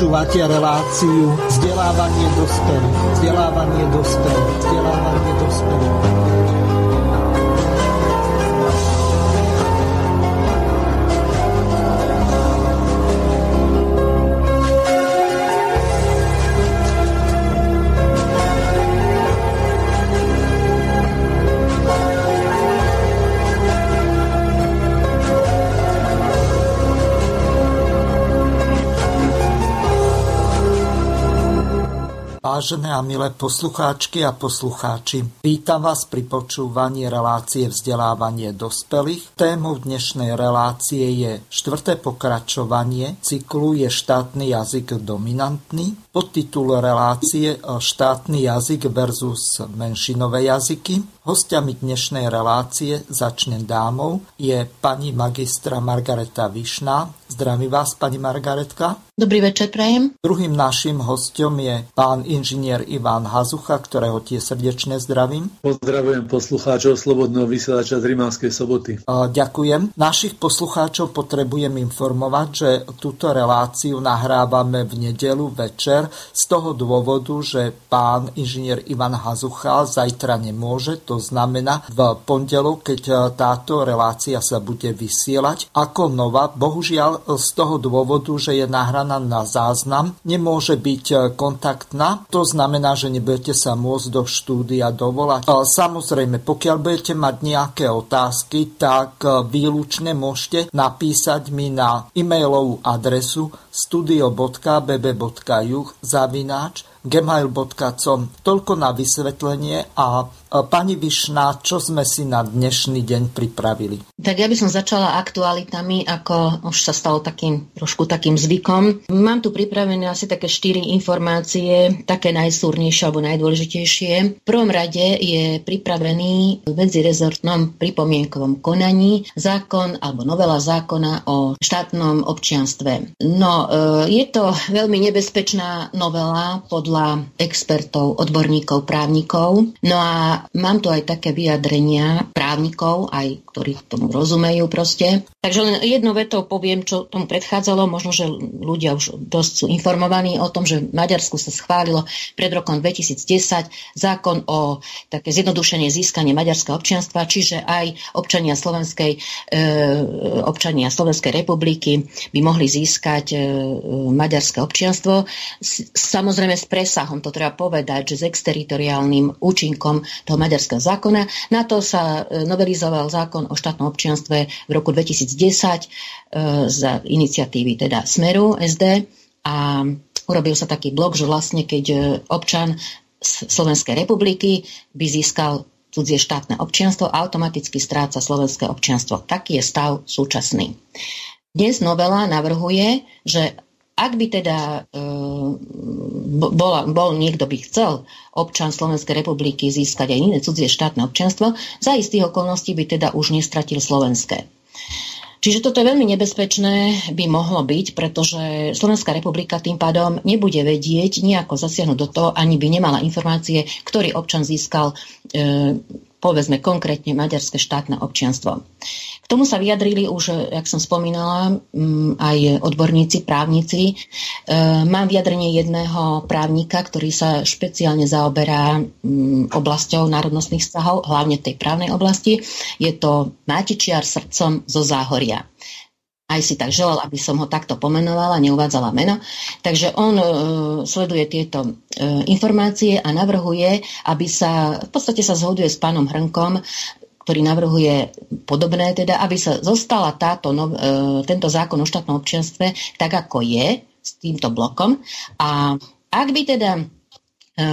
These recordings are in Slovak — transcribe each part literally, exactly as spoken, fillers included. Počúvate reláciu Vzdelávanie dospelých. Vzdelávanie dospelých. Vzdelávanie dospelých. Vážené a milé poslucháčky a poslucháči, vítam vás pri počúvaní relácie Vzdelávanie dospelých. Témou dnešnej relácie je štvrté pokračovanie cyklu Je štátny jazyk dominantný? Podtitul relácie Štátny jazyk versus menšinové jazyky. Hosťami dnešnej relácie, začnem dámou, je pani magistra Margaréta Vyšná. Zdravím vás, pani Margaretka. Dobrý večer, prajem. Druhým našim hosťom je pán inžinier Ivan Hazucha, ktorého tie srdečne zdravím. Pozdravujem poslucháčov Slobodného Vysielača z Rimavskej Soboty. Ďakujem. Našich poslucháčov potrebujem informovať, že túto reláciu nahrávame v nedeľu večer z toho dôvodu, že pán inžinier Ivan Hazucha zajtra nemôže, to znamená v pondelok, keď táto relácia sa bude vysielať ako nová. Bohužiaľ z toho dôvodu, že je nahraná na záznam, nemôže byť kontaktná. To znamená, že nebudete sa môcť do štúdia dovolať. Samozrejme, pokiaľ budete mať nejaké otázky, tak výlučne môžete napísať mi na e-mailovú adresu studio bodka bé bé bodka juh zavináč gmail bodka com. Toľko na vysvetlenie. A pani Vyšná, čo sme si na dnešný deň pripravili? Tak ja by som začala aktualitami, ako už sa stalo takým, trošku takým zvykom. Mám tu pripravené asi také štyri informácie, také najsúrnejšie alebo najdôležitejšie. V prvom rade je pripravený v medzirezortnom pripomienkovom konaní zákon alebo novela zákona o štátnom občianstve. No, je to veľmi nebezpečná novela podľa podľa expertov, odborníkov, právnikov. No a mám tu aj také vyjadrenia právnikov, aj ktorí tomu rozumejú proste. Takže len jednou vetou poviem, čo tomu predchádzalo. Možno, že ľudia už dosť sú informovaní o tom, že v Maďarsku sa schválilo pred rokom dvetisícdesať zákon o také zjednodušenie získania maďarského občianstva, čiže aj občania Slovenskej, e, občania Slovenskej republiky by mohli získať e, maďarské občianstvo. Samozrejme, spre presahom, to treba povedať, že s exteritoriálnym účinkom toho maďarského zákona. Na to sa novelizoval zákon o štátnom občianstve v roku dvetisícdesať e, za iniciatívy teda Smeru es dé a urobil sa taký blok, že vlastne keď občan Slovenskej republiky by získal cudzie štátne občianstvo, automaticky stráca slovenské občianstvo. Taký je stav súčasný. Dnes novela navrhuje, že ak by teda e, bol, bol niekto by chcel občan Slovenskej republiky získať aj iné cudzie štátne občianstvo, za istých okolností by teda už nestratil slovenské. Čiže toto je veľmi nebezpečné, by mohlo byť, pretože Slovenská republika tým pádom nebude vedieť nejako zasiahnuť do toho, ani by nemala informácie, ktorý občan získal e, povedzme konkrétne maďarské štátne občianstvo. K tomu sa vyjadrili už, jak som spomínala, aj odborníci, právnici. Mám vyjadrenie jedného právnika, ktorý sa špeciálne zaoberá oblasťou národnostných vzťahov, hlavne tej právnej oblasti. Je to Matičiar srdcom zo Záhoria. Aj si tak želal, aby som ho takto pomenovala, neuvádzala meno. Takže on e, sleduje tieto e, informácie a navrhuje, aby sa, v podstate sa zhoduje s pánom Hrnkom, ktorý navrhuje podobné, teda, aby sa zostala táto, no, e, tento zákon o štátnom občianstve tak, ako je, s týmto blokom. A ak by teda, e,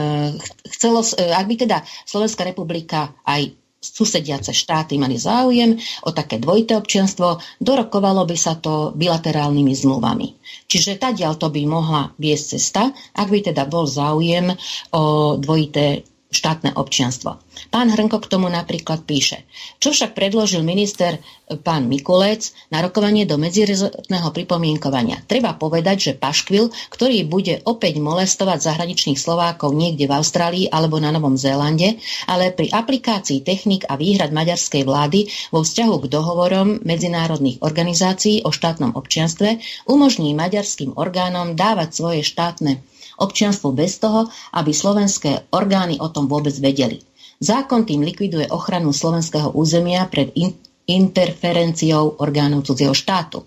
chcelo, ak by teda Slovenská republika aj susediace štáty mali záujem o také dvojité občianstvo, dorokovalo by sa to bilaterálnymi zmluvami. Čiže tadiaľ to by mohla viesť cesta, ak by teda bol záujem o dvojité štátne občianstvo. Pán Hrnko k tomu napríklad píše, čo však predložil minister pán Mikulec na rokovanie do medzirezortného pripomienkovania. Treba povedať, že paškvil, ktorý bude opäť molestovať zahraničných Slovákov niekde v Austrálii alebo na Novom Zélande, ale pri aplikácii techník a výhrad maďarskej vlády vo vzťahu k dohovorom medzinárodných organizácií o štátnom občianstve umožní maďarským orgánom dávať svoje štátne občianstvo bez toho, aby slovenské orgány o tom vôbec vedeli. Zákon tým likviduje ochranu slovenského územia pred in- interferenciou orgánov cudzieho štátu.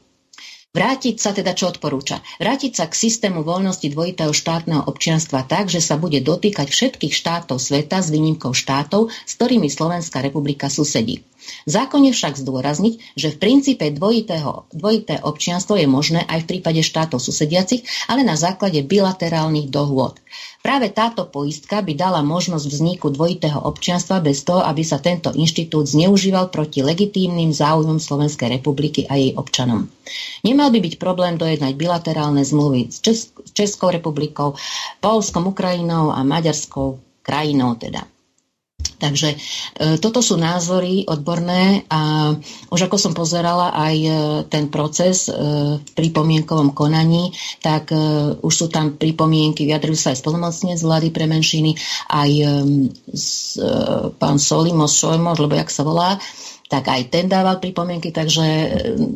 Vrátiť sa teda, čo odporúča? Vrátiť sa k systému voľnosti dvojitého štátneho občianstva tak, že sa bude dotýkať všetkých štátov sveta s výnimkou štátov, s ktorými Slovenská republika susedí. V zákone však zdôrazniť, že v princípe dvojitého, dvojité občianstvo je možné aj v prípade štátov susediacich, ale na základe bilaterálnych dohôd. Práve táto poistka by dala možnosť vzniku dvojitého občianstva bez toho, aby sa tento inštitút zneužíval proti legitímnym záujmom Slovenskej republiky a jej občanom. Nemal by byť problém dojednať bilaterálne zmluvy s Česk- Českou republikou, Poľskom, Ukrajinou a maďarskou krajinou teda. Takže e, toto sú názory odborné a už ako som pozerala aj e, ten proces e, v pripomienkovom konaní, tak e, už sú tam pripomienky, vyjadrujú sa aj splnomocnenec z vlády pre menšiny, aj e, s, e, pán Solimos Šojmoš, lebo jak sa volá, tak aj ten dával pripomienky, takže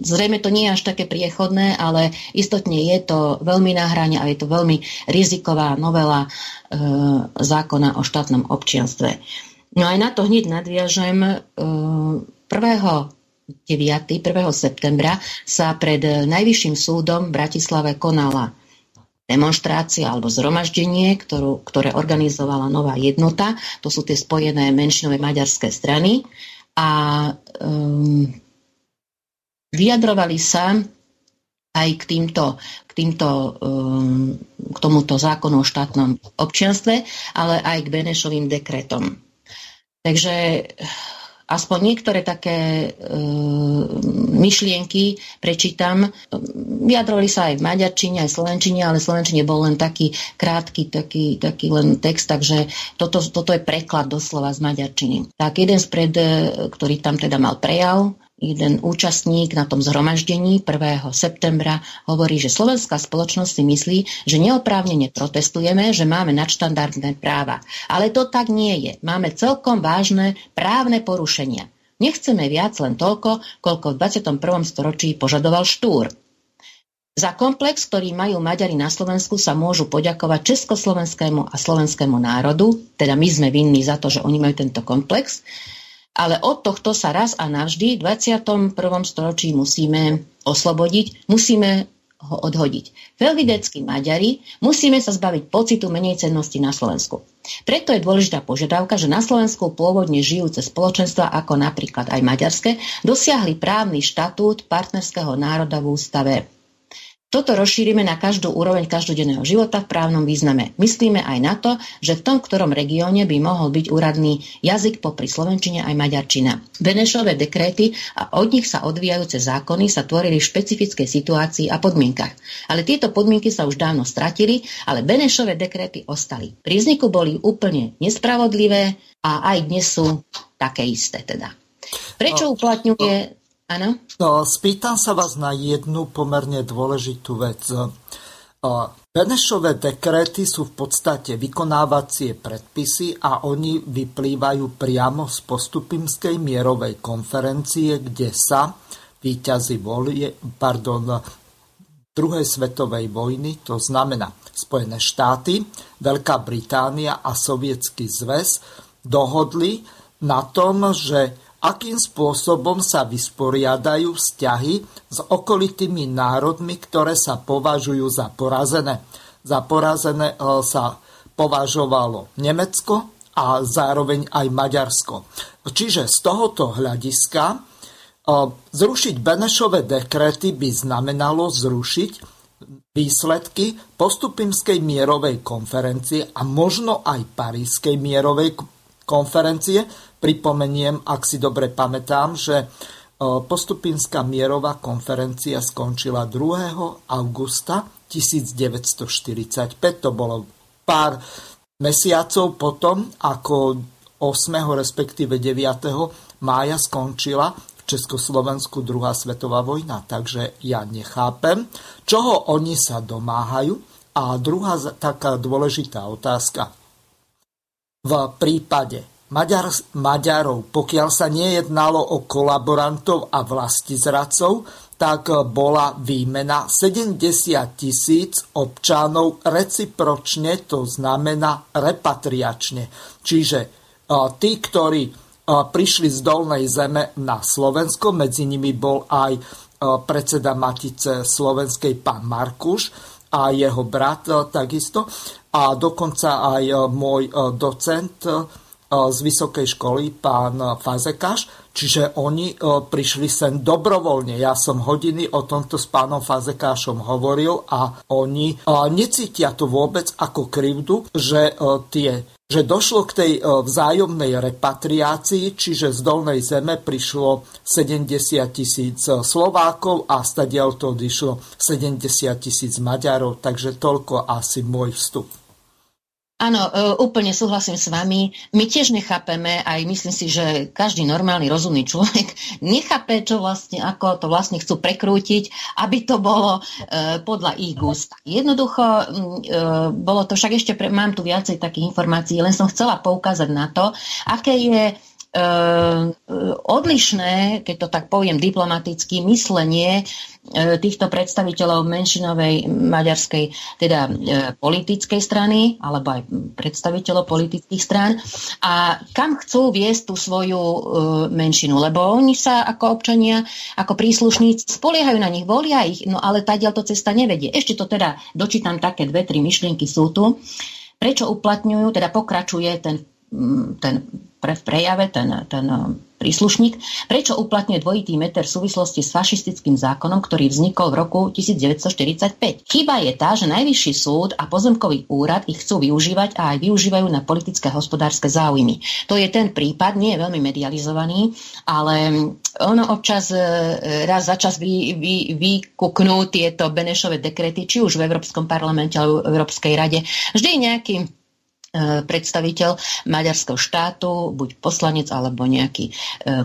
zrejme to nie je až také priechodné, ale istotne je to veľmi na hrane a je to veľmi riziková novela e, zákona o štátnom občianstve. No aj na to hneď nadviažem. prvého deviateho, prvého septembra sa pred Najvyšším súdom v Bratislave konala demonštrácia alebo zhromaždenie, ktorú, ktoré organizovala Nová jednota. To sú tie spojené menšinové maďarské strany. A um, vyjadrovali sa aj k týmto, k, týmto, um, k tomuto zákonu o štátnom občianstve, ale aj k Benešovým dekretom. Takže aspoň niektoré také um, myšlienky prečítam. Vyjadrovali sa aj v maďarčine, aj v slovenčine, ale v slovenčine bol len taký krátky, taký, taký len text, takže toto, toto je preklad doslova z maďarčiny. Tak jeden spred, ktorý tam teda mal prejav, jeden účastník na tom zhromaždení prvého septembra hovorí, že slovenská spoločnosť si myslí, že neoprávnene protestujeme, že máme nadštandardné práva. Ale to tak nie je. Máme celkom vážne právne porušenia. Nechceme viac len toľko, koľko v dvadsiatom prvom storočí požadoval Štúr. Za komplex, ktorý majú Maďari na Slovensku, sa môžu poďakovať československému a slovenskému národu, teda my sme vinní za to, že oni majú tento komplex, ale od tohto sa raz a navždy v dvadsiatom prvom storočí musíme oslobodiť, musíme ho odhodiť. Felvideckí Maďari, musíme sa zbaviť pocitu menejcennosti na Slovensku. Preto je dôležitá požiadavka, že na Slovensku pôvodne žijúce spoločenstva, ako napríklad aj maďarské, dosiahli právny štatút partnerského národa v ústave. Toto rozšírime na každú úroveň každodenného života v právnom význame. Myslíme aj na to, že v tom, ktorom regióne by mohol byť úradný jazyk popri slovenčine aj maďarčina. Benešové dekréty a od nich sa odvíjajúce zákony sa tvorili v špecifickej situácii a podmienkach. Ale tieto podmienky sa už dávno stratili, ale Benešové dekréty ostali. Pri vzniku boli úplne nespravodlivé a aj dnes sú také isté teda. Prečo uplatňuje... Áno. No, spýtam sa vás na jednu pomerne dôležitú vec. Benešové dekréty sú v podstate vykonávacie predpisy a oni vyplývajú priamo z Postupimskej mierovej konferencie, kde sa víťazi volie, pardon, druhej svetovej vojny, to znamená Spojené štáty, Veľká Británia a Sovietský zväz, dohodli na tom, že akým spôsobom sa vysporiadajú vzťahy s okolitými národmi, ktoré sa považujú za porazené. Za porazené sa považovalo Nemecko a zároveň aj Maďarsko. Čiže z tohoto hľadiska zrušiť Benešové dekréty by znamenalo zrušiť výsledky Postupimskej mierovej konferencie a možno aj Parížskej mierovej konferencie. Pripomeniem, ak si dobre pamätám, že Postupinská mierová konferencia skončila druhého augusta devätnásťstoštyridsaťpäť. To bolo pár mesiacov potom, ako ôsmeho respektíve deviateho mája skončila v Československu druhá svetová vojna. Takže ja nechápem, čoho oni sa domáhajú. A druhá taká dôležitá otázka. V prípade Maďar, Maďarov, pokiaľ sa nejednalo o kolaborantov a vlastizradcov, tak bola výmena sedemdesiat tisíc občanov recipročne, to znamená repatriačne. Čiže tí, ktorí prišli z dolnej zeme na Slovensko, medzi nimi bol aj predseda Matice slovenskej pán Markuš a jeho brat takisto a dokonca aj môj docent z vysokej školy, pán Fazekáš, čiže oni prišli sem dobrovoľne. Ja som hodiny o tomto s pánom Fazekášom hovoril a oni necítia to vôbec ako krivdu, že, tie, že došlo k tej vzájomnej repatriácii, čiže z dolnej zeme prišlo sedemdesiat tisíc Slovákov a stadiaľ to odišlo sedemdesiat tisíc Maďarov, takže toľko asi môj vstup. Áno, úplne súhlasím s vami. My tiež nechápeme, aj myslím si, že každý normálny, rozumný človek nechápe, čo vlastne, ako to vlastne chcú prekrútiť, aby to bolo eh, podľa ich gusta. Jednoducho, eh, bolo to však ešte, pre, mám tu viacej takých informácií, len som chcela poukázať na to, aké je eh, odlišné, keď to tak poviem diplomaticky, myslenie týchto predstaviteľov menšinovej maďarskej, teda e, politickej strany, alebo aj predstaviteľov politických strán a kam chcú viesť tú svoju e, menšinu, lebo oni sa ako občania, ako príslušníci spoliehajú na nich, volia ich, no ale tadiaľ to cesta nevedie. Ešte to teda dočítam také dve, tri myšlienky sú tu. Prečo uplatňujú, teda pokračuje ten, ten v prejave, ten, ten príslušník, prečo uplatňuje dvojitý meter v súvislosti s fašistickým zákonom, ktorý vznikol v roku devätnásť štyridsaťpäť. Chyba je tá, že Najvyšší súd a Pozemkový úrad ich chcú využívať a aj využívajú na politické a hospodárske záujmy. To je ten prípad, nie je veľmi medializovaný, ale ono občas raz za čas vy, vy, vykuknú tieto Benešove dekréty, či už v Európskom parlamente alebo v Európskej rade. Vždy nejakým predstaviteľ maďarského štátu, buď poslanec alebo nejaký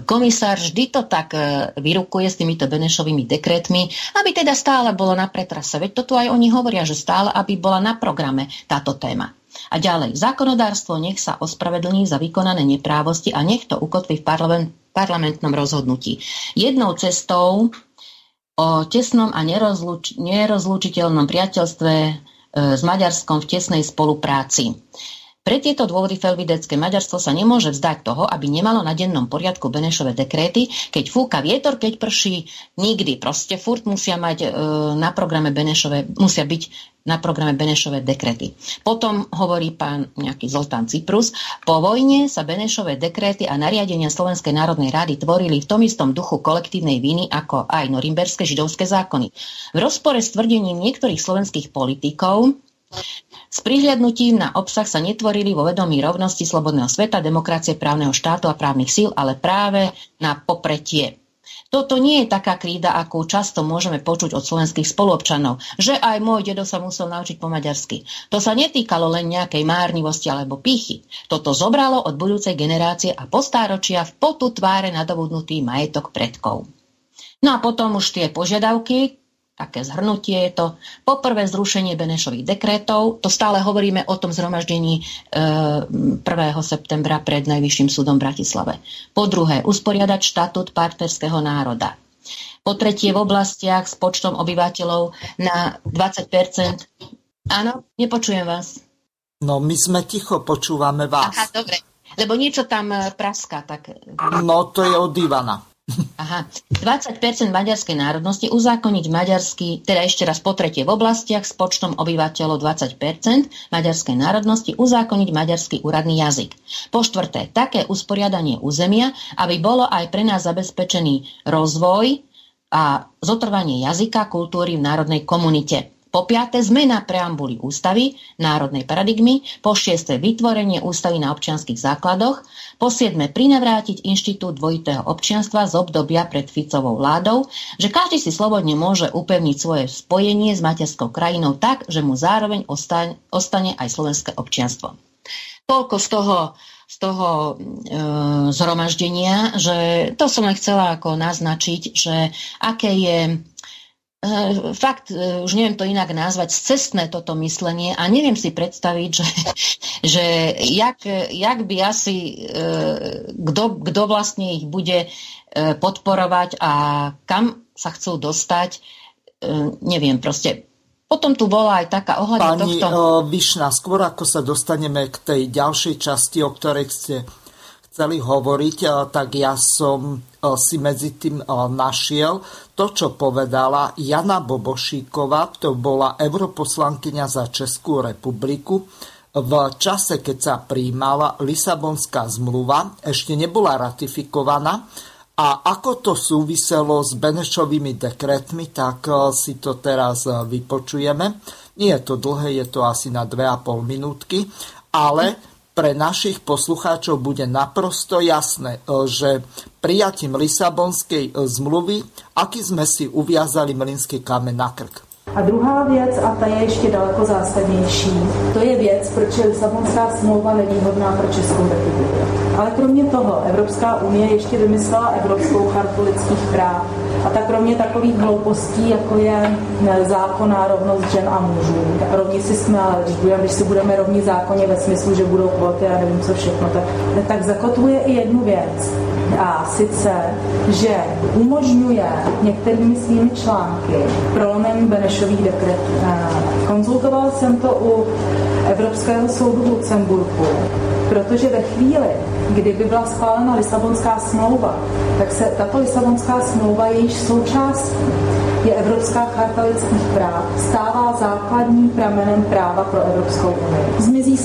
komisár, vždy to tak vyrukuje s týmito Benešovými dekrétmi, aby teda stále bolo na pretrase. Veď toto aj oni hovoria, že stále, aby bola na programe táto téma. A ďalej, zákonodárstvo nech sa ospravedlní za vykonané neprávosti a nech to ukotví v parlament, parlamentnom rozhodnutí. Jednou cestou o tesnom a nerozluč, nerozlučiteľnom priateľstve s Maďarskom v tesnej spolupráci. Pre tieto dôvody felvidecké Maďarstvo sa nemôže vzdať toho, aby nemalo na dennom poriadku Benešove dekréty, keď fúka vietor, keď prší, nikdy. Proste furt musia mať e, na programe Benešove, musia byť na programe Benešove dekréty. Potom hovorí pán nejaký Zoltán Cziprusz, po vojne sa Benešove dekréty a nariadenia Slovenskej národnej rady tvorili v tom istom duchu kolektívnej viny ako aj norimberské židovské zákony. V rozpore s tvrdením niektorých slovenských politikov s prihľadnutím na obsah sa netvorili vo vedomí rovnosti slobodného sveta, demokracie, právneho štátu a právnych síl, ale práve na popretie. Toto nie je taká krída, akú často môžeme počuť od slovenských spoluobčanov, že aj môj dedo sa musel naučiť po maďarsky. To sa netýkalo len nejakej márnivosti alebo pýchy. Toto zobralo od budúcej generácie a postáročia v potu tváre nadobudnutý majetok predkov. No a potom už tie požiadavky, také zhrnutie je to. Poprvé zrušenie Benešových dekrétov. To stále hovoríme o tom zhromaždení prvého septembra pred Najvyšším súdom v Bratislave. Po druhé, usporiadať štatút partnerského národa. Po tretie, v oblastiach s počtom obyvateľov na dvadsať percent. Áno, nepočujem vás. No, my sme ticho, počúvame vás. Aha, dobre. Lebo niečo tam praská. Tak... No, to je od Ivana. Aha, dvadsať percent maďarskej národnosti uzákoniť maďarský, teda ešte raz po tretie v oblastiach s počtom obyvateľov dvadsať percent maďarskej národnosti uzákoniť maďarský úradný jazyk. Po štvrté, také usporiadanie územia, aby bolo aj pre nás zabezpečený rozvoj a zotrvanie jazyka kultúry v národnej komunite. Po piate, zmena preambuly ústavy, národnej paradigmy. Po šieste, vytvorenie ústavy na občianskych základoch. Po siedme, prinavrátiť inštitút dvojitého občianstva z obdobia pred Ficovou vládou, že každý si slobodne môže upevniť svoje spojenie s materskou krajinou tak, že mu zároveň ostane aj slovenské občianstvo. Toľko z toho, z toho e, zhromaždenia, že to som len chcela ako naznačiť, že aké je e, fakt, e, už neviem to inak nazvať, scestné toto myslenie a neviem si predstaviť, že, že jak, jak by asi e, kto, kto vlastne ich bude e, podporovať a kam sa chcú dostať, e, neviem proste. Potom tu bola aj taká ohľadne tohto... Pani Vyšná, skôr ako sa dostaneme k tej ďalšej časti, o ktorej ste chceli hovoriť, tak ja som si medzi tým našiel to, čo povedala Jana Bobošíková, to bola europoslankyňa za Českú republiku. V čase, keď sa prijímala Lisabonská zmluva, ešte nebola ratifikovaná. A ako to súviselo s Benešovými dekrétmi, tak si to teraz vypočujeme. Nie je to dlhé, je to asi na dve a pol minútky, ale pre našich poslucháčov bude naprosto jasné, že prijatím Lisabonskej zmluvy, aký sme si uviazali mlynský kámen na krk. A druhá věc, a ta je ještě daleko zásadnější, to je věc, proč Lisabonská smlouva není hodná pro Českou republiku. Ale kromě toho Evropská unie ještě vymyslela Evropskou chartu lidských práv. A tak kromě takových hloupostí, jako je zákonná rovnost žen a mužů, rovni si jsme, ale když, budeme, když si budeme rovni zákonně ve smyslu, že budou kvóty a nevím co všechno, tak, tak zakotvuje i jednu věc. A sice, že umožňuje některými svými články prolomení Benešových dekretů. Konzultoval jsem to u Evropského soudu v Lucemburku, protože ve chvíli, kdyby byla schválena Lisabonská smlouva, tak se tato Lisabonská smlouva, jejíž součástí je Evropská charta lidských práv, stává základním pramenem práva pro Evropskou unii. Zmizí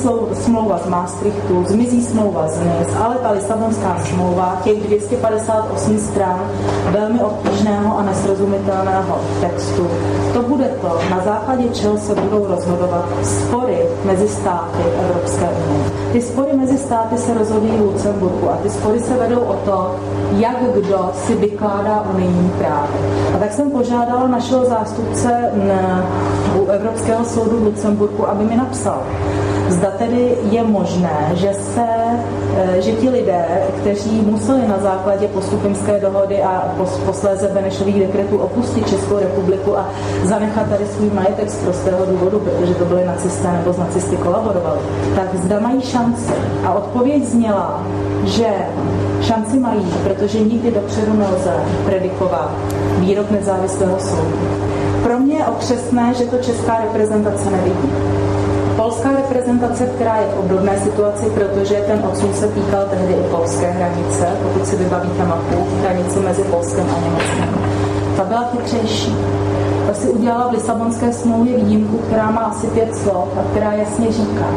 smlouva z Maastrichtu, zmizí smlouva z Nice, ale ta Lisabonská smlouva, těch dvě stě padesát osm stran velmi obtížného a nesrozumitelného textu, to bude to, na základě čeho se budou rozhodovat spory mezi státy Evropské unie. Ty spory mezi státy se rozhodují v Lucemburku a ty spory se vedou o to, jak kdo si vykládá unijní právo. A tak jsem požádala našeho zástupce na, u Evropského soudu v Lucemburku, aby mi napsal, zda tedy je možné, že, se, že ti lidé, kteří museli na základě Postupimské dohody a posléze Benešových dekretů opustit Českou republiku a zanechat tady svůj majetek z prostého důvodu, protože to byli nacisté nebo s nacisty kolaborovali, tak zda mají šanci. A odpověď zněla, že šanci mají, protože nikdy dopředu nelze predikovat výrok nezávislého soudu. Pro mě je okřesné, že to česká reprezentace nevidí. Polská reprezentace, která je v obdobné situaci, protože ten odsun se týkal tehdy i polské hranice, pokud si vybavíte mapu, hranice mezi Polskem a Německem. Ta byla chytřejší. Ta si udělala v Lisabonské smlouvě výjimku, která má asi pět slov a která jasně říká,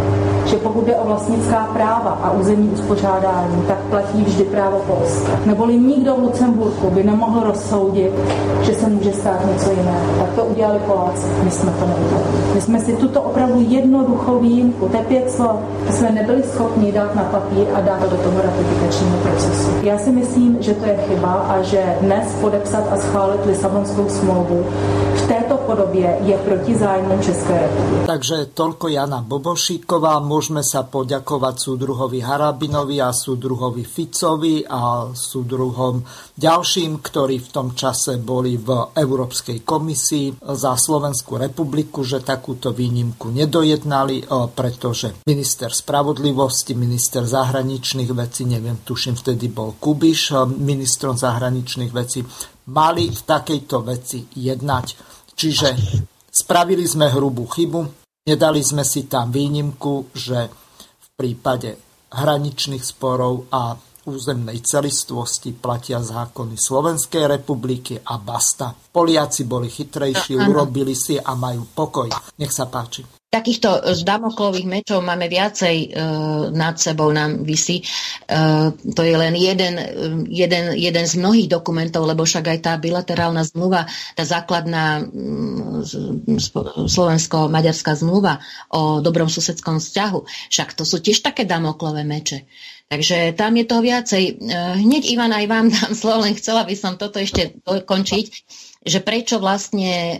že pokud je o vlastnická práva a územní uspořádání, tak platí vždy právo Polska. Neboli nikdo v Lucemburku by nemohl rozsoudit, že se může stát něco jiného. Tak to udělali Poláci, my jsme to neudělali. My jsme si tuto opravdu jednoduchou výjimku, to je pět slov, jsme nebyli schopni dát na papír a dát do toho ratifikačního procesu. Já si myslím, že to je chyba a že dnes podepsat a schválit Lisabonskou smlouvu v této podobě je proti zájmu České republiky. Takže toľko Jana Bobošíková. Môžeme sa poďakovať súdruhovi Harabinovi a súdruhovi Ficovi a súdruhom ďalším, ktorí v tom čase boli v Európskej komisii za Slovenskú republiku, že takúto výnimku nedojednali, pretože minister spravodlivosti, minister zahraničných vecí, neviem, tuším, vtedy bol Kubiš, ministrom zahraničných vecí, mali v takejto veci jednať. Čiže spravili sme hrubú chybu. Nedali sme si tam výnimku, že v prípade hraničných sporov a územnej celistvosti platia zákony Slovenskej republiky a basta. Poliaci boli chytrejší, urobili si a majú pokoj. Nech sa páči. Takýchto z damoklových mečov máme viacej, e, nad sebou nám visí. E, to je len jeden, jeden, jeden z mnohých dokumentov, lebo však aj tá bilaterálna zmluva, tá základná slovensko-maďarská zmluva o dobrom susedskom vzťahu, však to sú tiež také damoklové meče. Takže tam je toho viacej. E, hneď, Ivan, aj vám dám slovo, len chcela by som toto ešte dokončiť, že prečo vlastne,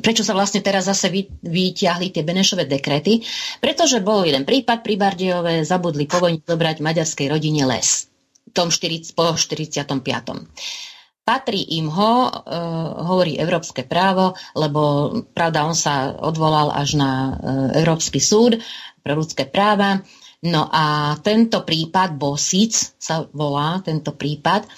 prečo sa vlastne teraz zase vyťahli tie Benešove dekréty, pretože bol jeden prípad pri Bardejove, zabudli po vojni zobrať maďarskej rodine les tom štyridsiatom, po štyridsiatom piatom Patrí im ho, e, hovorí európske právo, lebo pravda, on sa odvolal až na e, Európsky súd pre ľudské práva. No a tento prípad, Bosic sa volá, tento prípad, e,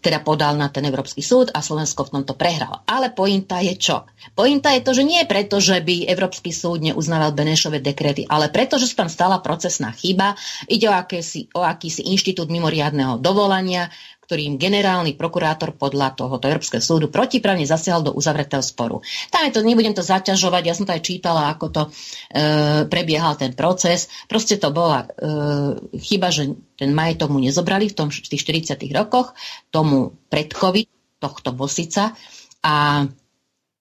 teda podal na ten Európsky súd a Slovensko v tomto prehralo. Ale pointa je čo? Pointa je to, že nie preto, že by Európsky súd neuznával Benešove dekréty, ale preto, že sa tam stala procesná chyba. Ide o akýsi, o akýsi inštitút mimoriadneho dovolania, ktorým generálny prokurátor podľa tohoto Európskeho súdu protiprávne zasiahol do uzavretého sporu. Tam je to, nebudem to zaťažovať, ja som to aj čítala, ako to e, prebiehal ten proces. Proste to bola e, chyba, že ten majetok mu nezobrali v, tom, v tých štyridsiatych rokoch, tomu predkovi, tohto Bosica, a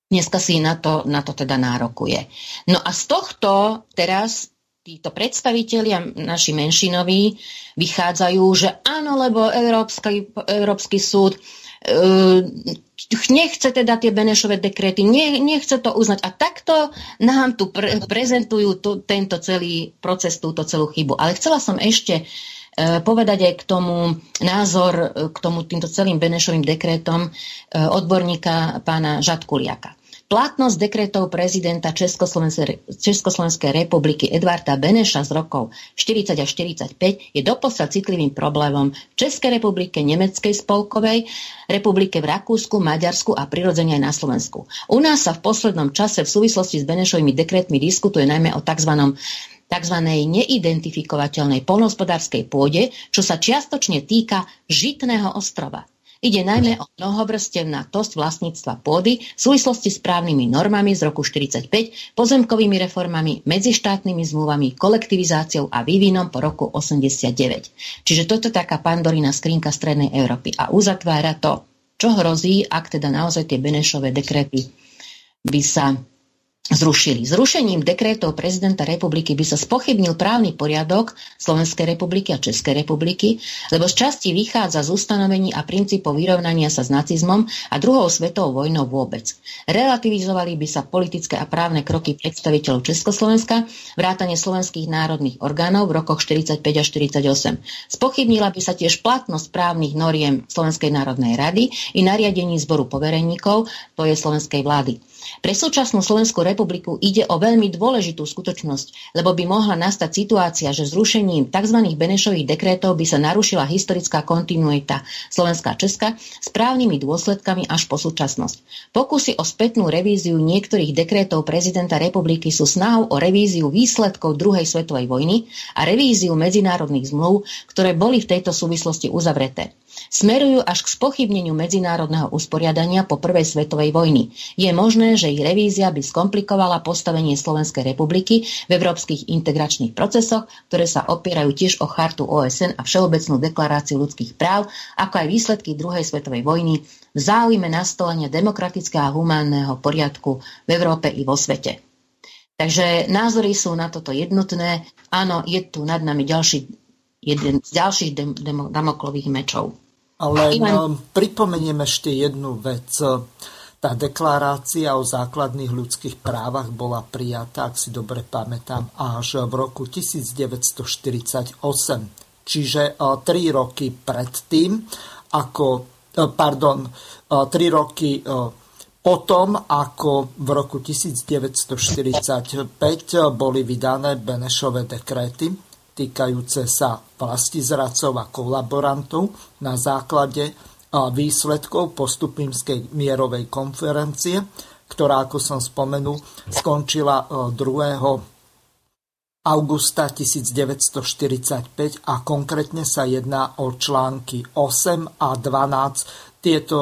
dneska si na to, na to teda nárokuje. No a z tohto teraz títo predstavitelia, naši menšinoví, vychádzajú, že áno, lebo Európsky, Európsky súd e, nechce teda tie Benešove dekréty, ne, nechce to uznať. A takto nám tu pre, prezentujú tu, tento celý proces, túto celú chybu. Ale chcela som ešte e, povedať aj k tomu názor, k tomu týmto celým Benešovým dekrétom e, odborníka pána Žatkuliaka. Platnosť dekretov prezidenta Československej republiky Edvarda Beneša z rokov štyridsať až štyridsaťpäť je doposiaľ citlivým problémom v Českej republike, Nemeckej spolkovej republike, v Rakúsku, Maďarsku a prirodzene aj na Slovensku. U nás sa v poslednom čase v súvislosti s Benešovými dekretmi diskutuje najmä o tzv. tzv. neidentifikovateľnej poľnohospodárskej pôde, čo sa čiastočne týka Žitného ostrova. Ide najmä o mnohovrstevnatosť vlastníctva pôdy v súvislosti s právnymi normami z roku štyridsaťpäť, pozemkovými reformami, medzištátnymi zmluvami, kolektivizáciou a vývinom po roku osemdesiatdeväť. Čiže toto je taká Pandorina skrinka Strednej Európy a uzatvára to, čo hrozí, ak teda naozaj tie Benešove dekréty by sa zrušili. Zrušením dekrétov prezidenta republiky by sa spochybnil právny poriadok Slovenskej republiky a Českej republiky, lebo z časti vychádza z ustanovení a princípov vyrovnania sa s nacizmom a druhou svetovou vojnou vôbec. Relativizovali by sa politické a právne kroky predstaviteľov Československa, vrátane slovenských národných orgánov v rokoch štyridsaťpäť až štyridsaťosem. Spochybnila by sa tiež platnosť právnych noriem Slovenskej národnej rady i nariadení zboru povereníkov, to je slovenskej vlády. Pre súčasnú Slovenskú republiku ide o veľmi dôležitú skutočnosť, lebo by mohla nastať situácia, že zrušením tzv. Benešových dekrétov by sa narušila historická kontinuita Slovenska a Česka s právnymi dôsledkami až po súčasnosť. Pokusy o spätnú revíziu niektorých dekrétov prezidenta republiky sú snahou o revíziu výsledkov druhej svetovej vojny a revíziu medzinárodných zmluv, ktoré boli v tejto súvislosti uzavreté. Smerujú až k spochybneniu medzinárodného usporiadania po prvej svetovej vojny. Je možné, že ich revízia by skomplikovala postavenie Slovenskej republiky v európskych integračných procesoch, ktoré sa opierajú tiež o chartu ó es en a Všeobecnú deklaráciu ľudských práv, ako aj výsledky druhej svetovej vojny v záujme nastolenia demokratického a humánneho poriadku v Európe i vo svete. Takže názory sú na toto jednotné. Áno, je tu nad nami ďalší, jeden z ďalších dem, dem, damoklových mečov. Ale no, pripomeniem ešte jednu vec. Tá deklarácia o základných ľudských právach bola prijatá, ak si dobre pamätám, až v roku devätnásťstoštyridsaťosem. Čiže tri roky predtým, ako, pardon, tri roky potom, ako v roku devätnásťstoštyridsaťpäť boli vydané Benešove dekréty týkajúce sa vlastizradcov a kolaborantov na základe výsledkov Postupimskej mierovej konferencie, ktorá, ako som spomenul, skončila druhého augusta devätnásťstoštyridsaťpäť a konkrétne sa jedná o články osem a dvanásť. Tieto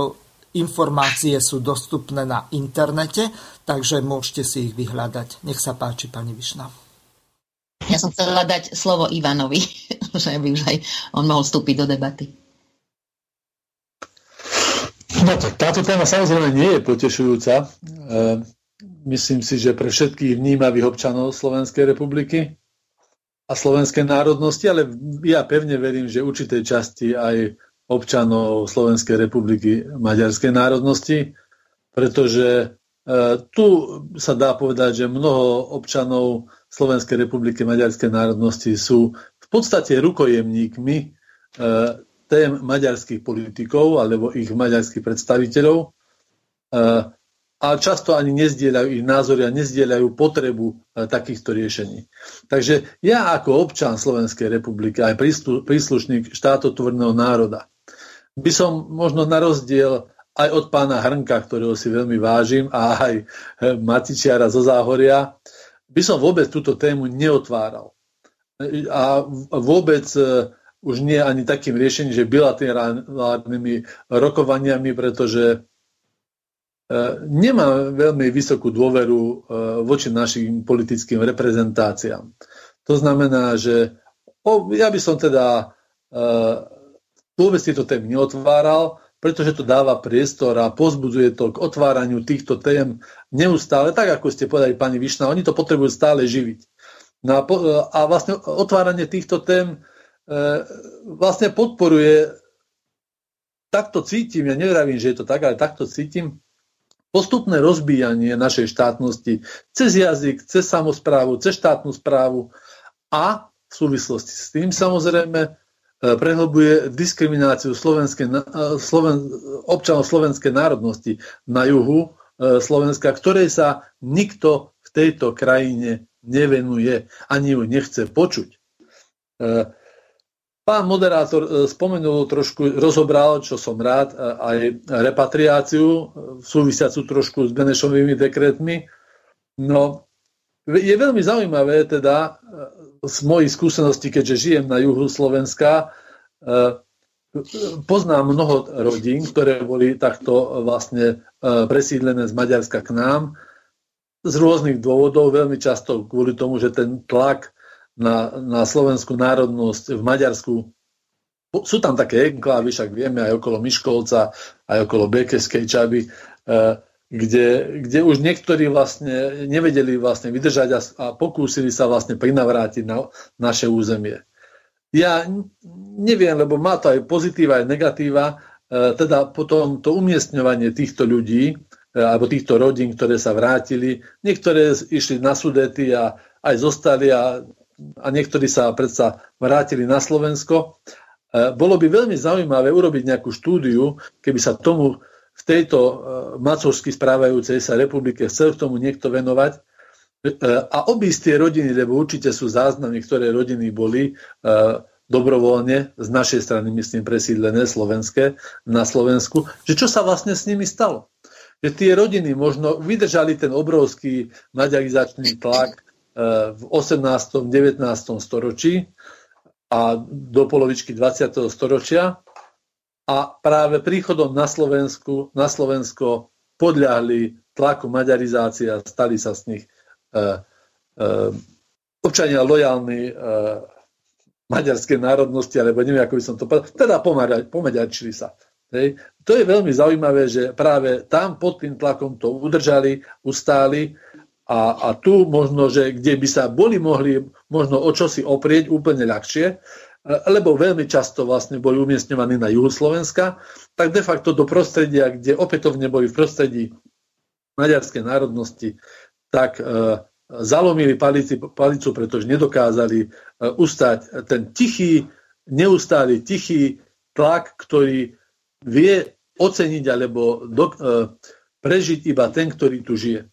informácie sú dostupné na internete, takže môžete si ich vyhľadať. Nech sa páči, pani Vyšná. Ja som chcela dať slovo Ivanovi, že by už aj on mohol vstúpiť do debaty. No tak táto téma samozrejme nie je potešujúca. E, myslím si, že pre všetkých vnímavých občanov Slovenskej republiky a slovenskej národnosti, ale ja pevne verím, že určitej časti aj občanov Slovenskej republiky maďarskej národnosti, pretože tu sa dá povedať, že mnoho občanov Slovenskej republiky maďarskej národnosti sú v podstate rukojemníkmi e, tém maďarských politikov alebo ich maďarských predstaviteľov e, a často ani nezdieľajú ich názory a nezdieľajú potrebu e, takýchto riešení. Takže ja ako občan Slovenskej republiky aj príslušník štátotvorného národa by som možno na rozdiel aj od pána Hrnka, ktorého si veľmi vážim, a aj Matičiara zo Záhoria, by som vôbec túto tému neotváral. A vôbec už nie ani takým riešením, že bilaterálnymi rokovaniami, pretože nemám veľmi vysokú dôveru voči našim politickým reprezentáciám. To znamená, že ja by som teda vôbec tieto témy neotváral, pretože to dáva priestor a povzbudzuje to k otváraniu týchto tém neustále, tak ako ste povedali pani Vyšná, oni to potrebujú stále živiť. No a, po, a vlastne otváranie týchto tém e, vlastne podporuje, takto cítim, ja nevravím, že je to tak, ale takto cítim, postupné rozbíjanie našej štátnosti cez jazyk, cez samosprávu, cez štátnu správu a v súvislosti s tým samozrejme prehlbuje diskrimináciu slovenskej, Sloven, občanov slovenskej národnosti na juhu Slovenska, ktorej sa nikto v tejto krajine nevenuje, ani ju nechce počuť. Pán moderátor spomenul trošku, rozobral, čo som rád, aj repatriáciu, súvisiacu trošku s Benešovými dekrétmi. No, je veľmi zaujímavé teda z mojej skúsenosti, keďže žijem na juhu Slovenska, poznám mnoho rodín, ktoré boli takto vlastne presídlené z Maďarska k nám z rôznych dôvodov, veľmi často kvôli tomu, že ten tlak na, na slovenskú národnosť v Maďarsku, sú tam také enklávy, však vieme aj okolo Miškolca, aj okolo Békeskej Čaby, Kde, kde už niektorí vlastne nevedeli vlastne vydržať a, a pokúsili sa vlastne prinavrátiť na naše územie. Ja neviem, lebo má to aj pozitíva, aj negatíva, e, teda potom to umiestňovanie týchto ľudí, e, alebo týchto rodín, ktoré sa vrátili, niektoré išli na Sudety a aj zostali a, a niektorí sa predsa vrátili na Slovensko. E, bolo by veľmi zaujímavé urobiť nejakú štúdiu, keby sa tomu v tejto e, macúrsky správajúcej sa republike chcel k tomu niekto venovať e, a obísť tie rodiny, lebo určite sú záznamy, ktoré rodiny boli e, dobrovoľne z našej strany, myslím, presídlené slovenské na Slovensku, že čo sa vlastne s nimi stalo. Že tie rodiny možno vydržali ten obrovský maďarizačný tlak e, v osemnástom devätnástom storočí a do polovičky dvadsiateho storočia. A práve príchodom na, Slovensku, na Slovensko podľahli tlaku maďarizácie a stali sa z nich e, e, občania lojálni e, maďarskej národnosti, alebo neviem, ako by som to povedal, teda pomaďarčili sa. Hej. To je veľmi zaujímavé, že práve tam pod tým tlakom to udržali, ustáli a, a tu možno, že kde by sa boli mohli možno o čosi oprieť úplne ľahšie, lebo veľmi často vlastne boli umiestňovaní na juhu Slovenska, tak de facto do prostredia, kde opätovne boli v prostredí maďarskej národnosti, tak e, zalomili palici, palicu, pretože nedokázali e, ustať ten tichý, neustály tichý tlak, ktorý vie oceniť alebo do, e, prežiť iba ten, ktorý tu žije.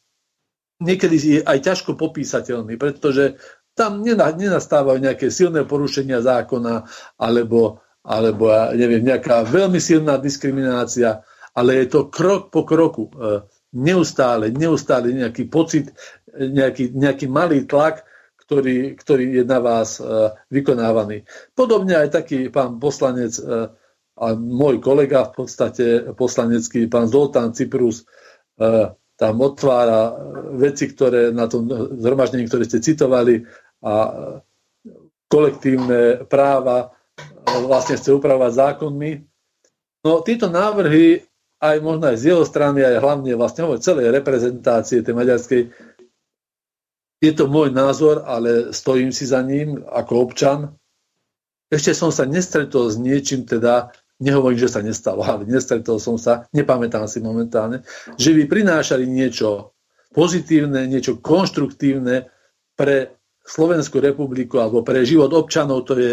Niekedy je aj ťažko popísateľný, pretože tam nenastávajú nejaké silné porušenia zákona alebo, alebo ja neviem, nejaká veľmi silná diskriminácia, ale je to krok po kroku. Neustále, neustále nejaký pocit, nejaký, nejaký malý tlak, ktorý, ktorý je na vás vykonávaný. Podobne aj taký pán poslanec a môj kolega v podstate poslanecký, pán Zoltán Cziprusz, tam otvára veci, ktoré na tom zhromaždení, ktoré ste citovali, a kolektívne práva vlastne chce upravovať zákonmi. No títo návrhy aj možno aj z jeho strany, aj hlavne vlastne hovorí celej reprezentácie tej maďarskej, je to môj názor, ale stojím si za ním ako občan. Ešte som sa nestretol s niečím teda nehovorím, že sa nestalo, ale nestretol som sa, nepamätám si momentálne, že by prinášali niečo pozitívne, niečo konštruktívne pre Slovenskú republiku alebo pre život občanov, to je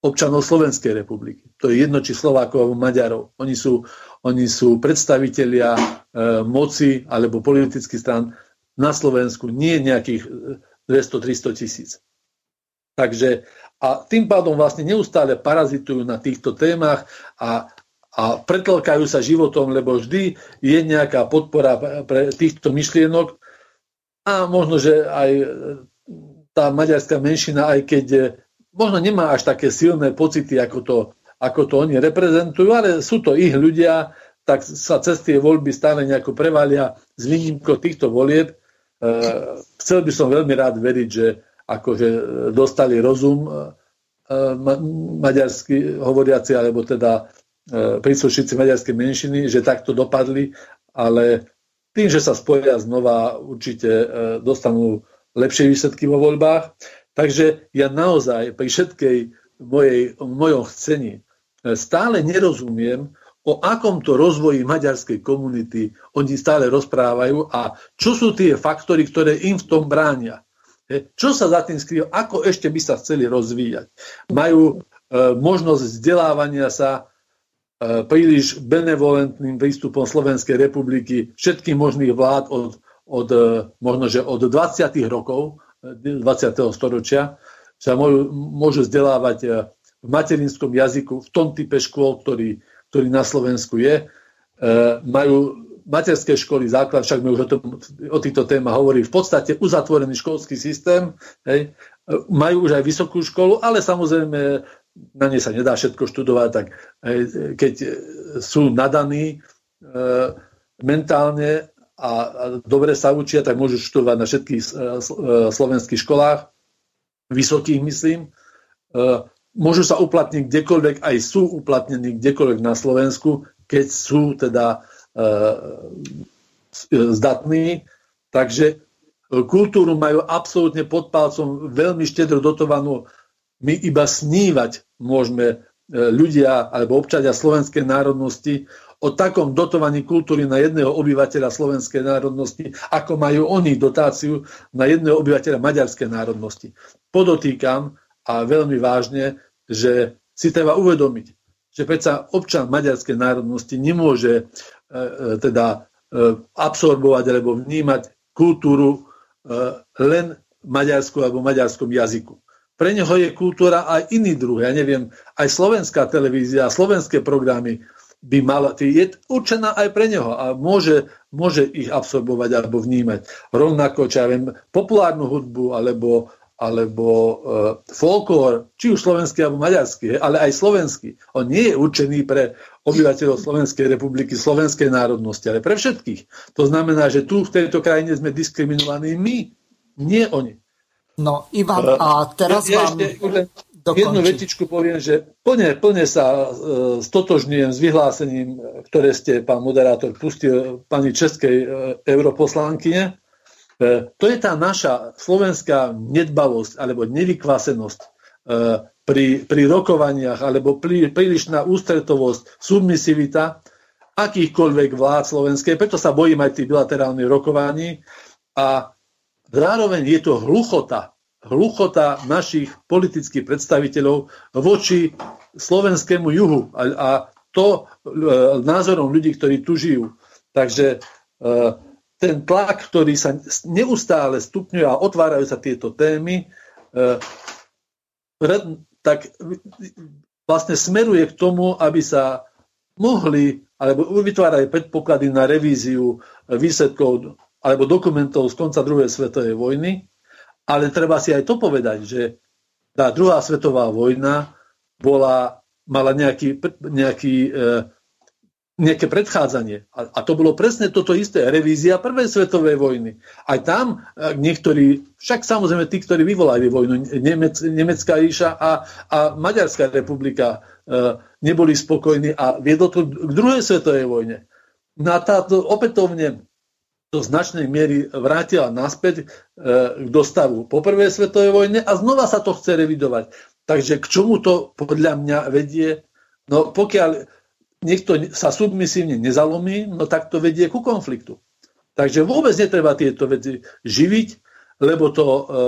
občanov Slovenskej republiky. To je jedno, či Slovákov alebo Maďarov. Oni sú, oni sú predstavitelia e, moci alebo politických strán na Slovensku, nie nejakých dvesto tristo tisíc. Takže a tým pádom vlastne neustále parazitujú na týchto témach a A pretlkajú sa životom, lebo vždy je nejaká podpora pre týchto myšlienok. A možno, že aj tá maďarská menšina, aj keď možno nemá až také silné pocity, ako to, ako to oni reprezentujú, ale sú to ich ľudia, tak sa cez tie voľby stále nejako prevalia z výnimkou týchto volieb. Chcel by som veľmi rád veriť, že akože dostali rozum ma- maďarsky hovoriaci, alebo teda príslušníci maďarskej menšiny, že takto dopadli, ale tým, že sa spoja znova, určite dostanú lepšie výsledky vo voľbách. Takže ja naozaj pri všetkej mojej, mojom chcení stále nerozumiem, o akomto rozvoji maďarskej komunity oni stále rozprávajú a čo sú tie faktory, ktoré im v tom bránia. Čo sa za tým skrýva, ako ešte by sa chceli rozvíjať. Majú možnosť vzdelávania sa príliš benevolentným prístupom Slovenskej republiky všetkých možných vlád od, od možnože od dvadsiatych rokov dvadsiateho storočia sa môžu, môžu vzdelávať v materinskom jazyku v tom type škôl, ktorý, ktorý na Slovensku je. Majú materské školy základ, však my už o, tom, o týchto témach hovorí, v podstate uzatvorený školský systém. Hej. Majú už aj vysokú školu, ale samozrejme na nej sa nedá všetko študovať, tak keď sú nadaní e, mentálne a, a dobre sa učia, tak môžu študovať na všetkých e, slovenských školách, vysokých myslím. E, môžu sa uplatniť kdekoľvek, aj sú uplatnení kdekoľvek na Slovensku, keď sú teda e, zdatní. Takže kultúru majú absolútne pod palcom, veľmi štedro dotovanú. My iba snívať môžeme ľudia alebo občania slovenskej národnosti o takom dotovaní kultúry na jedného obyvateľa slovenskej národnosti, ako majú oni dotáciu na jedného obyvateľa maďarskej národnosti. Podotýkam a veľmi vážne, že si treba uvedomiť, že predsa občan maďarskej národnosti nemôže e, teda e, absorbovať alebo vnímať kultúru e, len maďarsku alebo maďarskom jazyku. Pre neho je kultúra aj iný druh. Ja neviem, aj slovenská televízia, slovenské programy by mala, je určená aj pre neho a môže, môže ich absorbovať alebo vnímať. Rovnako, čo ja viem, populárnu hudbu alebo, alebo e, folklór, či už slovenský alebo maďarský, ale aj slovenský. On nie je určený pre obyvateľov Slovenskej republiky, slovenskej národnosti, ale pre všetkých. To znamená, že tu v tejto krajine sme diskriminovaní my, nie oni. No, Ivan, a teraz ja, ja vám dokončím. Jednu vetičku poviem, že plne, plne sa e, stotožňujem s vyhlásením, ktoré ste, pán moderátor, pustil pani českej e, europoslankyne. E, to je tá naša slovenská nedbavosť alebo nevykvasenosť e, pri, pri rokovaniach alebo prí, prílišná ústretovosť, submisivita akýchkoľvek vlád slovenskej. Preto sa bojím aj tých bilaterálnych rokovaní a zároveň je to hluchota, hluchota našich politických predstaviteľov voči slovenskému juhu a, a to e, názorom ľudí, ktorí tu žijú. Takže e, ten tlak, ktorý sa neustále stupňuje a otvárajú sa tieto témy, e, tak vlastne smeruje k tomu, aby sa mohli, alebo vytvárali predpoklady na revíziu výsledkov alebo dokumentov z konca druhej svetovej vojny, ale treba si aj to povedať, že tá druhá svetová vojna bola, mala nejaký, nejaký, e, nejaké predchádzanie. A, a to bolo presne toto isté, revízia prvej svetovej vojny. Aj tam niektorí, však samozrejme tí, ktorí vyvolali vojnu, Nemec, Nemecká ríša a, a Maďarská republika e, neboli spokojní a viedlo to k druhej svetovej vojne. No a táto opätovne do značnej miery vrátila naspäť e, do stavu po prvej svetovej vojne a znova sa to chce revidovať. Takže k čomu to podľa mňa vedie? E, No pokiaľ niekto sa submisívne nezalomí, no tak to vedie ku konfliktu. Takže vôbec netreba tieto veci živiť, lebo to e, e,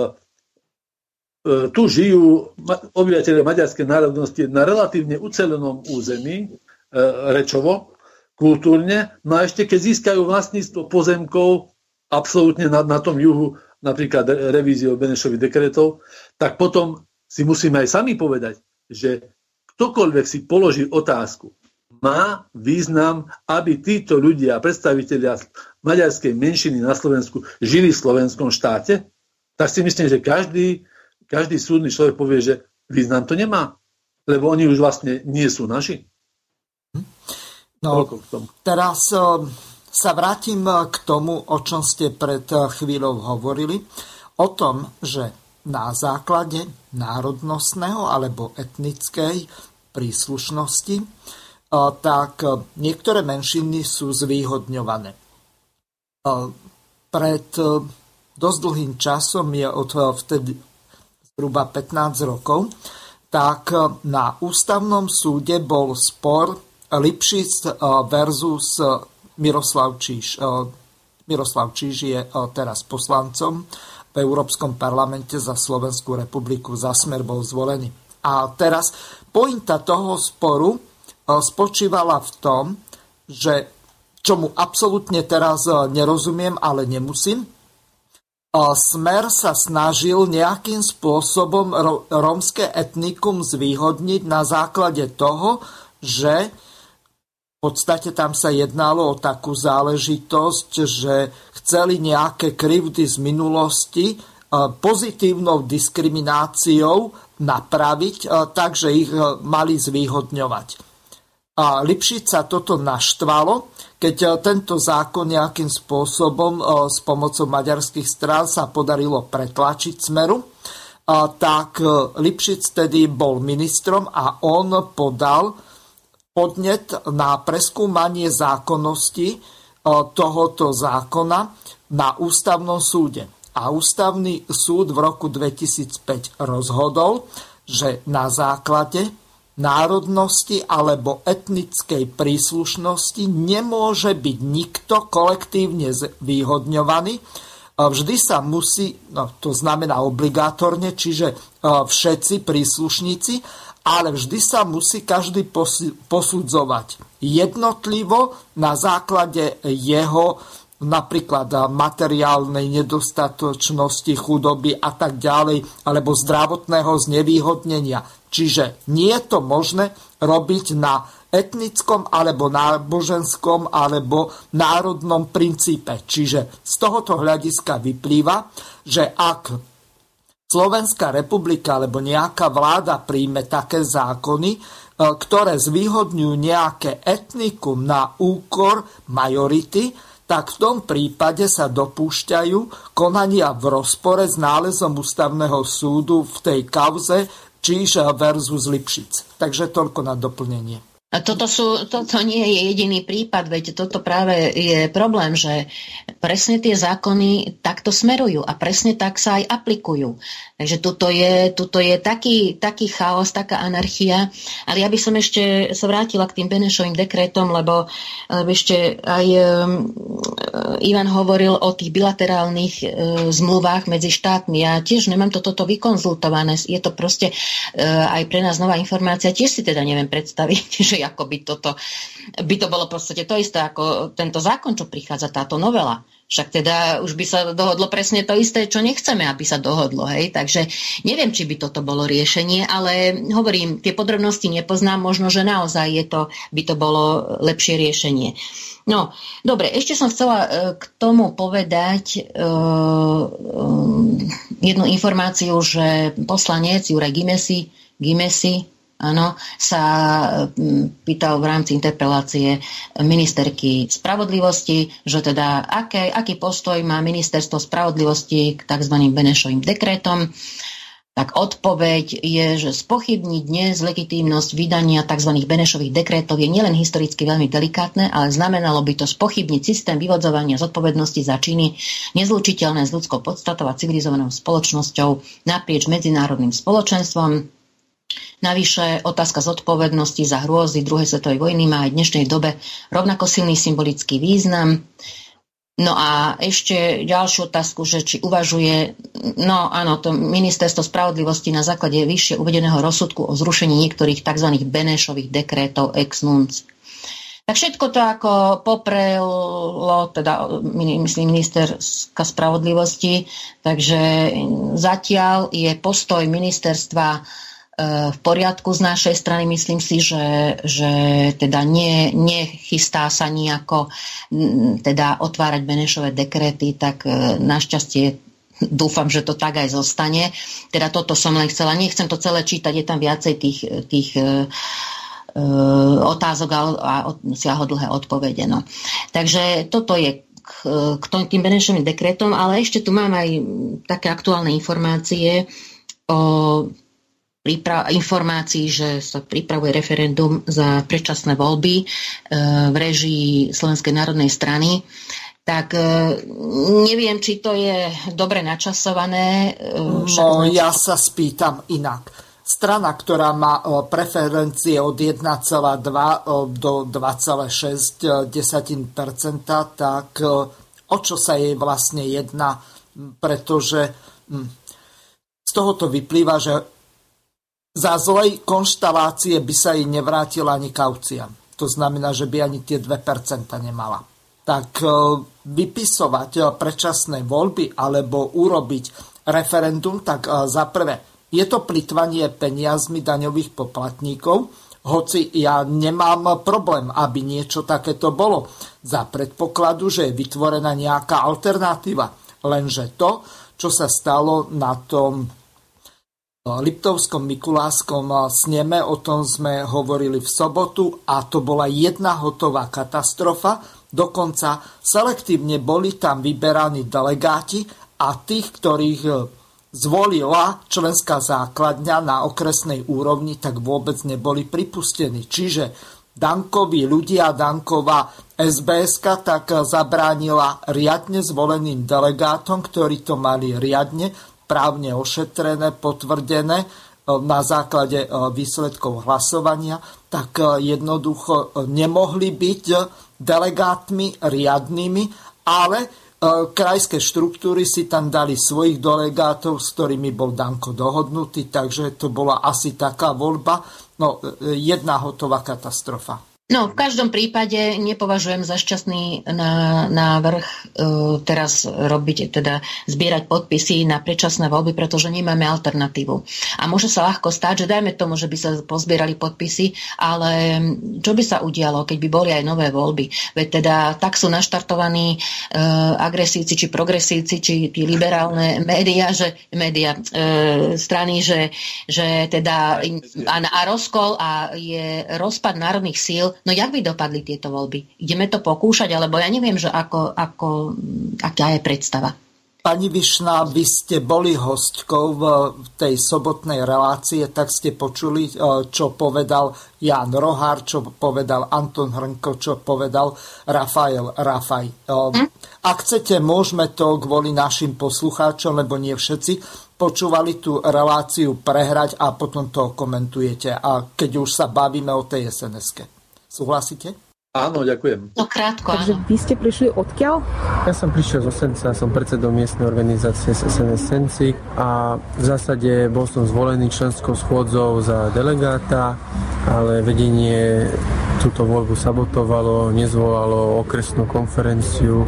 tu žijú obyvateľe maďarskej národnosti na relatívne ucelenom území, e, rečovo, kultúrne, no a ešte keď získajú vlastníctvo pozemkov absolútne na, na tom juhu, napríklad revíziou Benešových dekrétov, tak potom si musíme aj sami povedať, že ktokoľvek si položí otázku, má význam, aby títo ľudia, predstavitelia maďarskej menšiny na Slovensku, žili v slovenskom štáte, tak si myslím, že každý, každý súdny človek povie, že význam to nemá, lebo oni už vlastne nie sú naši. No, teraz sa vrátim k tomu, o čom ste pred chvíľou hovorili, o tom, že na základe národnostného alebo etnickej príslušnosti tak niektoré menšiny sú zvýhodňované. Pred dosť dlhým časom, je od vtedy zhruba pätnásť rokov, tak na ústavnom súde bol spor Lipšic versus Miroslav Číš. Miroslav Číš je teraz poslancom v Európskom parlamente za Slovenskú republiku, za Smer bol zvolený. A teraz pointa toho sporu spočívala v tom, že čomu absolútne teraz nerozumiem, ale nemusím, Smer sa snažil nejakým spôsobom rómske etnikum zvýhodniť na základe toho, že v podstate tam sa jednalo o takú záležitosť, že chceli nejaké krivdy z minulosti pozitívnou diskrimináciou napraviť, takže ich mali zvýhodňovať. A Lipšica toto naštvalo, keď tento zákon nejakým spôsobom s pomocou maďarských strán sa podarilo pretlačiť Smeru, tak Lipšic tedy bol ministrom a on podal podnet na preskúmanie zákonnosti tohoto zákona na ústavnom súde. A ústavný súd v roku dvetisícpäť rozhodol, že na základe národnosti alebo etnickej príslušnosti nemôže byť nikto kolektívne zvýhodňovaný. Vždy sa musí, no to znamená obligátorne, čiže všetci príslušníci, ale vždy sa musí každý posudzovať jednotlivo na základe jeho napríklad materiálnej nedostatočnosti, chudoby a tak ďalej, alebo zdravotného znevýhodnenia. Čiže nie je to možné robiť na etnickom, alebo náboženskom, alebo národnom princípe. Čiže z tohoto hľadiska vyplýva, že ak Slovenská republika alebo nejaká vláda príjme také zákony, ktoré zvýhodňujú nejaké etnikum na úkor majority, tak v tom prípade sa dopúšťajú konania v rozpore s nálezom ústavného súdu v tej kauze Číš versus Lipšic. Takže toľko na doplnenie. A toto, sú, toto nie je jediný prípad, veď toto práve je problém, že presne tie zákony takto smerujú a presne tak sa aj aplikujú. Takže tuto je, tuto je taký, taký chaos, taká anarchia. Ale ja by som ešte sa vrátila k tým Benešovým dekrétom, lebo, lebo ešte aj Ivan hovoril o tých bilaterálnych zmluvách medzi štátmi. Ja tiež nemám to, toto vykonzultované. Je to proste aj pre nás nová informácia. Tiež si teda neviem predstaviť, že ako by toto, by to bolo v podstate to isté ako tento zákon, čo prichádza táto novela. Však teda už by sa dohodlo presne to isté, čo nechceme, aby sa dohodlo, hej. Takže neviem, či by toto bolo riešenie, ale hovorím, tie podrobnosti nepoznám, možno, že naozaj je to, by to bolo lepšie riešenie. No, dobre, ešte som chcela k tomu povedať uh, um, jednu informáciu, že poslanec Juraj Gimesi, Gimesi, Áno, sa pýtal v rámci interpelácie ministerky spravodlivosti, že teda aké, aký postoj má ministerstvo spravodlivosti k tzv. Benešovým dekrétom. Tak odpoveď je, že spochybniť dnes legitímnosť vydania tzv. Benešových dekrétov je nielen historicky veľmi delikátne, ale znamenalo by to spochybniť systém vyvodzovania zodpovednosti za činy nezlučiteľné s ľudskou podstatou a civilizovanou spoločnosťou naprieč medzinárodným spoločenstvom. Navyše otázka zodpovednosti za hrôzy druhej svetovej vojny má aj v dnešnej dobe rovnako silný symbolický význam. No a ešte ďalšiu otázku, že či uvažuje, no áno, to ministerstvo spravodlivosti na základe vyššie uvedeného rozsudku o zrušení niektorých tzv. Benešových dekrétov ex nunc. Tak všetko to ako poprelo, teda myslím ministerka spravodlivosti, takže zatiaľ je postoj ministerstva v poriadku z našej strany. Myslím si, že, že teda nie, nechystá sa nejako teda otvárať Benešové dekréty, tak našťastie dúfam, že to tak aj zostane. Teda toto som len chcela, nechcem to celé čítať, je tam viacej tých, tých uh, otázok a, a siahodlhé odpovede. No. Takže toto je k, k tým Benešovým dekrétom, ale ešte tu mám aj také aktuálne informácie o informácií, že sa pripravuje referendum za predčasné voľby v režii Slovenskej národnej strany. Tak neviem, či to je dobre načasované. No, ja sa spýtam inak. Strana, ktorá má preferencie od jeden celá dva do dva celé šesť percenta, tak o čo sa jej vlastne jedná? Pretože z tohoto vyplýva, že za zlej konštalácie by sa jej nevrátila ani kaucia. To znamená, že by ani tie dve percentá nemala. Tak vypisovať predčasné voľby alebo urobiť referendum, tak za prvé, je to plytvanie peniazmi daňových poplatníkov, hoci ja nemám problém, aby niečo takéto bolo, za predpokladu, že je vytvorená nejaká alternatíva. Lenže to, čo sa stalo na tom Liptovskom Mikuláskom sneme, o tom sme hovorili v sobotu a to bola jedna hotová katastrofa. Dokonca selektívne boli tam vyberaní delegáti a tých, ktorých zvolila členská základňa na okresnej úrovni, tak vôbec neboli pripustení. Čiže Dankovi ľudia, Dankova es bé eska tak zabránila riadne zvoleným delegátom, ktorí to mali riadne právne ošetrené, potvrdené na základe výsledkov hlasovania, tak jednoducho nemohli byť delegátmi riadnymi, ale krajské štruktúry si tam dali svojich delegátov, s ktorými bol Danko dohodnutý, takže to bola asi taká voľba, no jedna hotová katastrofa. No, v každom prípade nepovažujem za šťastný návrh teraz robiť, teda zbierať podpisy na predčasné voľby, pretože nemáme alternatívu. A môže sa ľahko stať, že dajme tomu, že by sa pozbierali podpisy, ale čo by sa udialo, keď by boli aj nové voľby? Veď teda tak sú naštartovaní e, agresívci či progresívci, či tí liberálne médiá, že médiá e, strany, že, že teda a, a rozkol a je rozpad národných síl. No jak by dopadli tieto voľby? Ideme to pokúšať, alebo ja neviem, že ako, ako, aká je predstava. Pani Vyšná, vy ste boli hostkou v tej sobotnej relácie, tak ste počuli, čo povedal Ján Rohár, čo povedal Anton Hrnko, čo povedal Rafael Rafaj. Hm? Ak chcete, môžeme to kvôli našim poslucháčom, lebo nie všetci počúvali tú reláciu, prehrať a potom to komentujete. A keď už sa bavíme o tej es en eske. Súhlasíte? Áno, ďakujem. No krátko, áno. Takže vy ste prišli odkiaľ? Ja som prišiel z Senca, som predsedom miestnej organizácie es en es Senci a v zásade bol som zvolený členskou schôdzou za delegáta, ale vedenie túto voľbu sabotovalo, nezvolalo okresnú konferenciu,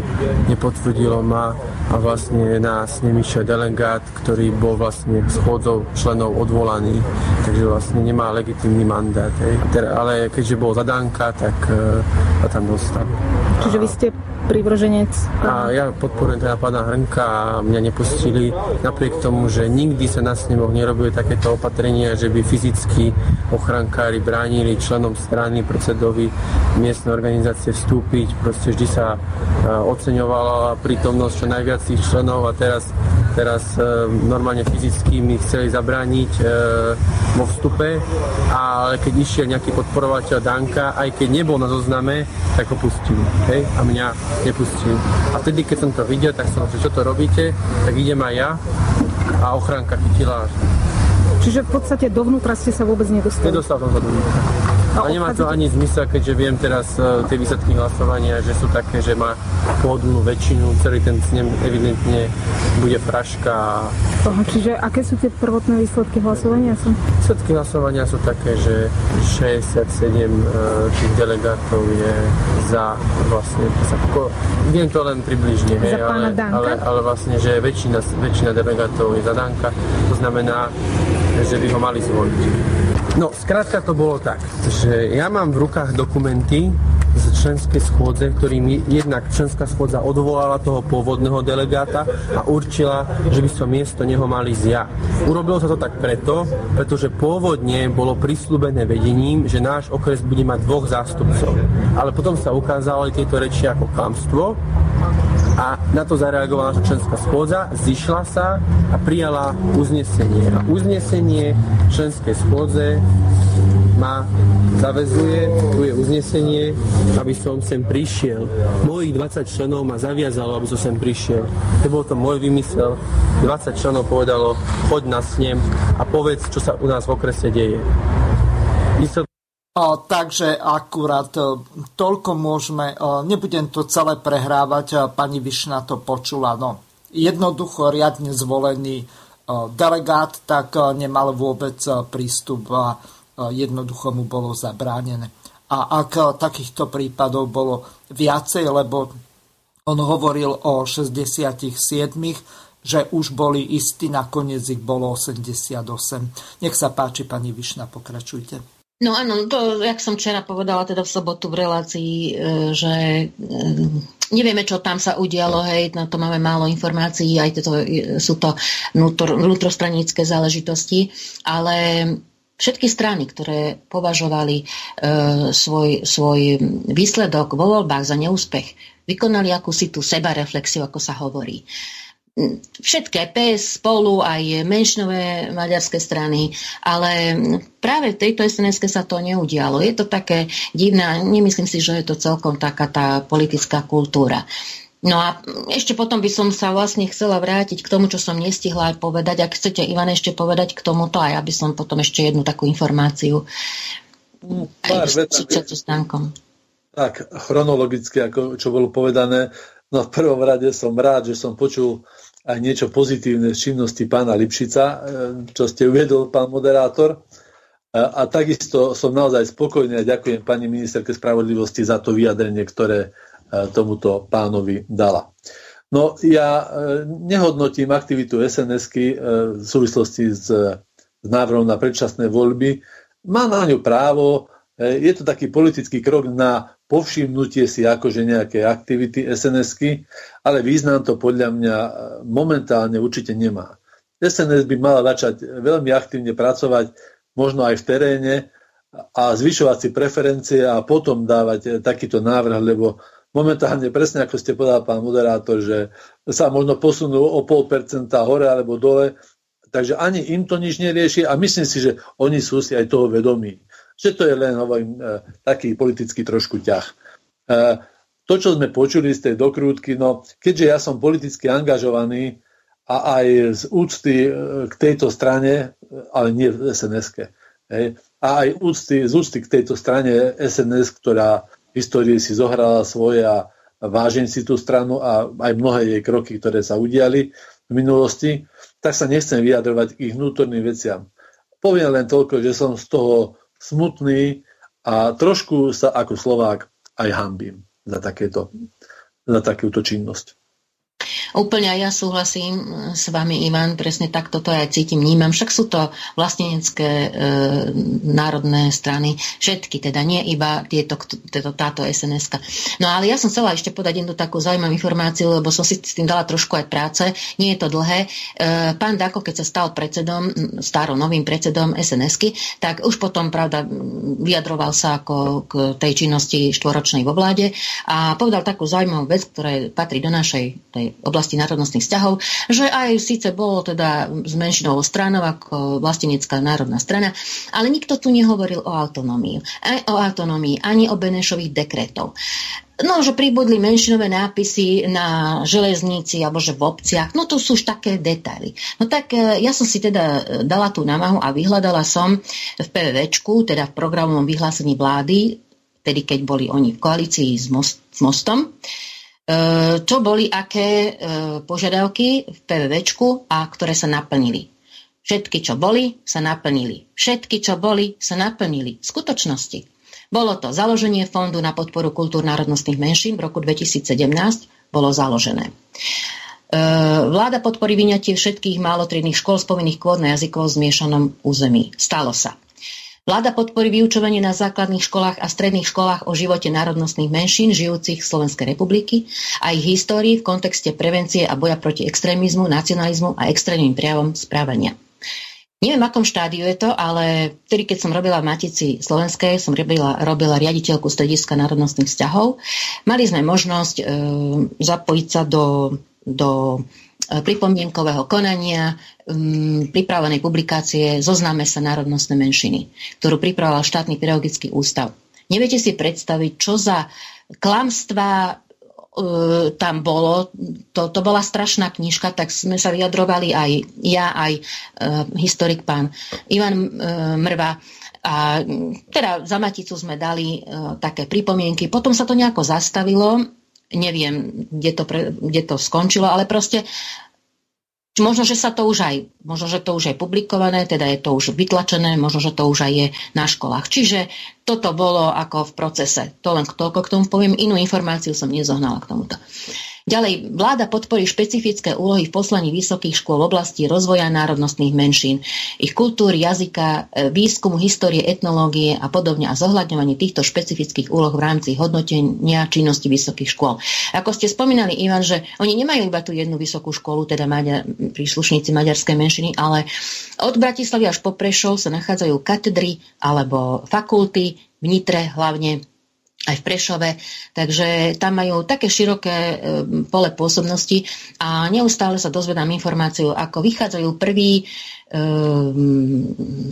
nepotvrdilo ma a vlastne nás nemýšľa delegát, ktorý bol vlastne schôdzou členov odvolaný, takže vlastne nemá legitímny mandát. Hej. Ale keďže bol zadánka, tak a tam dostal. Čiže vy ste prívrženec? A ja podporujem teda pána Hrnka a mňa nepustili napriek tomu, že nikdy sa na snemoch nerobili takéto opatrenia, že by fyzicky ochrankári bránili členom strany, predsedovi miestnej organizácie vstúpiť. Proste vždy sa oceňovala prítomnosť čo najviac tých členov a teraz, teraz normálne fyzicky mi chceli zabrániť vo vstupe, ale keď išiel nejaký podporovateľ Danka, aj keď nebol na zozname, tak ho pustil. Hej? A mňa nepustil. A vtedy, keď som to videl, tak som, že čo to robíte, tak idem aj ja. A ochránka chytila Čiže v podstate dovnútra ste sa vôbec nedostali? Nedostal som sa dovnútra. A, a nemá to ani zmysel, keďže viem teraz uh, tie výsledky hlasovania, že sú také, že má pôvodnú väčšinu, celý ten snem evidentne bude fraška. Aha, čiže aké sú tie prvotné výsledky hlasovania? Výsledky hlasovania sú také, že šesťdesiatsedem uh, tých delegátov je za vlastne, ako, viem to len približne, hej, ale, ale, ale vlastne, že väčšina, väčšina delegátov je za Danka, to znamená, že by ho mali zvoliť. No, skrátka to bolo tak, že ja mám v rukách dokumenty z členskej schôdze, ktorým jednak členská schôdza odvolala toho pôvodného delegáta a určila, že by som miesto neho mali zja. Urobilo sa to tak preto, pretože pôvodne bolo prisľúbené vedením, že náš okres bude mať dvoch zástupcov. Ale potom sa ukázalo tieto reči ako klamstvo a na to zareagovala naša členská schôdza, zišla sa a prijala uznesenie. A uznesenie členskej schôdze ma zaväzuje, tu je uznesenie, aby som sem prišiel. Mojich dvadsať členov ma zaviazalo, aby som sem prišiel. To bol to môj vymysel. dvadsať členov povedalo, choď na snem a povedz, čo sa u nás v okrese deje. Vysel... O, takže akurát toľko môžeme, o, nebudem to celé prehrávať, pani Vyšná to počula. No, jednoducho riadne zvolený o, delegát tak o, nemal vôbec o, prístup a o, jednoducho mu bolo zabránené. A ak o, takýchto prípadov bolo viacej, lebo on hovoril o šesťdesiatsedem, že už boli istí, nakoniec ich bolo osemdesiatosem. Nech sa páči, pani Vyšná, pokračujte. No áno, to, jak som včera povedala teda v sobotu v relácii, že nevieme, čo tam sa udialo, hej, na to máme málo informácií, aj toto, sú to vnútor, vnútrostranické záležitosti, ale všetky strany, ktoré považovali svoj, svoj výsledok vo voľbách za neúspech, vykonali akúsi tú sebareflexiu, ako sa hovorí. Všetké pé es, Spolu, aj menšinové maďarské strany, ale práve v tejto es en eske sa to neudialo. Je to také divné a nemyslím si, že je to celkom taká tá politická kultúra. No a ešte potom by som sa vlastne chcela vrátiť k tomu, čo som nestihla aj povedať. Ak chcete, Ivan, ešte povedať k tomuto, aj aby som potom ešte jednu takú informáciu no, pár vetami s Dankom. Tak, chronologicky, ako čo bolo povedané, no v prvom rade som rád, že som počul aj niečo pozitívne z činnosti pána Lipšica, čo ste uviedol, pán moderátor. A, a takisto som naozaj spokojný a ďakujem pani ministerke spravodlivosti za to vyjadrenie, ktoré tomuto pánovi dala. No ja nehodnotím aktivitu es en esky v súvislosti s, s návrhom na predčasné voľby. Má na ňu právo, je to taký politický krok na povšimnutie si akože nejaké aktivity es en esky, ale význam to podľa mňa momentálne určite nemá. es en es by mala začať veľmi aktívne pracovať, možno aj v teréne a zvyšovať si preferencie a potom dávať takýto návrh, lebo momentálne presne ako ste povedal, pán moderátor, že sa možno posunú o pol percenta hore alebo dole, takže ani im to nič nerieši a myslím si, že oni sú si aj toho vedomí. Že to je len, hovorím, taký politický trošku ťah. To, čo sme počuli z tej dokrútky, no keďže ja som politicky angažovaný a aj z úcty k tejto strane, ale nie v es en eske, hej, a aj úcty, z úcty k tejto strane es en es, ktorá v histórii si zohrala svoje a vážim si tú stranu a aj mnohé jej kroky, ktoré sa udiali v minulosti, tak sa nechcem vyjadrovať ich vnútorným veciam. Poviem len toľko, že som z toho smutný a trošku sa ako Slovák aj hanbím za, takéto, za takúto činnosť. Úplne aj ja súhlasím s vami, Ivan, presne takto to aj cítim, vnímam. Však sú to vlastenecké e, národné strany, všetky, teda nie iba tieto, tieto, táto es en eska. No ale ja som chcela ešte podať jednu takú zaujímavú informáciu, lebo som si s tým dala trošku aj práce, nie je to dlhé. E, pán Danko, keď sa stal predsedom, staro novým predsedom es en esky, tak už potom, pravda, vyjadroval sa ako k tej činnosti štvoročnej vo vláde a povedal takú zaujímavú vec, ktorá patrí do našej tej oblasti národnostných vzťahov, že aj síce bolo teda z menšinovou stranou ako vlastenecká národná strana, ale nikto tu nehovoril o autonómii, o autonómii ani o Benešových dekrétov. No, že pribudli menšinové nápisy na železnici alebo že v obciach. No, to sú už také detaily. No tak ja som si teda dala tú námahu a vyhľadala som v PVVčku, teda v programovom vyhlásení vlády, tedy keď boli oni v koalícii s, most, s Mostom, čo boli aké požiadavky v PVVčku a ktoré sa naplnili. Všetky, čo boli, sa naplnili. Všetky, čo boli, sa naplnili. V skutočnosti. Bolo to založenie Fondu na podporu kultúr národnostných menšín v roku dvetisícsedemnásť bolo založené. Vláda podporí vyňatie všetkých málotriednych škôl z povinných kvót na jazykovo zmiešanom území. Stalo sa. Vláda podporí vyučovanie na základných školách a stredných školách o živote národnostných menšín žijúcich v Slovenskej republiky a ich histórii v kontexte prevencie a boja proti extrémizmu, nacionalizmu a extrémnym prejavom správania. Neviem, v akom štádiu je to, ale vtedy, keď som robila v Matici slovenskej, som robila, robila riaditeľku strediska národnostných vzťahov, mali sme možnosť e, zapojiť sa do, do pripomienkového konania, um, pripravenej publikácie Zoznáme sa národnostné menšiny, ktorú pripravoval štátny pedagogický ústav. Neviete si predstaviť, čo za klamstvá tam bolo, to, to bola strašná knižka, tak sme sa vyjadrovali aj ja, aj e, historik pán Ivan e, Mrva. A teda za Maticu sme dali e, také pripomienky. Potom sa to nejako zastavilo, neviem, kde to, pre, kde to skončilo, ale proste možno, že sa to už aj, možno, že to už je publikované, teda je to už vytlačené, možno, že to už aj je na školách. Čiže toto bolo ako v procese. To len toľko k tomu poviem. Inú informáciu som nezohnala k tomuto. Ďalej, vláda podporí špecifické úlohy v poslaní vysokých škôl v oblasti rozvoja národnostných menšín, ich kultúry, jazyka, výskumu, histórie, etnológie a podobne a zohľadňovanie týchto špecifických úloh v rámci hodnotenia činnosti vysokých škôl. Ako ste spomínali, Ivan, že oni nemajú iba tú jednu vysokú školu, teda maďa, príslušníci maďarskej menšiny, ale od Bratislavy až po Prešov sa nachádzajú katedry alebo fakulty v Nitre hlavne, aj v Prešove, takže tam majú také široké pole pôsobnosti a neustále sa dozvedám informáciu, ako vychádzajú prví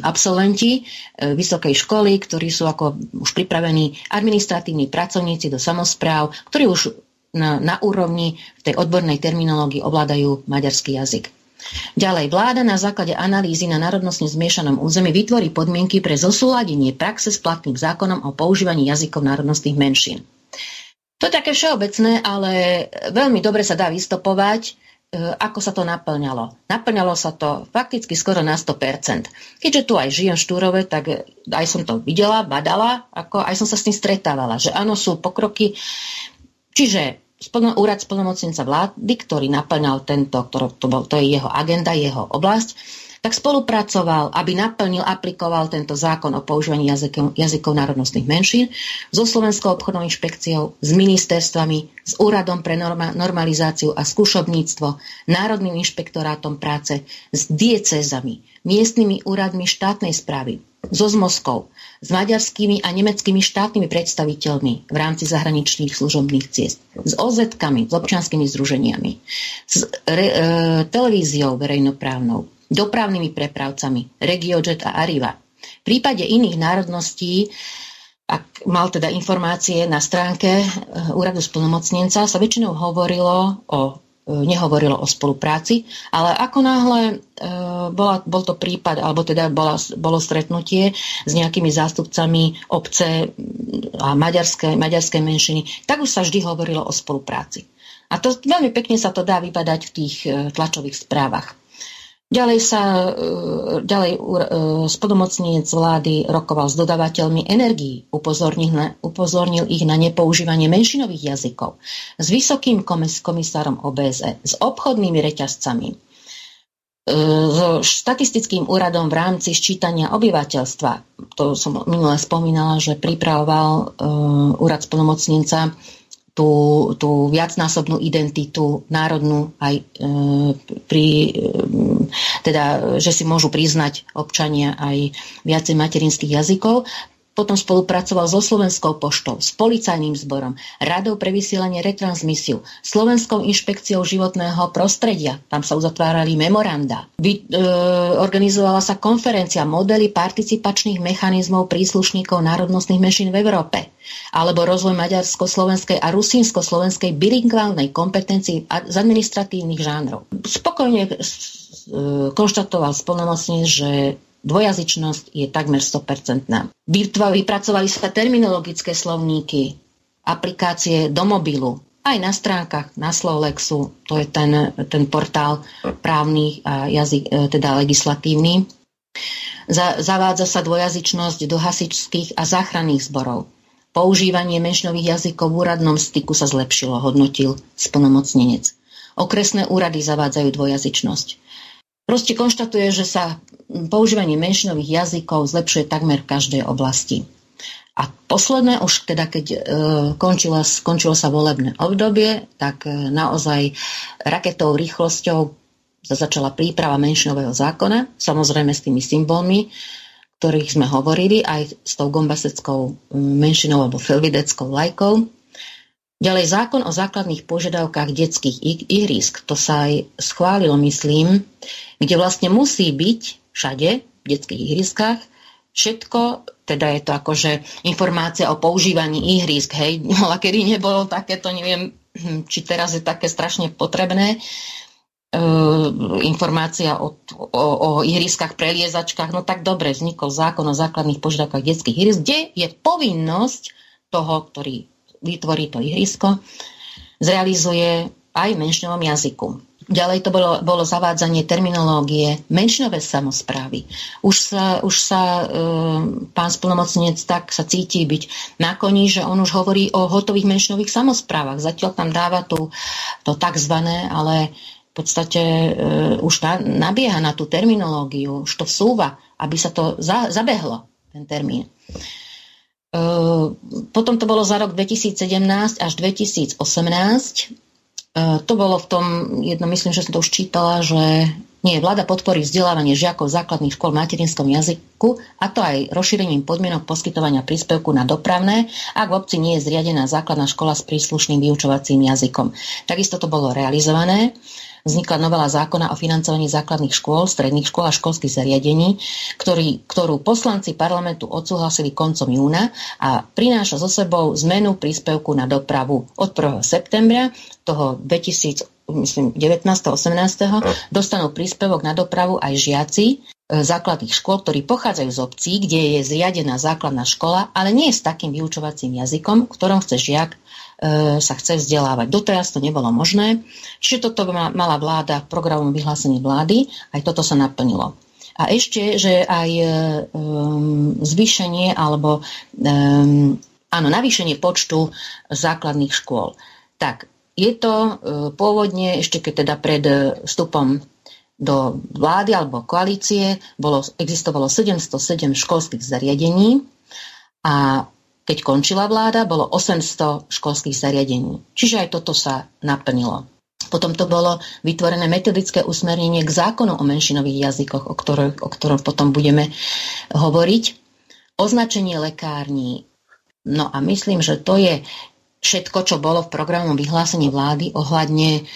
absolventi vysokej školy, ktorí sú ako už pripravení administratívni pracovníci do samospráv, ktorí už na, na úrovni v tej odbornej terminológii ovládajú maďarský jazyk. Ďalej, vláda na základe analýzy na národnostne zmiešanom území vytvorí podmienky pre zosúladenie praxe s platným zákonom o používaní jazykov národnostných menšín. To je také všeobecné, ale veľmi dobre sa dá vystopovať, ako sa to naplňalo. Naplňalo sa to fakticky skoro na sto percent. Keďže tu aj žijem v Štúrove, tak aj som to videla, badala, ako aj som sa s tým stretávala, že áno, sú pokroky. Čiže úrad splnomocnenca vlády, ktorý naplňal tento, ktorý, to, bol, to je jeho agenda, jeho oblasť, tak spolupracoval, aby naplnil, aplikoval tento zákon o používaní jazykov, jazykov národnostných menšín so Slovenskou obchodnou inšpekciou, s ministerstvami, s úradom pre norma, normalizáciu a skúšobníctvo, Národným inšpektorátom práce, s diecézami, miestnymi úradmi štátnej správy, so zmoskou, s maďarskými a nemeckými štátnymi predstaviteľmi v rámci zahraničných služobných ciest, s ó zetkami, s občianskými združeniami, s re, e, televíziou verejnoprávnou, dopravnými prepravcami, RegioJet a Arriva. V prípade iných národností, ak mal teda informácie na stránke úradu splnomocnenca, sa väčšinou hovorilo o nehovorilo o spolupráci, ale ako náhle e, bola, bol to prípad, alebo teda bola, bolo stretnutie s nejakými zástupcami obce a maďarskej maďarskej menšiny, tak už sa vždy hovorilo o spolupráci. A to veľmi pekne sa to dá vybadať v tých e, tlačových správach. Ďalej sa e, ďalej e, splnomocnenec vlády rokoval s dodávateľmi energií, upozornil, na, upozornil ich na nepoužívanie menšinových jazykov, s vysokým komis, komisárom ó bé es é, s obchodnými reťazcami, e, so štatistickým úradom v rámci ščítania obyvateľstva. To som minule spomínala, že pripravoval e, úrad splnomocnenca Tú, tú viacnásobnú identitu národnú, aj e, pri, e, teda, že si môžu priznať občania aj viacej materinských jazykov. Potom spolupracoval so Slovenskou poštou, s policajným zborom, Radou pre vysielanie retransmisiu, Slovenskou inšpekciou životného prostredia, tam sa uzatvárali memoranda. Vy, e, organizovala sa konferencia modely participačných mechanizmov príslušníkov národnostných menšín v Európe, alebo rozvoj maďarsko-slovenskej a rusínsko-slovenskej bilingválnej kompetencii z administratívnych žánrov. Spokojne e, konštatoval splnomocnenec, že dvojazyčnosť je takmer sto percent. Vypracovali sa terminologické slovníky, aplikácie do mobilu, aj na stránkach, na Slovlexu, to je ten, ten portál právny a jazyk, teda legislatívny. Za, zavádza sa dvojazyčnosť do hasičských a záchranných zborov. Používanie menšinových jazykov v úradnom styku sa zlepšilo, hodnotil splnomocnenec. Okresné úrady zavádzajú dvojazyčnosť. Proste konštatuje, že sa používanie menšinových jazykov zlepšuje takmer v každej oblasti. A posledné, už teda keď e, končilo, skončilo sa volebné obdobie, tak e, naozaj raketou rýchlosťou sa začala príprava menšinového zákona, samozrejme s tými symbolmi, ktorých sme hovorili, aj s tou gombaseckou menšinou alebo felvideckou lajkou. Ďalej zákon o základných požiadavkách detských ihrísk, to sa aj schválilo, myslím, kde vlastne musí byť všade v detských ihriskách všetko, teda je to akože informácia o používaní ihrisk, hej, ale kedy nebolo takéto, neviem, či teraz je také strašne potrebné, e, informácia o, o, o ihriskách, preliezačkách, no tak dobre, vznikol zákon o základných požiadavkách detských ihrisk, kde je povinnosť toho, ktorý vytvorí to ihrisko, zrealizuje aj v menšinovom jazyku. Ďalej to bolo, bolo zavádzanie terminológie menšinové samosprávy. Už sa, už sa e, pán splnomocnenec tak sa cíti byť na koni, že on už hovorí o hotových menšinových samosprávach. Zatiaľ tam dáva tú, to takzvané, ale v podstate e, už tá, nabieha na tú terminológiu, už to vsúva, aby sa to za, zabehlo, ten termín. Uh, potom to bolo za rok dvetisícsedemnásť až dvetisícosemnásť. Uh, to bolo v tom, jedno myslím, že som to už čítala, že nie, vláda podporí vzdelávanie žiakov základných škôl v materinskom jazyku, a to aj rozšírením podmienok poskytovania príspevku na dopravné, ak v obci nie je zriadená základná škola s príslušným vyučovacím jazykom. Takisto to bolo realizované. Vznikla novela zákona o financovaní základných škôl, stredných škôl a školských zariadení, ktorý, ktorú poslanci parlamentu odsúhlasili koncom júna a prináša so sebou zmenu príspevku na dopravu od prvého septembra toho dvetisícdevätnásť osemnásť dostanú príspevok na dopravu aj žiaci základných škôl, ktorí pochádzajú z obcí, kde je zriadená základná škola, ale nie s takým vyučovacím jazykom, ktorom chce žiak sa chce vzdelávať. Doteraz to nebolo možné. Čiže toto mala vláda v programovom vyhlásení vlády. Aj toto sa naplnilo. A ešte, že aj um, zvýšenie alebo um, áno, navýšenie počtu základných škôl. Tak, je to uh, pôvodne, ešte keď teda pred vstupom do vlády alebo koalície, bolo, existovalo sedemsto sedem školských zariadení a keď končila vláda, bolo osemsto školských zariadení. Čiže aj toto sa naplnilo. Potom to bolo vytvorené metodické usmernenie k zákonu o menšinových jazykoch, o ktorom, o ktorom potom budeme hovoriť. Označenie lekární. No a myslím, že to je všetko, čo bolo v programovom vyhlásení vlády ohľadne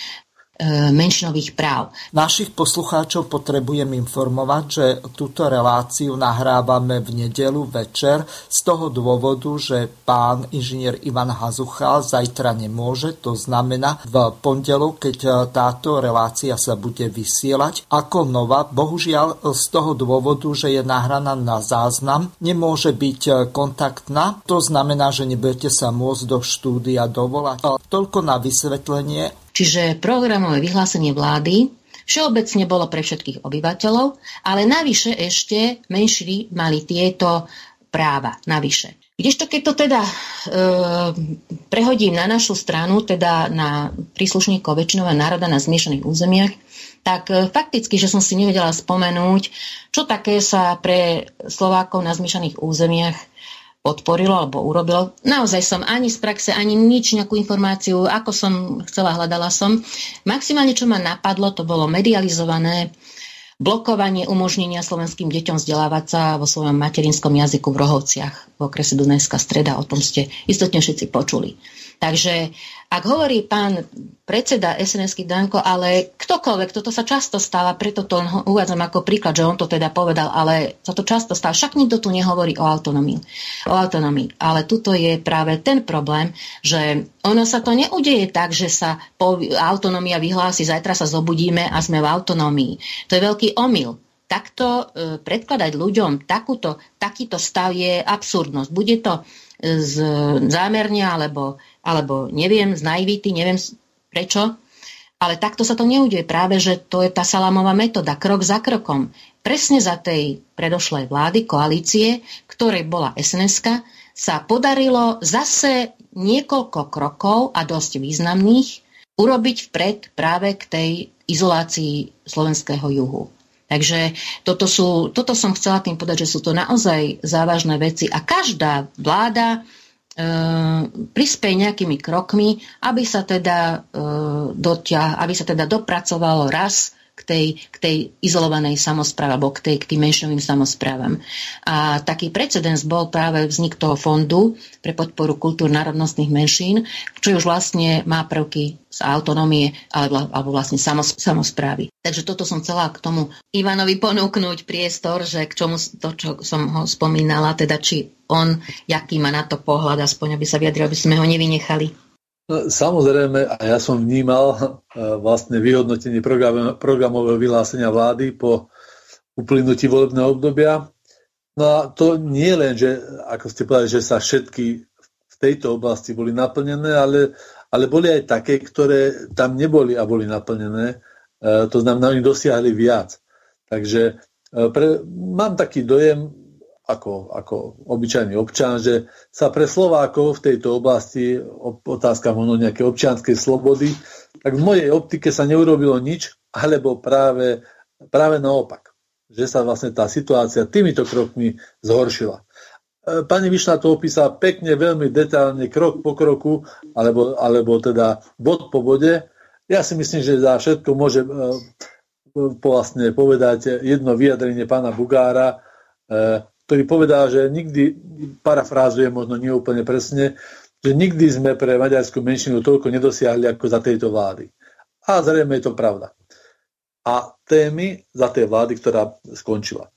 menšinových práv. Našich poslucháčov potrebujem informovať, že túto reláciu nahrávame v nedeľu večer z toho dôvodu, že pán inžinier Ivan Hazucha zajtra nemôže, to znamená v pondelok, keď táto relácia sa bude vysielať ako nová. Bohužiaľ z toho dôvodu, že je nahraná na záznam, nemôže byť kontaktná, to znamená, že nebudete sa môcť do štúdia dovolať. Toľko na vysvetlenie. Čiže programové vyhlásenie vlády všeobecne bolo pre všetkých obyvateľov, ale navyše ešte menšiny mali tieto práva navyše. Kdežto keď to teda e, prehodím na našu stranu, teda na príslušníkov väčšinového národa na zmiešaných územiach, tak e, fakticky, že som si nevedela spomenúť, čo také sa pre Slovákov na zmiešaných územiach podporilo alebo urobilo. Naozaj som ani z praxe, ani nič, nejakú informáciu, ako som chcela, hľadala som. Maximálne, čo ma napadlo, to bolo medializované blokovanie umožnenia slovenským deťom vzdelávať sa vo svojom materinskom jazyku v Rohovciach v okrese Dunajská Streda. O tom ste istotne všetci počuli. Takže ak hovorí pán predseda es en esky Danko, ale ktokoľvek, toto sa často stáva, preto to uvádzam ako príklad, že on to teda povedal, ale sa to často stáva. Však nikto tu nehovorí o autonómii. O autonómii. Ale tuto je práve ten problém, že ono sa to neudeje tak, že sa autonómia vyhlási, zajtra sa zobudíme a sme v autonómii. To je veľký omyl. Takto e, predkladať ľuďom takúto, takýto stav je absurdnosť. Bude to z, zámerne alebo, alebo neviem, z naivity, neviem prečo, ale takto sa to neudeje. Práve, že to je tá salámová metóda, krok za krokom. Presne za tej predošlej vlády, koalície, ktorej bola es en eska, sa podarilo zase niekoľko krokov a dosť významných urobiť vpred práve k tej izolácii slovenského juhu. Takže toto, sú, toto som chcela tým povedať, že sú to naozaj závažné veci a každá vláda e, prispieje nejakými krokmi, aby sa teda e, dotiah, aby sa teda dopracovalo raz k tej, k tej izolovanej samospráve alebo k, tej, k tým menšinovým samosprávam. A taký precedens bol práve vznik toho fondu pre podporu kultúr národnostných menšín, čo už vlastne má prvky z autonómie alebo, alebo vlastne samos, samosprávy. Takže toto som chcela k tomu Ivanovi ponúknuť priestor, že k čomu to, čo som ho spomínala, teda či on, jaký má na to pohľad, aspoň aby sa vyjadril, aby sme ho nevynechali. Samozrejme, a ja som vnímal vlastne vyhodnotenie program, programového vyhlásenia vlády po uplynutí volebného obdobia. No a to nie len, že, ako ste povedali, že sa všetky v tejto oblasti boli naplnené, ale, ale boli aj také, ktoré tam neboli a boli naplnené. To znamená, oni dosiahli viac. Takže pre, mám taký dojem, Ako, ako obyčajný občan, že sa pre Slovákov v tejto oblasti otázka možno nejaké občianskej slobody, tak v mojej optike sa neurobilo nič, alebo práve, práve naopak, že sa vlastne tá situácia týmito krokmi zhoršila. Pani Vyšná to opísala pekne, veľmi detailne, krok po kroku, alebo, alebo teda bod po bode. Ja si myslím, že za všetko môže vlastne povedať jedno vyjadrenie pána Bugára, ktorý povedal, že nikdy, parafrázujem možno neúplne presne, že nikdy sme pre maďarskú menšinu toľko nedosiahli ako za tejto vlády. A zrejme je to pravda. A témy za tej vlády, ktorá skončila.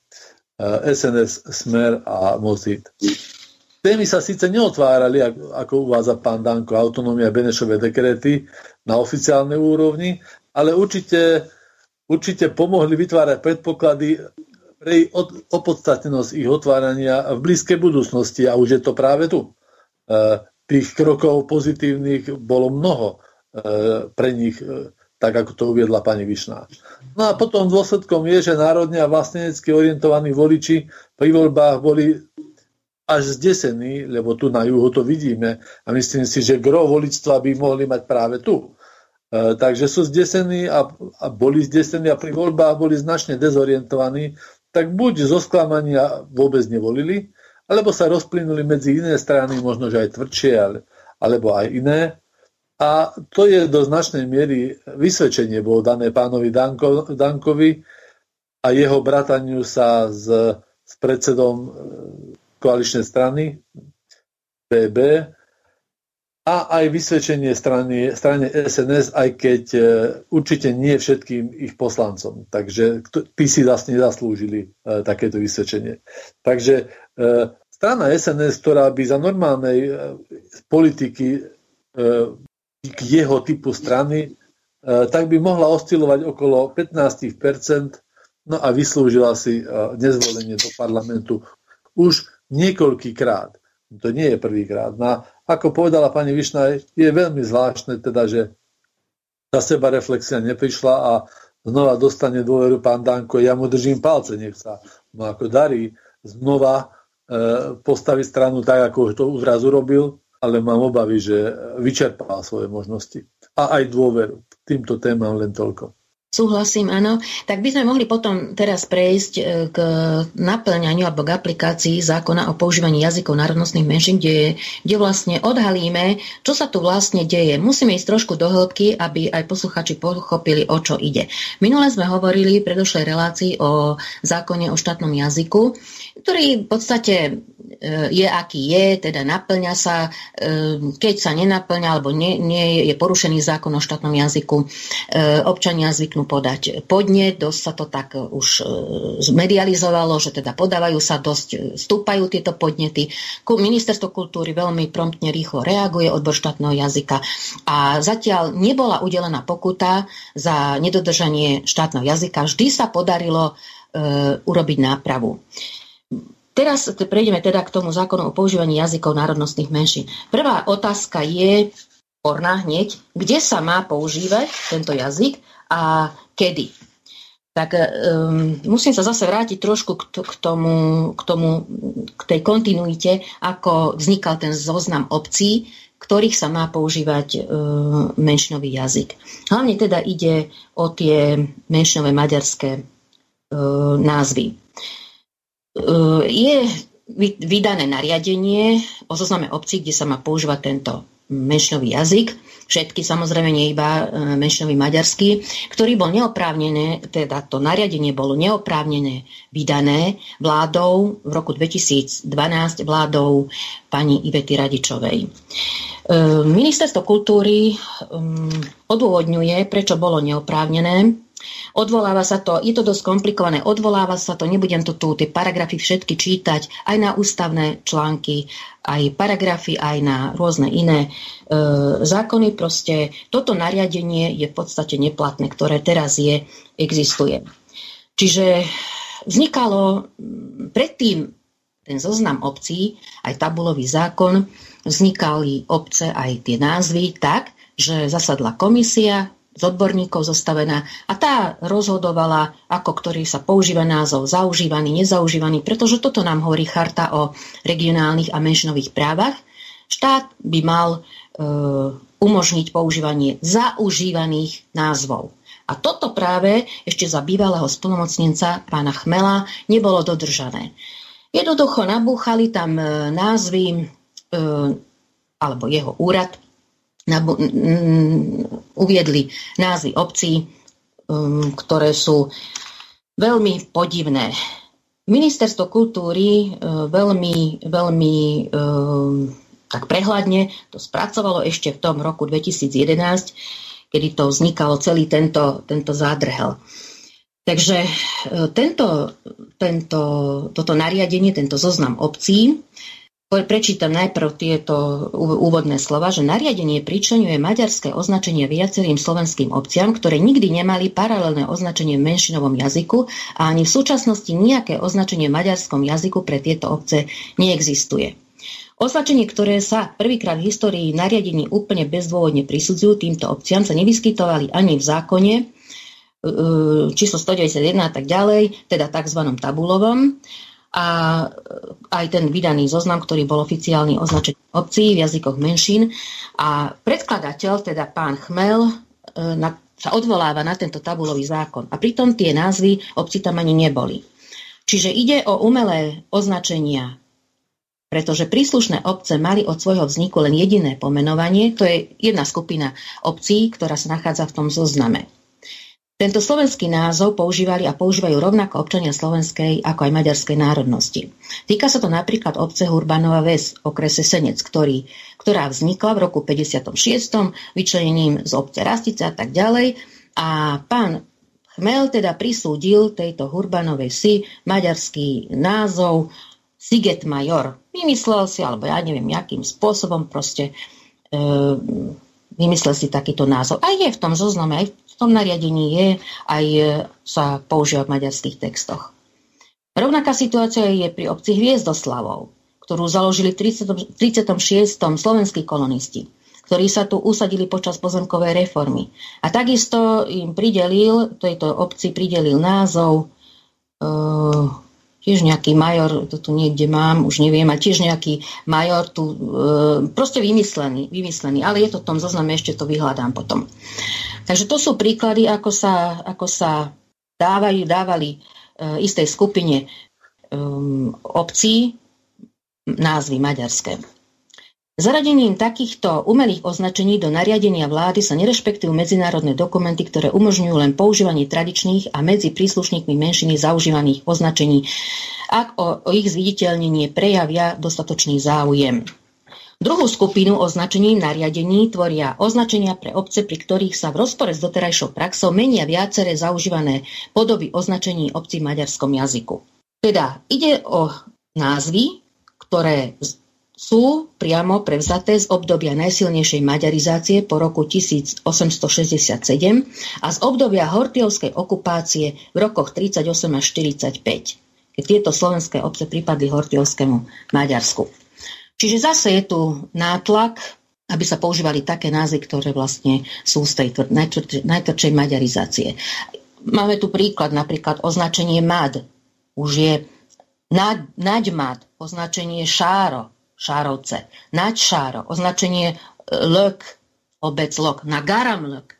es en es, Smer a Mocid. Témy sa síce neotvárali, ako uvádza pán Danko, autonómia, Benešove dekréty na oficiálnej úrovni, ale určite, určite pomohli vytvárať predpoklady pre opodstatnenosť ich otvárania v blízkej budúcnosti a už je to práve tu. E, tých krokov pozitívnych bolo mnoho e, pre nich, e, tak ako to uviedla pani Vyšná. No a potom dôsledkom je, že národne a vlastenecky orientovaní voliči pri voľbách boli až zdesení, lebo tu na juhu to vidíme a myslím si, že gro voličstva by mohli mať práve tu. E, takže sú zdesení a, a boli zdesení a pri voľbách boli značne dezorientovaní, tak buď zo sklamania vôbec nevolili, alebo sa rozplynuli medzi iné strany, možno že aj tvrdšie, ale, alebo aj iné. A to je do značnej miery vysvedčenie bolo dané pánovi Danko, Dankovi a jeho brataniu sa s, s predsedom koaličnej strany bé bé a aj vysvedčenie strany, strane es en es, aj keď e, určite nie všetkým ich poslancom. Takže kto, tí si vlastne zaslúžili e, takéto vysvedčenie. Takže e, strana es en es, ktorá by za normálnej e, politiky e, k jeho typu strany, e, tak by mohla oscilovať okolo pätnásť percent, no a vyslúžila si e, nezvolenie do parlamentu už niekoľkýkrát. To nie je prvýkrát. Na Ako povedala pani Vyšná, je veľmi zvláštne, teda, že tá seba reflexia neprišla a znova dostane dôveru pán Danko. Ja mu držím palce, nech sa mu ako darí znova e, postaviť stranu tak, ako to už raz urobil, ale mám obavy, že vyčerpal svoje možnosti a aj dôveru. Týmto témam len toľko. Súhlasím, áno. Tak by sme mohli potom teraz prejsť k napĺňaniu alebo k aplikácii zákona o používaní jazykov národnostných menšín, kde, je, kde vlastne odhalíme, čo sa tu vlastne deje. Musíme ísť trošku do hĺbky, aby aj posluchači pochopili, o čo ide. Minule sme hovorili v predošlej relácii o zákone o štátnom jazyku, ktorý v podstate je, aký je, teda napĺňa sa. Keď sa nenapĺňa alebo nie, nie je porušený zákon o štátnom jazyku, občania zvyknú podať podnet, dosť sa to tak už zmedializovalo, že teda podávajú sa, dosť stúpajú tieto podnety. Ministerstvo kultúry veľmi promptne, rýchlo reaguje, odbor štátneho jazyka, a zatiaľ nebola udelená pokuta za nedodržanie štátneho jazyka. Vždy sa podarilo e, urobiť nápravu. Teraz prejdeme teda k tomu zákonu o používaní jazykov národnostných menšín. Prvá otázka je sporná hneď, kde sa má používať tento jazyk a kedy. Tak um, musím sa zase vrátiť trošku k, t- k, tomu, k tomu, k tej kontinuite, ako vznikal ten zoznam obcí, ktorých sa má používať um, menšinový jazyk. Hlavne teda ide o tie menšinové maďarské um, názvy. Um, je vydané nariadenie o zozname obcí, kde sa má používať tento menšinový jazyk, všetky samozrejme, nie iba menšinový maďarský, ktorý bol neoprávnené, teda to nariadenie bolo neoprávnené vydané vládou v roku dvetisícdvanásť, vládou pani Ivety Radičovej. Ministerstvo kultúry odôvodňuje, prečo bolo neoprávnené. Odvoláva sa to, je to dosť komplikované, odvoláva sa to, nebudem to tu tie paragrafy všetky čítať, aj na ústavné články, aj paragrafy, aj na rôzne iné e, zákony. Proste toto nariadenie je v podstate neplatné, ktoré teraz je, existuje. Čiže vznikalo predtým ten zoznam obcí, aj tabulový zákon, vznikali obce, aj tie názvy, tak, že zasadla komisia z odborníkov zostavená, a tá rozhodovala, ako ktorý sa používa názov, zaužívaný, nezaužívaný, pretože toto nám hovorí charta o regionálnych a menšinových právach. Štát by mal e, umožniť používanie zaužívaných názvov. A toto práve ešte za bývalého splnomocnenca pána Chmela nebolo dodržané. Jednoducho nabúchali tam e, názvy, e, alebo jeho úrad, Nabu- m- uviedli názvy obcí, um, ktoré sú veľmi podivné. Ministerstvo kultúry uh, veľmi, veľmi um, tak prehľadne to spracovalo ešte v tom roku dvetisícjedenásť, kedy to vznikalo celý tento, tento zádrhel. Takže uh, tento, tento, toto nariadenie, tento zoznam obcí. Prečítam najprv tieto úvodné slova, že nariadenie pričleňuje maďarské označenie viacerým slovenským obciam, ktoré nikdy nemali paralelné označenie v menšinovom jazyku, a ani v súčasnosti nejaké označenie v maďarskom jazyku pre tieto obce neexistuje. Označenie, ktoré sa prvýkrát v histórii nariadení úplne bezdôvodne prisudzujú týmto obciam, sa nevyskytovali ani v zákone číslo sto deväťdesiatjeden a tak ďalej, teda tzv. Tabulovom, a aj ten vydaný zoznam, ktorý bol oficiálny označený obcí v jazykoch menšín. A predkladateľ, teda pán Chmel, na, sa odvoláva na tento tabulový zákon. A pritom tie názvy obcí tam ani neboli. Čiže ide o umelé označenia, pretože príslušné obce mali od svojho vzniku len jediné pomenovanie. To je jedna skupina obcí, ktorá sa nachádza v tom zozname. Tento slovenský názov používali a používajú rovnako občania slovenskej ako aj maďarskej národnosti. Týka sa to napríklad obce Hurbanova Ves, okrese Senec, ktorý, ktorá vznikla v roku päťdesiatom šiestom vyčlenením z obce Rastice a tak ďalej. A pán Chmel teda prisúdil tejto Hurbanovej si maďarský názov Siget Major. Vymyslel si, alebo ja neviem, akým spôsobom proste e, vymyslel si takýto názov. A je v tom zozname, aj v tom nariadení je, aj sa používa v maďarských textoch. Rovnaká situácia je pri obci Hviezdoslavov, ktorú založili v tridsiatom šiestom slovenskí kolonisti, ktorí sa tu usadili počas pozemkovej reformy. A takisto im pridelil, tejto obci pridelil názov e, Tiež nejaký major, to tu niekde mám, už neviem, a tiež nejaký major tu, e, proste vymyslený, vymyslený, ale je to v tom zozname, ešte to vyhľadám potom. Takže to sú príklady, ako sa, ako sa dávajú, dávali e, istej skupine e, obcí názvy maďarské. Zaradením takýchto umelých označení do nariadenia vlády sa nerešpektujú medzinárodné dokumenty, ktoré umožňujú len používanie tradičných a medzi príslušníkmi menšiny zaužívaných označení, ak o, o ich zviditeľnenie prejavia dostatočný záujem. Druhú skupinu označení nariadení tvoria označenia pre obce, pri ktorých sa v rozpore s doterajšou praxou menia viaceré zaužívané podoby označení obcí v maďarskom jazyku. Teda ide o názvy, ktoré sú priamo prevzaté z obdobia najsilnejšej maďarizácie po roku tisíc osemsto šesťdesiatsedem a z obdobia hortiovskej okupácie v rokoch tridsaťosem až štyridsaťpäť, keď tieto slovenské obce pripadli hortiovskému Maďarsku. Čiže zase je tu nátlak, aby sa používali také názvy, ktoré vlastne sú z tej najtvrdšej maďarizácie. Máme tu príklad, napríklad označenie mad, už je nad, naďmad, označenie šáro, Šárovce. Nadšáro, označenie Lok, obec Lok, na Garamlok.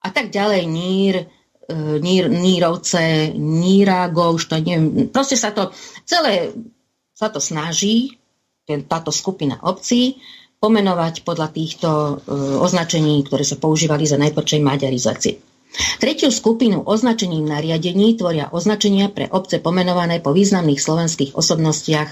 A tak ďalej, Nír, nír Nírovce, Nírago, už to neviem. Proste sa to celé sa to snaží, táto skupina obcí, pomenovať podľa týchto označení, ktoré sa používali za najtvrdšej maďarizácie. Tretiu skupinu označení v nariadení tvoria označenia pre obce pomenované po významných slovenských osobnostiach,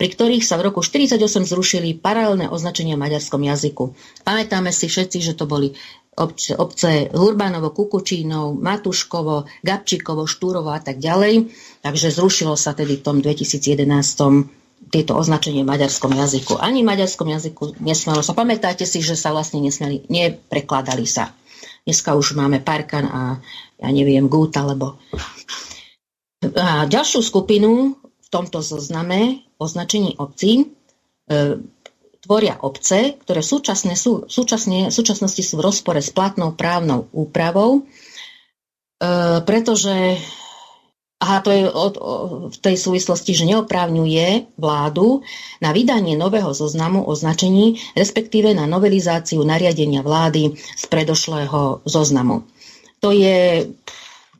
pri ktorých sa v roku štyridsaťosem zrušili paralelné označenia v maďarskom jazyku. Pamätáme si všetci, že to boli obce, obce Hurbanovo, Kukučínov, Matuškovo, Gabčíkovo, Štúrovo a tak ďalej. Takže zrušilo sa tedy v tom dvetisícjedenástom tieto označenie v maďarskom jazyku. Ani v maďarskom jazyku nesmelo sa. Pamätáte si, že sa vlastne nesmeli, neprekladali sa. Dneska už máme Parkan a ja neviem, Gúta, lebo... A ďalšiu skupinu v tomto zozname označení obcí e, tvoria obce, ktoré súčasne sú, súčasne, v súčasnosti sú v rozpore s platnou právnou úpravou, e, pretože... Aha, to je od, o, v tej súvislosti, že neoprávňuje vládu na vydanie nového zoznamu označení, respektíve na novelizáciu nariadenia vlády z predošlého zoznamu. To je,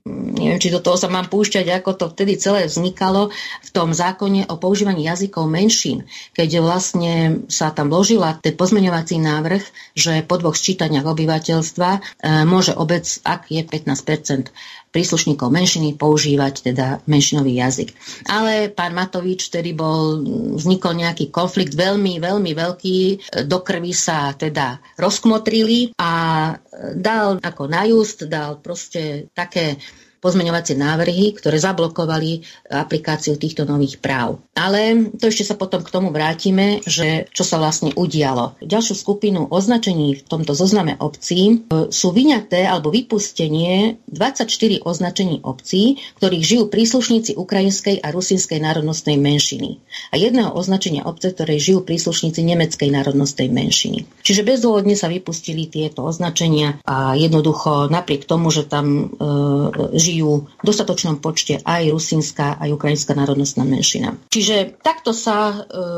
neviem, či do toho sa mám púšťať, ako to vtedy celé vznikalo v tom zákone o používaní jazykov menšín, keď vlastne sa tam vložila ten pozmeňovací návrh, že po dvoch sčítaniach obyvateľstva e, môže obec, ak je pätnásť percent príslušníkov menšiny, používať teda menšinový jazyk. Ale pán Matovič, vtedy bol, vznikol nejaký konflikt veľmi, veľmi veľký, do krvi sa teda rozkmotrili a dal ako najúst, dal proste také pozmeňovacie návrhy, ktoré zablokovali aplikáciu týchto nových práv. Ale to ešte sa potom k tomu vrátime, že čo sa vlastne udialo. Ďalšiu skupinu označení v tomto zozname obcí sú vyňaté alebo vypustenie dvadsaťštyri označení obcí, ktorých žijú príslušníci ukrajinskej a rusínskej národnostnej menšiny. A jedného označenia obce, ktoré žijú príslušníci nemeckej národnostnej menšiny. Čiže bezdôvodne sa vypustili tieto označenia a jednoducho napriek tomu, že tam e, žijú v dostatočnom počte aj rusínska, aj ukrajinská národnostná menšina. Čiže takto sa e,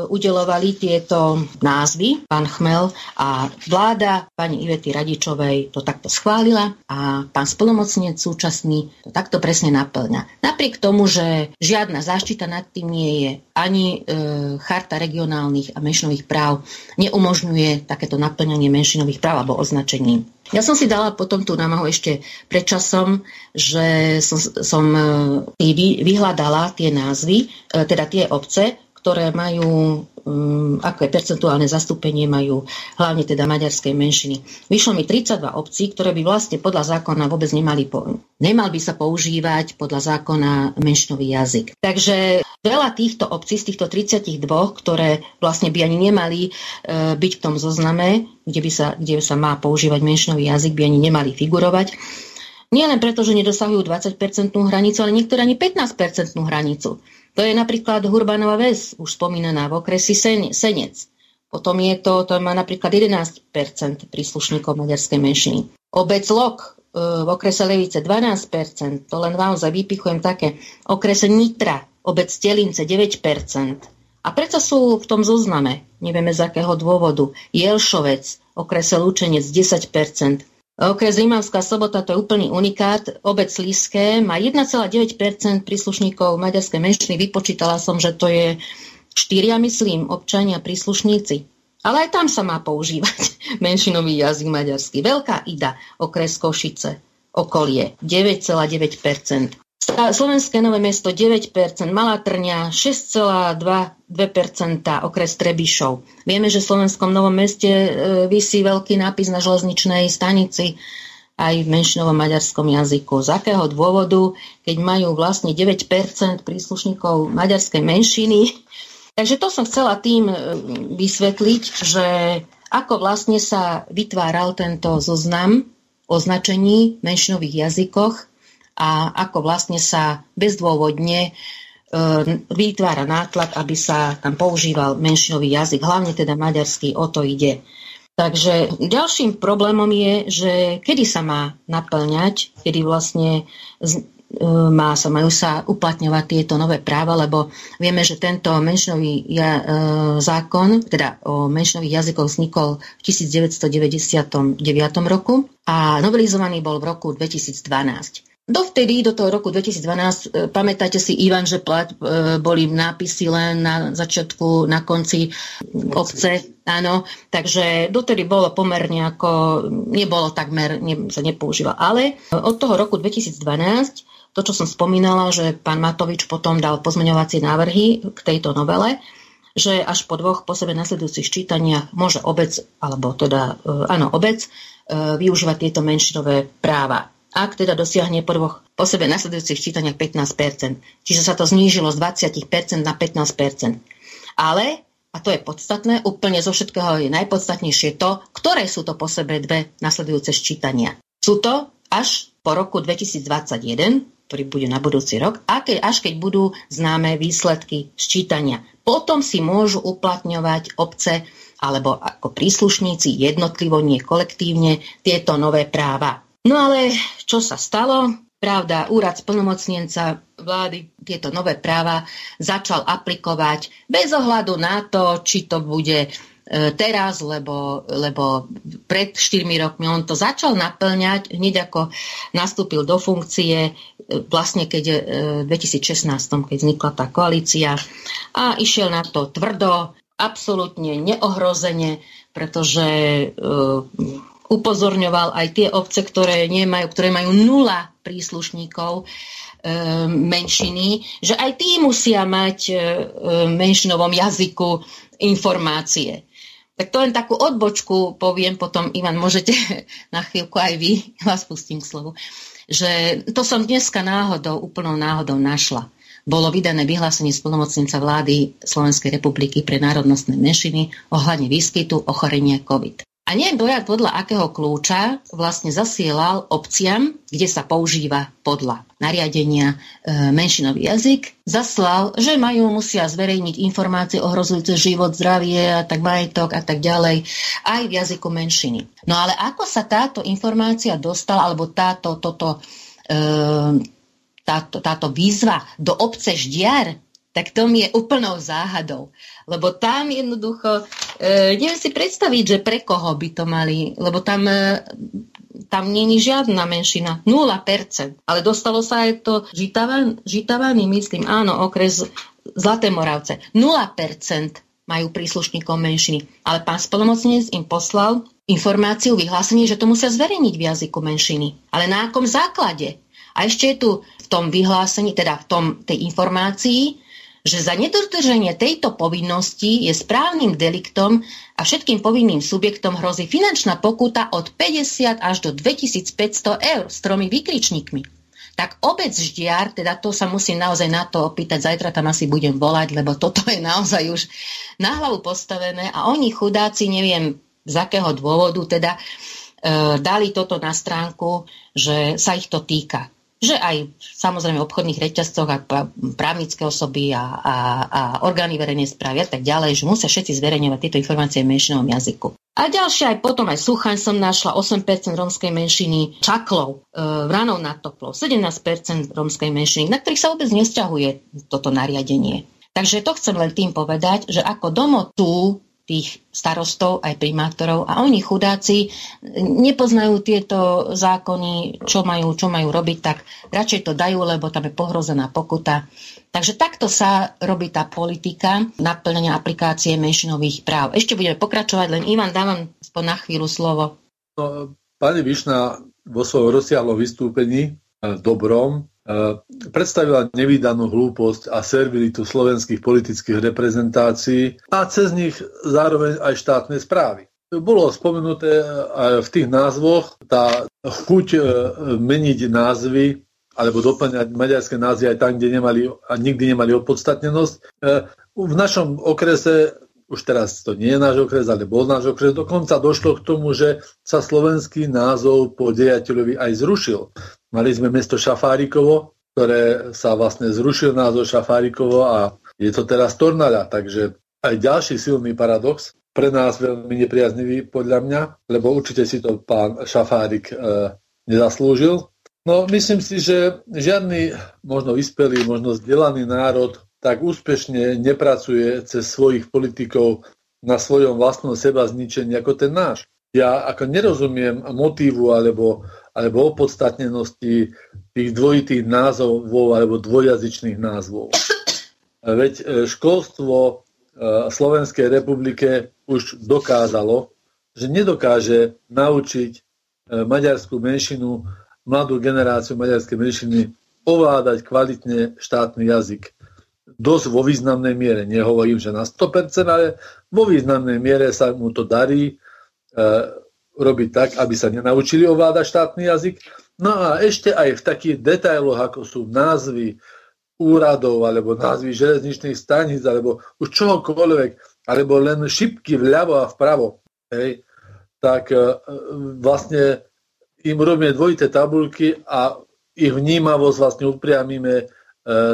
udelovali tieto názvy, pán Chmel, a vláda pani Ivety Radičovej to takto schválila a pán splnomocnenec súčasný to takto presne napĺňa. Napriek tomu, že žiadna záštita nad tým nie je, ani e, charta regionálnych a menšinových práv neumožňuje takéto napĺňanie menšinových práv alebo označení. Ja som si dala potom tú námahu ešte predčasom, že som, som vyhľadala tie názvy, teda tie obce, ktoré majú, um, aké percentuálne zastúpenie majú hlavne teda maďarskej menšiny. Vyšlo mi tridsaťdva obcí, ktoré by vlastne podľa zákona vôbec nemali, po, nemal by sa používať podľa zákona menšinový jazyk. Takže veľa týchto obcí z týchto tridsaťdva, ktoré vlastne by ani nemali e, byť v tom zozname, kde, by sa, kde sa má používať menšinový jazyk, by ani nemali figurovať. Nie len preto, že nedosahujú dvadsať percent hranicu, ale niektoré ani pätnásť percent hranicu. To je napríklad Hurbanova väz, už spomínaná v okrese Senec. Potom je to, to má napríklad jedenásť percent príslušníkov maďarskej menšiny. Obec Lok e, v okrese Levice dvanásť percent, to len vám naozaj vypichujem také. Okrese Nitra obec Telince deväť percent. A preto sú v tom zozname, nevieme z akého dôvodu, Jelšovec, okrese Lučenec desať percent. Okres Rimavská Sobota, to je úplný unikát, obec Líské má jeden celá deväť percent príslušníkov maďarskej menšiny. Vypočítala som, že to je štyria, myslím, občania príslušníci. Ale aj tam sa má používať menšinový jazyk maďarský. Veľká Ida, okres Košice, okolie deväť celá deväť percent. Slovenské Nové Mesto deväť percent, Malá Trňa šesť celá dva percent, okres Trebišov. Vieme, že v Slovenskom Novom Meste visí veľký nápis na železničnej stanici aj v menšinovom maďarskom jazyku. Z akého dôvodu, keď majú vlastne deväť percent príslušníkov maďarskej menšiny? Takže to som chcela tým vysvetliť, že ako vlastne sa vytváral tento zoznam označení v menšinových jazykoch a ako vlastne sa bezdôvodne e, vytvára nátlak, aby sa tam používal menšinový jazyk, hlavne teda maďarský, o to ide. Takže ďalším problémom je, že kedy sa má naplňať, kedy vlastne z, e, má sa, majú sa uplatňovať tieto nové práva, lebo vieme, že tento menšinový ja, e, zákon, teda o menšinových jazykoch vznikol v devätnásťstodeväťdesiatdeväť roku a novelizovaný bol v roku dvetisícdvanásť. Dovtedy, do toho roku dvetisícdvanásť, pamätáte si, Ivan, že plat, boli nápisy len na začiatku, na konci obce, áno, takže dotedy bolo pomerne ako, nebolo takmer, ne, sa nepoužíva. Ale od toho roku dvetisícdvanásť, to, čo som spomínala, že pán Matovič potom dal pozmeňovacie návrhy k tejto novele, že až po dvoch po sebe nasledujúcich čítaniach môže obec, alebo teda, áno, obec, využívať tieto menšinové práva, ak teda dosiahne po dvoch po sebe nasledujúcich čítaniach pätnásť percent. Čiže sa to znížilo z dvadsať percent na pätnásť percent. Ale, a to je podstatné, úplne zo všetkého je najpodstatnejšie to, ktoré sú to po sebe dve nasledujúce čítania. Sú to až po roku dvetisícdvadsaťjeden, ktorý bude na budúci rok, až keď budú známe výsledky sčítania. Potom si môžu uplatňovať obce alebo ako príslušníci jednotlivo, nie kolektívne, tieto nové práva. No ale čo sa stalo? Pravda, úrad splnomocnenca vlády tieto nové práva začal aplikovať bez ohľadu na to, či to bude teraz, lebo, lebo pred štyrmi rokmi on to začal naplňať hneď ako nastúpil do funkcie, vlastne keď v dvetisícšestnásť, keď vznikla tá koalícia, a išiel na to tvrdo, absolútne neohrozene, pretože uh, upozorňoval aj tie obce, ktoré nemajú, ktoré majú nula príslušníkov e, menšiny, že aj tí musia mať e, menšinovom jazyku informácie. Tak to len takú odbočku poviem, potom Ivan, môžete na chvíľku aj vy, vás pustím k slovu, že to som dneska náhodou, úplnou náhodou našla. Bolo vydané vyhlásenie splnomocnenca vlády Slovenskej republiky pre národnostné menšiny ohľadne výskytu ochorenia COVID. A nie podľa akého kľúča vlastne zasielal obciam, kde sa používa podľa nariadenia e, menšinový jazyk, zaslal, že majú, musia zverejniť informácie ohrozujúce život, zdravie a tak majetok a tak ďalej, aj v jazyku menšiny. No ale ako sa táto informácia dostala, alebo táto, toto, e, táto, táto výzva do obce Ždiar, tak to mi je úplnou záhadou. Lebo tam jednoducho, e, neviem si predstaviť, že pre koho by to mali, lebo tam, e, tam nie je žiadna menšina, nula percent. Ale dostalo sa aj to Žitavan, Žitavany, myslím, áno, okres Zlaté Moravce. nula percent majú príslušníkov menšiny. Ale pán splnomocnenec im poslal informáciu, vyhlásenie, že to musia zverejniť v jazyku menšiny. Ale na akom základe? A ešte je tu v tom vyhlásení, teda v tom, tej informácii, že za nedodrženie tejto povinnosti je správnym deliktom a všetkým povinným subjektom hrozí finančná pokuta od päťdesiat až do dvetisícpäťsto eur s tromi vykričníkmi. Tak obec Ždiar, teda to sa musím naozaj na to opýtať, zajtra tam asi budem volať, lebo toto je naozaj už na hlavu postavené a oni chudáci, neviem z akého dôvodu, teda e, dali toto na stránku, že sa ich to týka. že aj samozrejme v obchodných reťazcoch a právnické osoby a, a, a orgány verejnej správy a tak ďalej, že musia všetci zverejňovať tieto informácie v menšinovom jazyku. A ďalšie aj potom aj Suchaň som našla, osem percent rómskej menšiny, Čaklov, e, Vranov nad Toplou, sedemnásť percent rómskej menšiny, na ktorých sa vôbec nesťahuje toto nariadenie. Takže to chcem len tým povedať, že ako domotú tých starostov, aj primátorov a oni chudáci nepoznajú tieto zákony, čo majú, čo majú robiť, tak radšej to dajú, lebo tam je pohrozená pokuta. Takže takto sa robí tá politika naplnenia aplikácie menšinových práv. Ešte budeme pokračovať, len Ivan, dávam aspoň na chvíľu slovo. No, pani Vyšná vo svojom rozsiahlom vystúpení dobrom predstavila nevídanú hlúposť a servilitu slovenských politických reprezentácií a cez nich zároveň aj štátnej správy. Bolo spomenuté v tých názvoch tá chuť meniť názvy alebo doplňať maďarské názvy aj tam, kde nemali a nikdy nemali opodstatnenosť. V našom okrese, už teraz to nie je náš okres, ale bol náš okres, dokonca došlo k tomu, že sa slovenský názov po dejateľovi aj zrušil. Mali sme mesto Šafárikovo, ktoré sa vlastne zrušil názov Šafárikovo a je to teraz Tornaľa. Takže aj ďalší silný paradox, pre nás veľmi nepriaznivý podľa mňa, lebo určite si to pán Šafárik e, nezaslúžil. No myslím si, že žiadny možno vyspelý, možno vzdelaný národ tak úspešne nepracuje cez svojich politikov na svojom vlastnom seba zničení ako ten náš. Ja ako nerozumiem motívu alebo, alebo opodstatnenosti tých dvojitých názvov alebo dvojjazyčných názvov. Veď školstvo Slovenskej republike už dokázalo, že nedokáže naučiť maďarskú menšinu, mladú generáciu maďarskej menšiny ovládať kvalitne štátny jazyk. Dosť vo významnej miere, nehovorím, že na sto percent, ale vo významnej miere sa mu to darí robiť tak, aby sa nenaučili ovládať štátny jazyk. No a ešte aj v takých detailoch, ako sú názvy úradov, alebo názvy železničných staníc, alebo už čohokoľvek, alebo len šipky vľavo a vpravo, hej, tak vlastne im robíme dvojité tabuľky a ich vnímavosť vlastne upriamíme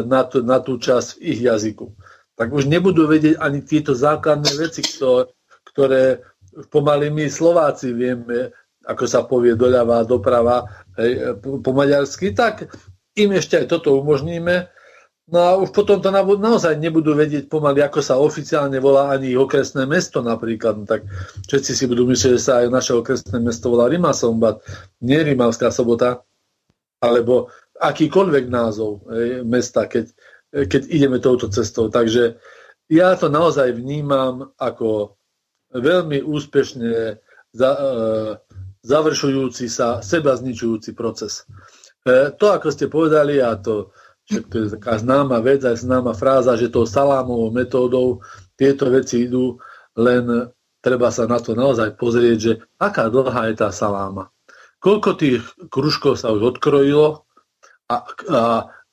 na tú, na tú časť v ich jazyku. Tak už nebudú vedieť ani tieto základné veci, ktoré pomaly my Slováci vieme, ako sa povie doľava, doprava, hej, po maďarsky, tak im ešte aj toto umožníme. No a už potom to naozaj nebudú vedieť pomaly, ako sa oficiálne volá ani okresné mesto napríklad. No tak všetci si budú myslieť, že sa aj naše okresné mesto volá Rimasombat, nie Rimavská Sobota, alebo akýkoľvek názov, hej, mesta, keď, keď ideme touto cestou. Takže ja to naozaj vnímam ako veľmi úspešne za, e, završujúci sa, seba zničujúci proces. E, to, ako ste povedali, a to, to je taká známa vec, aj známa fráza, že tou salámovou metódou tieto veci idú, len treba sa na to naozaj pozrieť, že aká dlhá je tá saláma. Koľko tých kružkov sa už odkrojilo a, a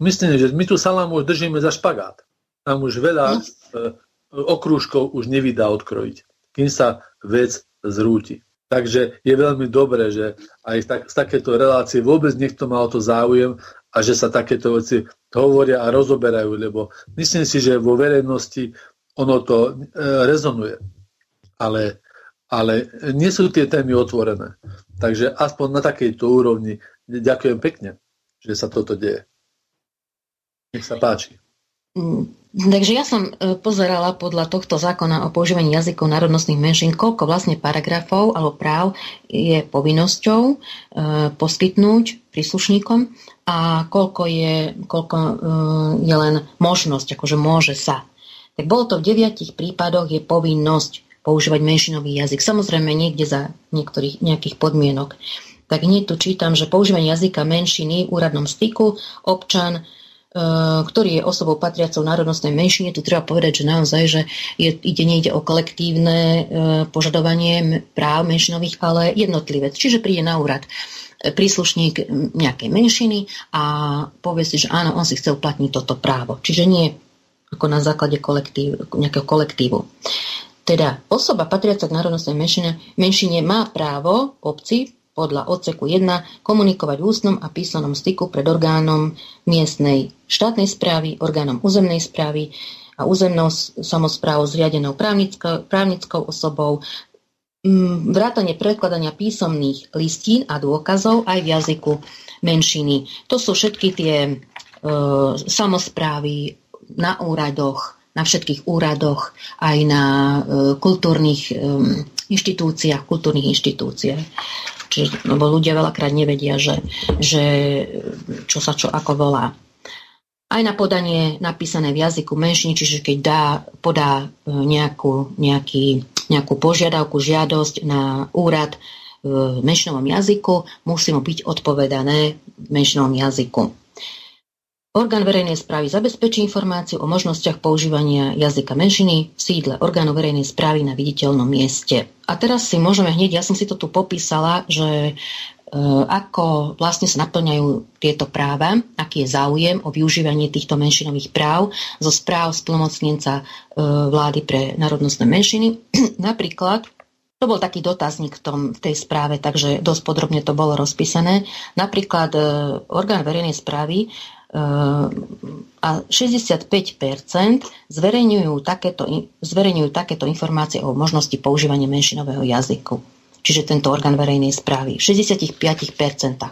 myslím, že my tú salámu už držíme za špagát. Tam už veľa e, okrúžkov už nevydá odkrojiť, kým sa vec zrúti. Takže je veľmi dobré, že aj tak, z takéto relácie vôbec niekto má o to záujem a že sa takéto veci hovoria a rozoberajú, lebo myslím si, že vo verejnosti ono to e, rezonuje. Ale, ale nie sú tie témy otvorené. Takže aspoň na takejto úrovni ďakujem pekne, že sa toto deje. Nech sa páči. Mm. Takže ja som pozerala podľa tohto zákona o používaní jazykov národnostných menšín, koľko vlastne paragrafov alebo práv je povinnosťou e, poskytnúť príslušníkom a koľko je, koľko, e, je len možnosť, akože môže sa. Tak bolo to v deviatich prípadoch je povinnosť používať menšinový jazyk. Samozrejme niekde za niektorých nejakých podmienok. Tak hneď tu čítam, že používanie jazyka menšiny v úradnom styku občan, ktorý je osobou patriacou národnostnej menšine, tu treba povedať, že naozaj, že je, ide, nejde o kolektívne e, požadovanie práv menšinových, ale jednotlivec. Čiže príde na úrad príslušník nejakej menšiny a povie si, že áno, on si chce uplatniť toto právo. Čiže nie ako na základe kolektív, nejakého kolektívu. Teda osoba patriaca k národnostnej menšine, menšine má právo obci podľa odseku jeden komunikovať v ústnom a písomnom styku pred orgánom miestnej štátnej správy, orgánom územnej správy a územnou samosprávou zriadenou právnickou, právnickou osobou, vrátane prekladania písomných listín a dôkazov aj v jazyku menšiny. To sú všetky tie e, samosprávy na úradoch, na všetkých úradoch, aj na e, kultúrnych e, inštitúciách, kultúrnych inštitúciách. Čiže, lebo ľudia veľakrát nevedia, že, že čo sa čo ako volá. Aj na podanie napísané v jazyku menšiny, čiže keď dá, podá nejakú, nejaký, nejakú požiadavku, žiadosť na úrad v menšinovom jazyku, musí mu byť odpovedané v menšinovom jazyku. Orgán verejnej správy zabezpečí informáciu o možnostiach používania jazyka menšiny v sídle orgánu verejnej správy na viditeľnom mieste. A teraz si môžeme hneď, ja som si to tu popísala, že ako vlastne sa naplňajú tieto práva, aký je záujem o využívanie týchto menšinových práv zo správ splnomocnenca vlády pre národnostné menšiny. Napríklad, to bol taký dotazník v, tom, v tej správe, takže dosť podrobne to bolo rozpísané. Napríklad orgán verejnej správy a šesťdesiatpäť percent zverejňujú takéto, zverejňujú takéto informácie o možnosti používania menšinového jazyku. Čiže tento orgán verejnej správy v šesťdesiatpäť percent.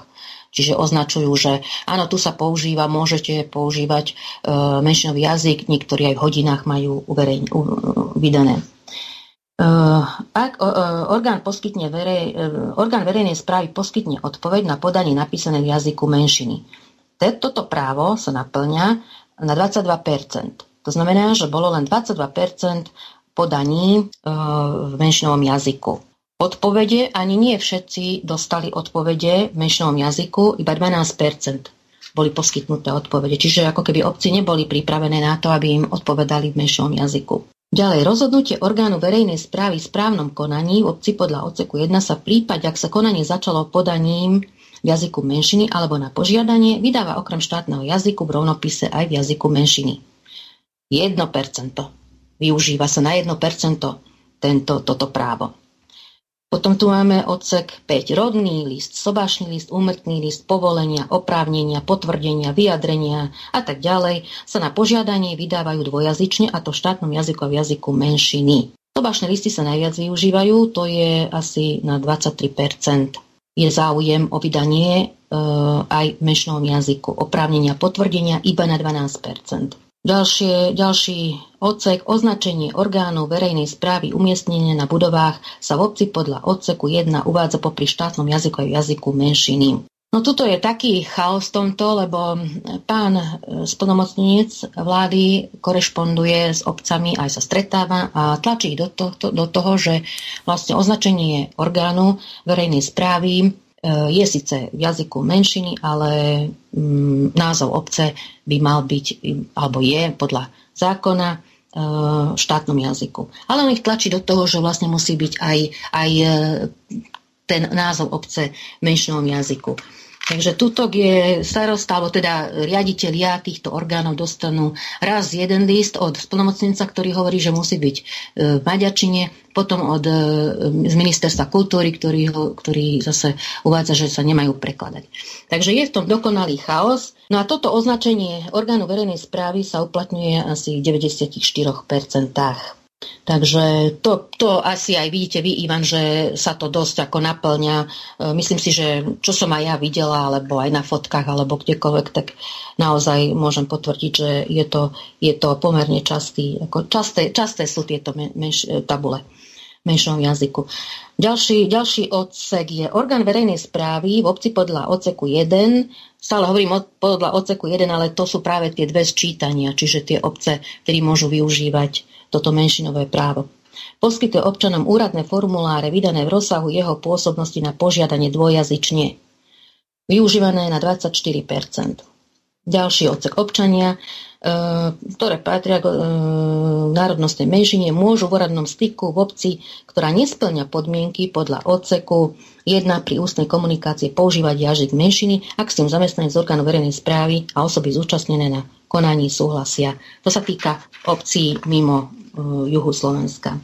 Čiže označujú, že áno, tu sa používa, môžete používať e, menšinový jazyk, niektorí aj v hodinách majú uverejň, u, u, vydané. E, ak o, e, orgán, poskytne verej, e, orgán verejnej správy poskytne odpoveď na podanie napísané v jazyku menšiny. Toto právo sa naplňa na dvadsaťdva percent. To znamená, že bolo len dvadsaťdva percent podaní e, v menšinovom jazyku. Odpovede ani nie všetci dostali odpovede v menšinovom jazyku, iba dvanásť percent boli poskytnuté odpovede. Čiže ako keby obci neboli pripravené na to, aby im odpovedali v menšinovom jazyku. Ďalej, rozhodnutie orgánu verejnej správy v správnom konaní v obci podľa odseku jeden sa v prípade, ak sa konanie začalo podaním v jazyku menšiny alebo na požiadanie, vydáva okrem štátneho jazyku v rovnopise aj v jazyku menšiny. jedno percento. Využíva sa na jedno percento tento, toto právo. Potom tu máme odsek päť. Rodný list, sobášny list, úmrtný list, povolenia, oprávnenia, potvrdenia, vyjadrenia a tak ďalej sa na požiadanie vydávajú dvojazyčne, a to v štátnom jazyku a v jazyku menšiny. Sobášne listy sa najviac využívajú, to je asi na dvadsaťtri percent. Je záujem o vydanie e, aj v menšinovom jazyku. Oprávnenia, potvrdenia iba na dvanásť percent. Ďalšie, ďalší odsek, označenie orgánov verejnej správy umiestnenie na budovách sa v obci podľa odseku jeden uvádza popri štátnom jazyku aj jazyku menšiny. No tuto je taký chaos v tomto, lebo pán splnomocnenec vlády korešponduje s obcami, aj sa stretáva a tlačí ich do, tohto, do toho, že vlastne označenie orgánu verejnej správy je síce v jazyku menšiny, ale mm, názov obce by mal byť, alebo je podľa zákona e, v štátnom jazyku. Ale on ich tlačí do toho, že vlastne musí byť aj, aj ten názov obce v menšinovom jazyku. Takže tuto je starosta, alebo teda riaditelia týchto orgánov dostanú raz jeden list od splnomocnenca, ktorý hovorí, že musí byť v maďarčine, potom od, z ministerstva kultúry, ktorý, ho, ktorý zase uvádza, že sa nemajú prekladať. Takže je v tom dokonalý chaos. No a toto označenie orgánu verejnej správy sa uplatňuje asi v deväťdesiatštyri percent. Takže to, to asi aj vidíte vy, Ivan, že sa to dosť ako naplňa. Myslím si, že čo som aj ja videla, alebo aj na fotkách, alebo kdekoľvek, tak naozaj môžem potvrdiť, že je to, je to pomerne častý, ako časté, časté sú tieto menš, tabule v menšom jazyku. Ďalší, ďalší odsek je orgán verejnej správy v obci podľa odseku jeden. Stále hovorím podľa odseku jeden, ale to sú práve tie dve sčítania, čiže tie obce, ktorí môžu využívať toto menšinové právo. Poskytuje občanom úradné formuláre vydané v rozsahu jeho pôsobnosti na požiadanie dvojazyčne. Využívané na dvadsaťštyri percent. Ďalší odsek občania, ktoré patria k národnostnej menšine, môžu v úradnom styku v obci, ktorá nesplňa podmienky podľa odseku jedna pri ústnej komunikácii používať jazyk menšiny, ak s tým zamestnanec z orgánu verejnej správy a osoby zúčastnené na konaní súhlasia. To sa týka obcí mimo juhu Slovenska.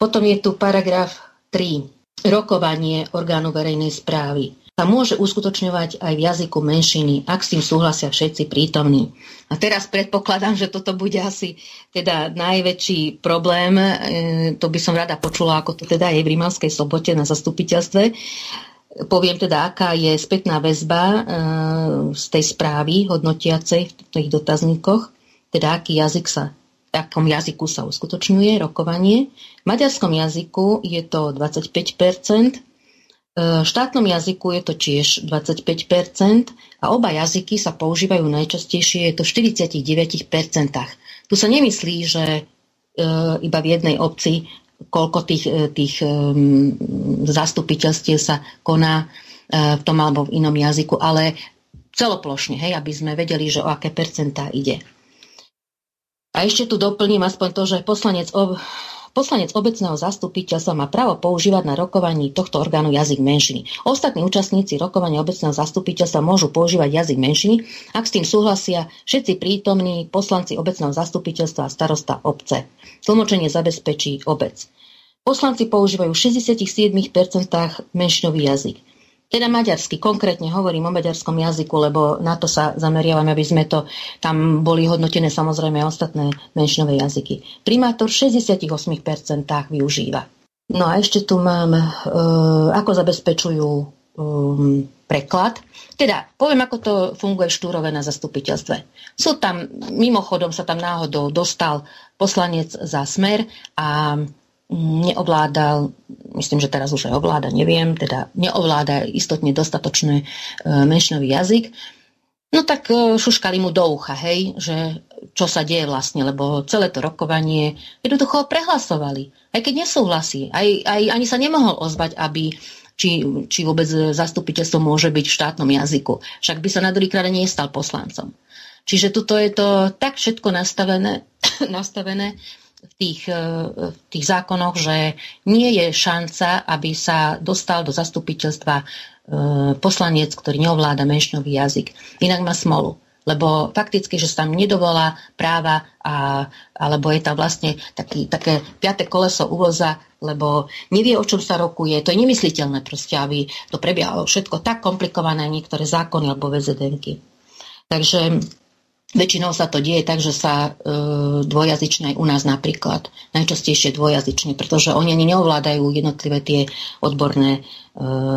Potom je tu paragraf tri. rokovanie orgánu verejnej správy sa môže uskutočňovať aj v jazyku menšiny, ak s tým súhlasia všetci prítomní. A teraz predpokladám, že toto bude asi teda najväčší problém. E, to by som rada počula, ako to teda je v Rimavskej Sobote na zastupiteľstve. Poviem teda, aká je spätná väzba e, z tej správy hodnotiacej v tých dotazníkoch, teda aký jazyk sa v akom jazyku sa uskutočňuje rokovanie. V maďarskom jazyku je to dvadsaťpäť percent, v štátnom jazyku je to tiež dvadsaťpäť percent a oba jazyky sa používajú najčastejšie, je to v štyridsaťdeväť percent. Tu sa nemyslí, že iba v jednej obci, koľko tých, tých zastupiteľstiev sa koná v tom alebo v inom jazyku, ale celoplošne, hej, aby sme vedeli, že o aké percentá ide. A ešte tu doplním aspoň to, že poslanec ob... Poslanec obecného zastupiteľstva má právo používať na rokovaní tohto orgánu jazyk menšiny. Ostatní účastníci rokovania obecného zastupiteľstva môžu používať jazyk menšiny, ak s tým súhlasia všetci prítomní poslanci obecného zastupiteľstva a starosta obce. Tlmočenie zabezpečí obec. Poslanci používajú v šesťdesiatsedem percent menšinový jazyk. Teda maďarsky, konkrétne hovorím o maďarskom jazyku, lebo na to sa zameriavame, aby sme to, tam boli hodnotené samozrejme ostatné menšinové jazyky. Primátor v šesťdesiatosem percent využíva. No a ešte tu mám, e, ako zabezpečujú e, preklad. Teda, poviem, ako to funguje v Štúrove na zastupiteľstve. Sú tam, mimochodom sa tam náhodou dostal poslanec za Smer a neovládal, myslím, že teraz už aj ovláda, neviem, teda neovláda istotne dostatočný e, menšinový jazyk, no tak e, šuškali mu do ucha, hej, že čo sa deje vlastne, lebo celé to rokovanie jednoducho prehlasovali, aj keď nesúhlasí, aj, aj ani sa nemohol ozvať, aby či, či vôbec zastupiteľstvo môže byť v štátnom jazyku, však by sa na druhýkrát nestal poslancom. Čiže tuto je to tak všetko nastavené, nastavené V tých, v tých zákonoch, že nie je šanca, aby sa dostal do zastupiteľstva e, poslanec, ktorý neovláda menšinový jazyk. Inak má smolu, lebo fakticky, že sa tam nedovolá práva a, alebo je tam vlastne taký, také piate koleso uvoza, lebo nevie, o čom sa rokuje. To je nemysliteľné proste, aby to prebiehalo všetko tak komplikované, niektoré zákony alebo vé zet denky. Takže väčšinou sa to deje tak, že sa e, dvojazyčne aj u nás napríklad, najčastejšie dvojazyčne, pretože oni ani neovládajú jednotlivé tie odborné e,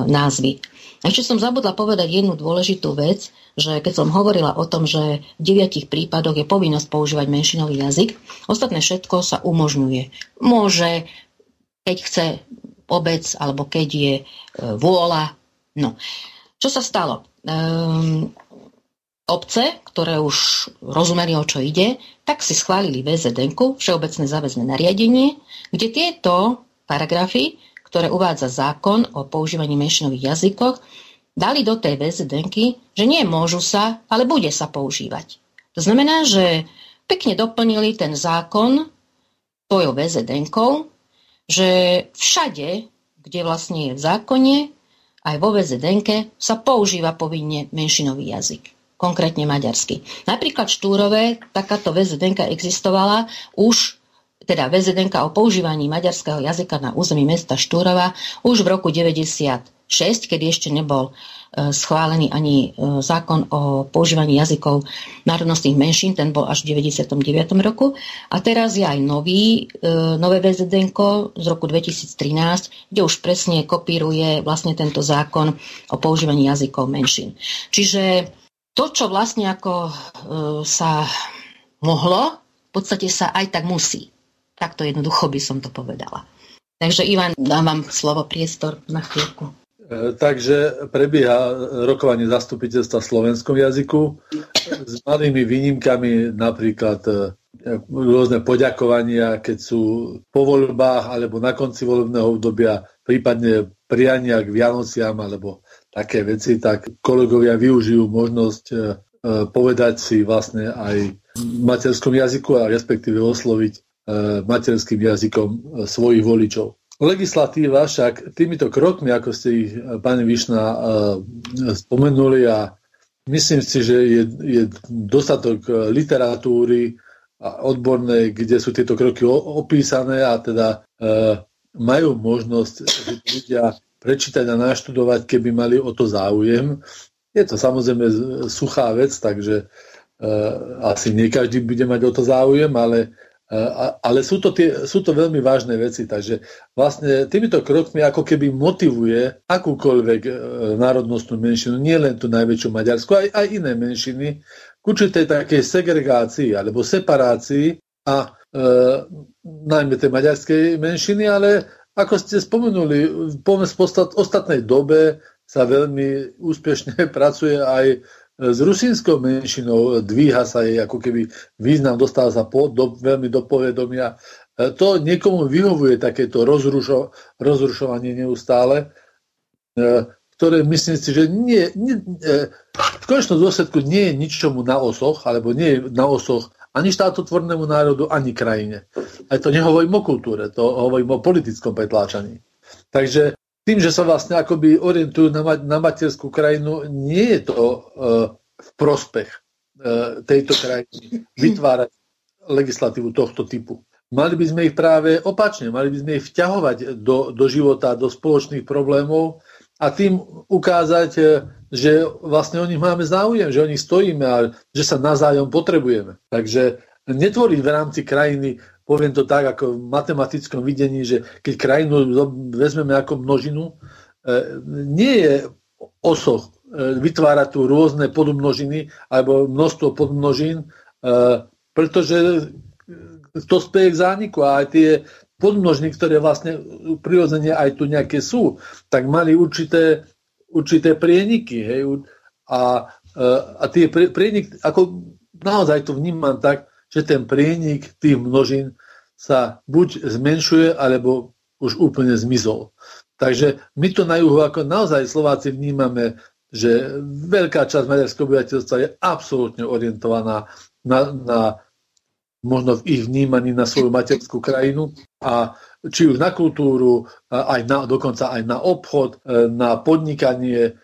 názvy. A ešte som zabudla povedať jednu dôležitú vec, že keď som hovorila o tom, že v deviatich prípadoch je povinnosť používať menšinový jazyk, ostatné všetko sa umožňuje. Môže, keď chce obec, alebo keď je e, vôľa. No. Čo sa stalo? Ehm... Obce, ktoré už rozumeli, o čo ide, tak si schválili vé zet denku, Všeobecné záväzné nariadenie, kde tieto paragrafy, ktoré uvádza zákon o používaní menšinových jazykoch, dali do tej vé zet denky, že nie môžu sa, ale bude sa používať. To znamená, že pekne doplnili ten zákon svojou vé zet denkou, že všade, kde vlastne je v zákone, aj vo vé zet denke sa používa povinne menšinový jazyk. Konkrétne maďarsky. Napríklad v Štúrove takáto vé zet denka existovala už, teda vé zet denka o používaní maďarského jazyka na území mesta Štúrova už v roku deväťdesiatšesť, kedy ešte nebol schválený ani zákon o používaní jazykov národnostných menšín, ten bol až v deväťdesiatom deviatom roku. A teraz je aj nový, nové vé zet denko z roku dvetisíctrinásť, kde už presne kopíruje vlastne tento zákon o používaní jazykov menšín. Čiže to, čo vlastne ako e, sa mohlo, v podstate sa aj tak musí. Takto jednoducho by som to povedala. Takže Ivan, dám vám slovo, priestor na chvíľku. E, takže prebieha rokovanie zastupiteľstva v slovenskom jazyku s malými výnimkami, napríklad e, rôzne poďakovania, keď sú po voľbách alebo na konci volebného obdobia, prípadne priania k Vianociam alebo také veci, tak kolegovia využijú možnosť e, povedať si vlastne aj v materskom jazyku a respektíve osloviť e, materským jazykom e, svojich voličov. Legislatíva však týmito krokmi, ako ste ich pani Vyšná e, spomenuli, a myslím si, že je, je dostatok literatúry a odbornej, kde sú tieto kroky opísané a teda e, majú možnosť ľudia prečítať a naštudovať, keby mali o to záujem. Je to samozrejme suchá vec, takže uh, asi nie každý bude mať o to záujem, ale, uh, ale sú, to tie, sú to veľmi vážne veci. Takže vlastne týmito krokmi ako keby motivuje akúkoľvek uh, národnostnú menšinu, nie len tú najväčšiu Maďarsku, aj, aj iné menšiny, k určitej takej segregácii alebo separácii a uh, najmä tej maďarskej menšiny, ale ako ste spomenuli, v ostatnej dobe sa veľmi úspešne pracuje aj s rusínskou menšinou, dvíha sa jej ako keby význam, dostáva sa po, do, veľmi do povedomia. To niekomu vyhovuje takéto rozrušo, rozrušovanie neustále, ktoré myslím si, že nie, nie, v konečnom dôsledku nie je ničomu na osoch, alebo nie je na osoch ani štátotvornému národu, ani krajine. Aj to nehovorím o kultúre, to hovorím o politickom pretláčaní. Takže tým, že sa vlastne akoby orientujú na, ma- na materskú krajinu, nie je to uh, v prospech uh, tejto krajiny vytvárať legislatívu tohto typu. Mali by sme ich práve opačne, mali by sme ich vťahovať do, do života, do spoločných problémov a tým ukázať, že vlastne o nich máme záujem, že o nich stojíme a že sa navzájom potrebujeme. Takže netvoriť v rámci krajiny, poviem to tak, ako v matematickom videní, že keď krajinu vezmeme ako množinu, nie je osoch vytvárať tu rôzne podmnožiny alebo množstvo podmnožín, pretože to speje k zániku a aj tie podmnožiny, ktoré vlastne prirodzene aj tu nejaké sú, tak mali určité určité prieniky, hej, a, a tie prieniky, ako naozaj to vnímam tak, že ten prienik tých množín sa buď zmenšuje, alebo už úplne zmizol. Takže my to na juhu, ako naozaj Slováci vnímame, že veľká časť maďarského obyvateľstva je absolútne orientovaná na, na možno v ich vnímaní na svoju materskú krajinu a či už na kultúru, aj na, dokonca aj na obchod, na podnikanie.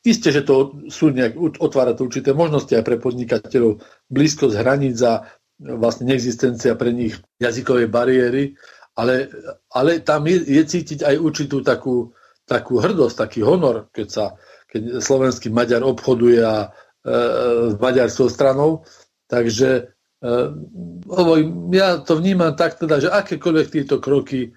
Isté, že to sú nejak, otvára to určité možnosti aj pre podnikateľov, blízkosť hraníc a vlastne neexistencia pre nich jazykovej bariéry, ale, ale tam je, je cítiť aj určitú takú, takú hrdosť, taký honor, keď sa keď slovenský Maďar obchoduje a, e, s maďarskou stranou. Takže ja to vnímam tak teda, že akékoľvek tieto kroky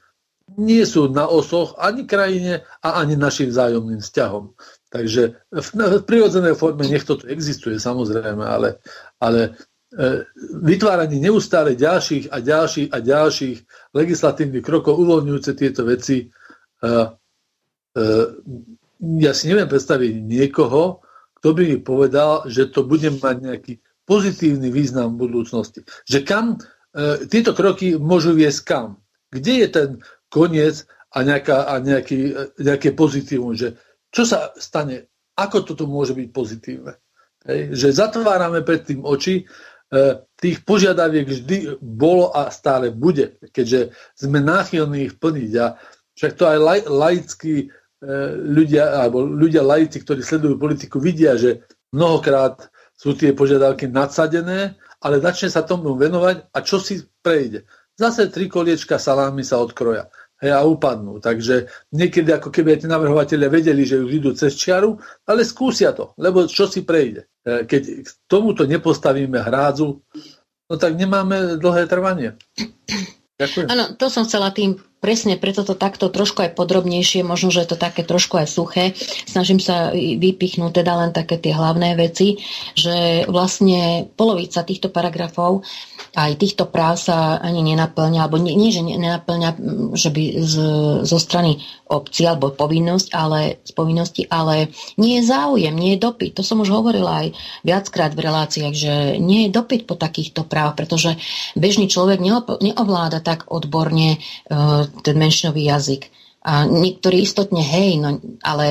nie sú na osoch ani krajine a ani našim vzájomným vzťahom. Takže v, v prirodzenej forme nech toto existuje, samozrejme, ale, ale e, vytváranie neustále ďalších a ďalších a ďalších legislatívnych krokov uvoľňujúce tieto veci, e, e, ja si neviem predstaviť niekoho, kto by mi povedal, že to bude mať nejaký pozitívny význam v budúcnosti. Že kam, e, tieto kroky môžu viesť kam? Kde je ten koniec a, nejaká, a nejaký, nejaké pozitívum? Že čo sa stane? Ako toto môže byť pozitívne? Hej? Že zatvárame pred tým oči, e, tých požiadaviek vždy bolo a stále bude, keďže sme náchylní ich plniť. A však to aj laj, laickí e, ľudia, alebo ľudia laici, ktorí sledujú politiku, vidia, že mnohokrát sú tie požiadavky nadsadené, ale začne sa tomu venovať a čo si prejde. Zase tri koliečka salámy sa odkroja, hej, a upadnú. Takže niekedy ako keby aj tí navrhovatelia vedeli, že už idú cez čiaru, ale skúsia to, lebo čo si prejde. Keď k tomuto nepostavíme hrádzu, no tak nemáme dlhé trvanie. Ďakujem. Áno, to som chcela tým presne, preto to takto trošku aj podrobnejšie, možno, že je to také trošku aj suché. Snažím sa vypichnúť teda len také tie hlavné veci, že vlastne polovica týchto paragrafov aj týchto práv sa ani nenaplňa, alebo nie, nie že nenaplňa, že by z, zo strany obcí alebo povinnosť, ale z povinnosti, ale nie je záujem, nie je dopyt. To som už hovorila aj viackrát v reláciách, že nie je dopyt po takýchto práv, pretože bežný človek neovláda tak odborne e, ten menšinový jazyk. A niektorí istotne, hej, no, ale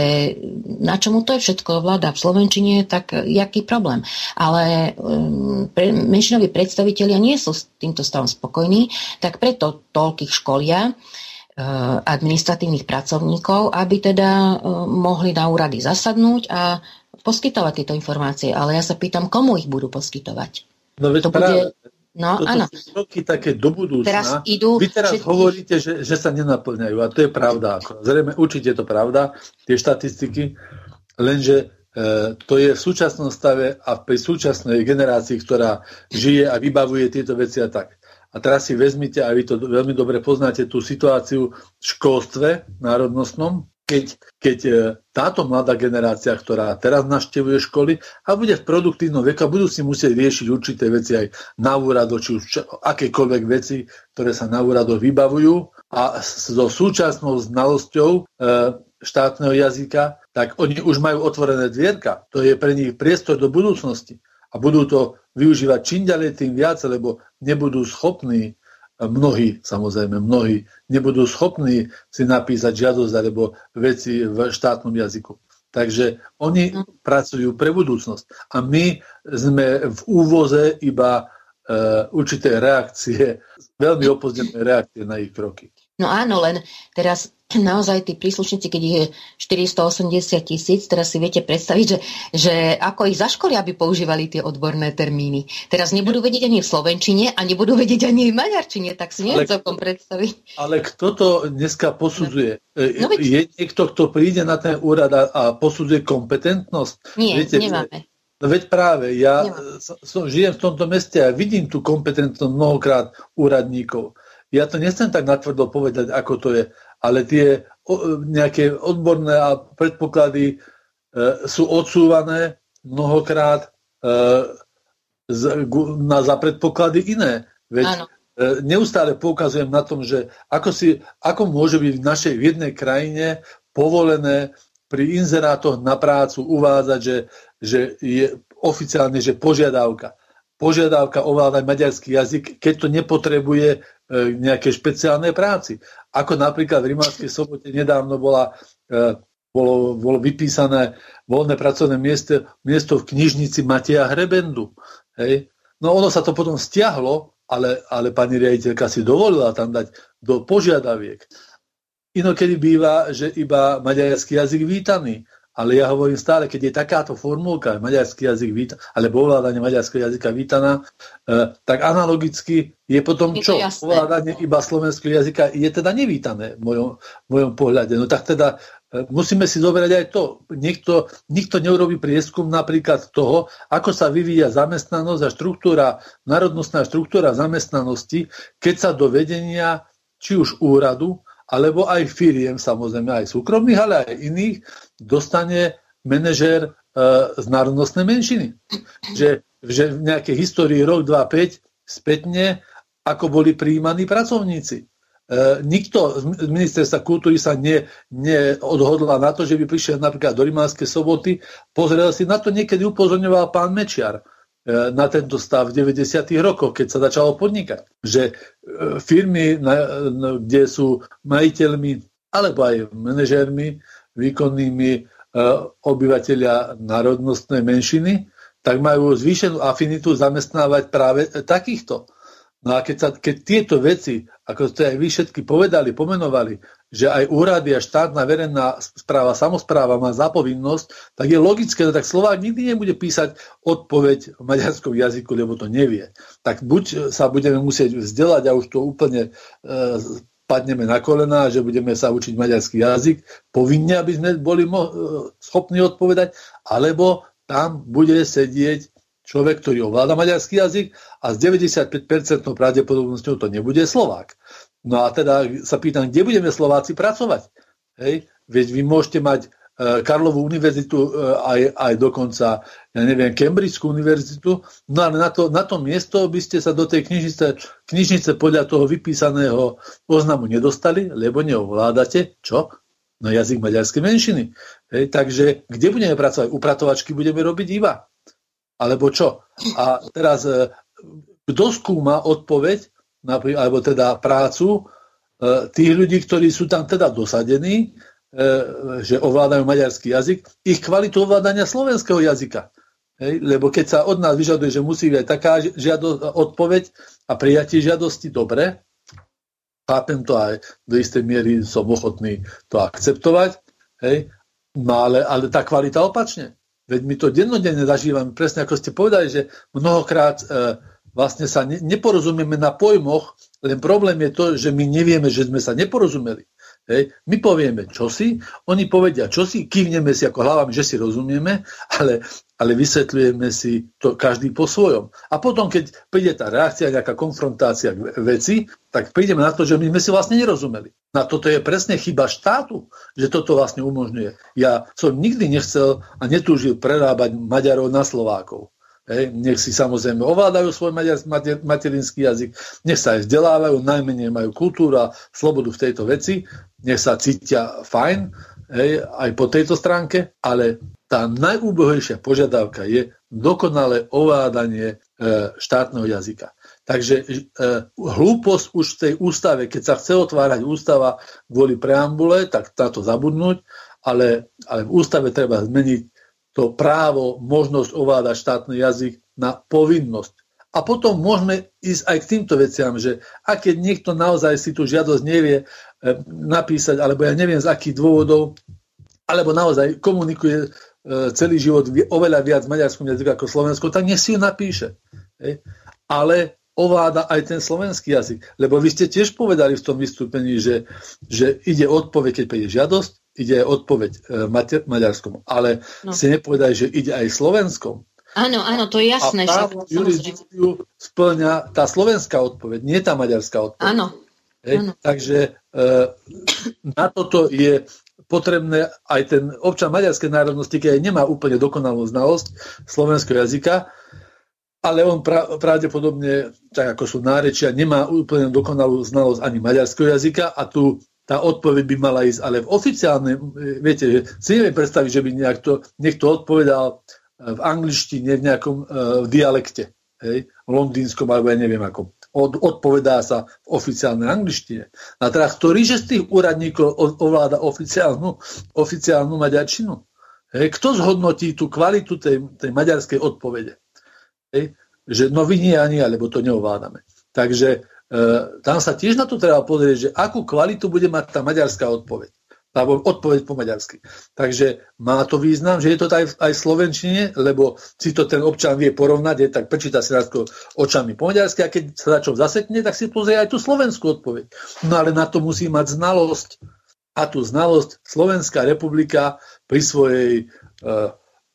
na čomu to je všetko vláda v slovenčine, tak jaký problém. Ale um, pre, menšinoví predstavitelia nie sú s týmto stavom spokojní, tak preto toľkých školia uh, administratívnych pracovníkov, aby teda uh, mohli na úrady zasadnúť a poskytovať tieto informácie. Ale ja sa pýtam, komu ich budú poskytovať? No, to bude No, toto áno. Sú roky také do budúcna. Teraz idú, vy teraz všetkých... hovoríte, že, že sa nenaplňajú. A to je pravda. Zrejme, určite je to pravda, tie štatistiky. Lenže e, to je v súčasnom stave a pri súčasnej generácii, ktorá žije a vybavuje tieto veci a tak. A teraz si vezmite, a vy to veľmi dobre poznáte, tú situáciu v školstve národnostnom, keď, keď e, táto mladá generácia, ktorá teraz navštevuje školy a bude v produktívnom veku a budú si musieť riešiť určité veci aj na úrado, či už čo, akékoľvek veci, ktoré sa na úrado vybavujú a so súčasnou znalosťou e, štátneho jazyka, tak oni už majú otvorené dvierka. To je pre nich priestor do budúcnosti a budú to využívať čím ďalej tým viac, lebo nebudú schopní mnohí, samozrejme, mnohí nebudú schopní si napísať žiadosť alebo veci v štátnom jazyku. Takže oni pracujú pre budúcnosť. A my sme v úvoze iba e, určité reakcie, veľmi opozdené reakcie na ich kroky. No áno, len teraz naozaj tí príslušníci, keď ich je štyristo osemdesiat tisíc, teraz si viete predstaviť, že, že ako ich zaškolia, aby používali tie odborné termíny. Teraz nebudú vedieť ani v slovenčine a nebudú vedieť ani v maďarčine, tak si neviem celkom predstaviť. Ale kto to dneska posudzuje? No, je niekto, kto príde na ten úrad a, a posudzuje kompetentnosť? Nie, viete, nemáme. No veď práve, ja som, žijem v tomto meste a vidím tú kompetentnosť mnohokrát úradníkov. Ja to nechcem tak natvrdo povedať, ako to je, ale tie nejaké odborné a predpoklady e, sú odsúvané mnohokrát e, z, na, za predpoklady iné. Veď, e, neustále poukazujem na tom, že ako, si, ako môže byť v našej v jednej krajine povolené pri inzerátoch na prácu uvádzať, že, že je oficiálne že požiadavka. Požiadavka ovládať maďarský jazyk, keď to nepotrebuje nejaké špeciálnej práci. Ako napríklad v Rimavskej Sobote nedávno bola, bolo, bolo vypísané voľné pracovné miesto, miesto v knižnici Mateja Hrebendu. Hej. No ono sa to potom stiahlo, ale, ale pani riaditeľka si dovolila tam dať do požiadaviek. Inokedy býva, že iba maďarský jazyk vítaný. Ale ja hovorím stále, keď je takáto formulka maďarský jazyk víta, alebo ovládanie maďarského jazyka vítaná, e, tak analogicky je potom je čo? Ovládanie iba slovenského jazyka je teda nevítané v mojom, v mojom pohľade. No tak teda e, musíme si zoberať aj to. Niekto, nikto neurobí prieskum napríklad toho, ako sa vyvíja zamestnanosť a štruktúra, národnostná štruktúra zamestnanosti, keď sa do vedenia či už úradu, alebo aj firiem, samozrejme aj súkromných, ale aj iných, dostane manažér e, z národnostnej menšiny. Že, že v nejakej histórii rok, dva, päť, spätne, ako boli prijímaní pracovníci. E, nikto z ministerstva kultúry sa ne, neodhodla na to, že by prišiel napríklad do Rimavskej Soboty, pozrel si, na to niekedy upozorňoval pán Mečiar na tento stav v deväťdesiatych rokoch, keď sa začalo podnikať. Že firmy, kde sú majiteľmi alebo aj manažérmi, výkonnými obyvateľia národnostnej menšiny, tak majú zvýšenú afinitu zamestnávať práve takýchto. No a keď, sa, keď tieto veci, ako ste aj vy všetky povedali, pomenovali, že aj úrady a štátna verejná správa, samospráva má zapovinnosť, tak je logické, tak Slovák nikdy nebude písať odpoveď v maďarskom jazyku, lebo to nevie. Tak buď sa budeme musieť vzdelať a už to úplne e, padneme na kolená, že budeme sa učiť maďarský jazyk, povinne, aby sme boli mo- e, schopní odpovedať, alebo tam bude sedieť človek, ktorý ovláda maďarský jazyk a s deväťdesiatpäť percent pravdepodobnosťou to nebude Slovák. No a teda sa pýtam, kde budeme Slováci pracovať? Hej? Veď vy môžete mať e, Karlovú univerzitu, e, aj, aj dokonca, ja neviem, Cambridgeskú univerzitu, no ale na to, na to miesto by ste sa do tej knižnice, knižnice podľa toho vypísaného oznamu nedostali, lebo neovládate, čo? No jazyk maďarskej menšiny. Hej? Takže kde budeme pracovať? Upratovačky budeme robiť iba? Alebo čo? A teraz, kto skúma odpoveď, alebo teda prácu tých ľudí, ktorí sú tam teda dosadení, že ovládajú maďarský jazyk, ich kvalitu ovládania slovenského jazyka. Hej? Lebo keď sa od nás vyžaduje, že musí byť taká žiado- odpoveď a prijatie žiadosti, dobre, chápem to aj do istej miery, som ochotný to akceptovať, hej? No ale, ale tá kvalita opačne. Veď my to dennodenne zažívame, presne ako ste povedali, že mnohokrát e, vlastne sa ne, neporozumieme na pojmoch, len problém je to, že my nevieme, že sme sa neporozumeli. Hej. My povieme čosi, oni povedia čosi, kývneme si ako hlavami, že si rozumieme, ale, ale vysvetľujeme si to každý po svojom. A potom, keď príde tá reakcia, nejaká konfrontácia veci, tak prídeme na to, že my sme si vlastne nerozumeli. Na toto je presne chyba štátu, že toto vlastne umožňuje. Ja som nikdy nechcel a netúžil prerábať Maďarov na Slovákov. Hej, nech si samozrejme ovládajú svoj materinský jazyk, nech sa aj vzdelávajú, najmenej majú kultúru a slobodu v tejto veci, nech sa cítia fajn, hej, aj po tejto stránke, ale tá najúbohejšia požiadavka je dokonalé ovládanie e, štátneho jazyka. Takže e, hlúposť už v tej ústave, keď sa chce otvárať ústava kvôli preambule, tak táto zabudnúť, ale, ale v ústave treba zmeniť to právo, možnosť ovládať štátny jazyk na povinnosť. A potom môžeme ísť aj k týmto veciam, že a keď niekto naozaj si tú žiadosť nevie napísať, alebo ja neviem z akých dôvodov, alebo naozaj komunikuje celý život oveľa viac v maďarskom jazyku ako slovenskom, tak nech si ju napíše. Ale ovláda aj ten slovenský jazyk. Lebo vy ste tiež povedali v tom vystúpení, že, že ide odpoveď, keď príde žiadosť, ide aj odpoveď e, maďarskom, ale no. Si nepovedaj, že ide aj slovenskom. Áno, áno, to je jasné. A právo jurisdikciu splňa tá slovenská odpoveď, nie tá maďarská odpoveď. Áno. áno. Takže e, na toto je potrebné aj ten občan maďarskej národnosti, keď nemá úplne dokonalú znalosť slovenského jazyka, ale on pra, pravdepodobne, tak ako sú nárečia, nemá úplne dokonalú znalosť ani maďarského jazyka a tu tá odpoveď by mala ísť, ale v oficiálnej, viete, že si neviem predstaviť, že by nejak to, niekto odpovedal v angličtine, v nejakom e, v dialekte, hej, londýnskom, alebo ja neviem ako. Od, odpovedá sa v oficiálnej angličtine. A teraz, ktorý že z tých úradníkov ovláda oficiálnu, oficiálnu maďarčinu? Hej, kto zhodnotí tú kvalitu tej, tej maďarskej odpovede? Hej, že no vy nie, ani, alebo to neovládame. Takže tam sa tiež na to treba pozrieť, že akú kvalitu bude mať tá maďarská odpoveď. Tá odpoveď po maďarsky. Takže má to význam, že je to aj v, aj v slovenčine, lebo si to ten občan vie porovnať, je, tak prečíta si nás očami po maďarsky a keď sa začo zasekne, tak si pozrie aj tú slovenskú odpoveď. No ale na to musí mať znalosť. A tú znalosť Slovenská republika pri svojej e,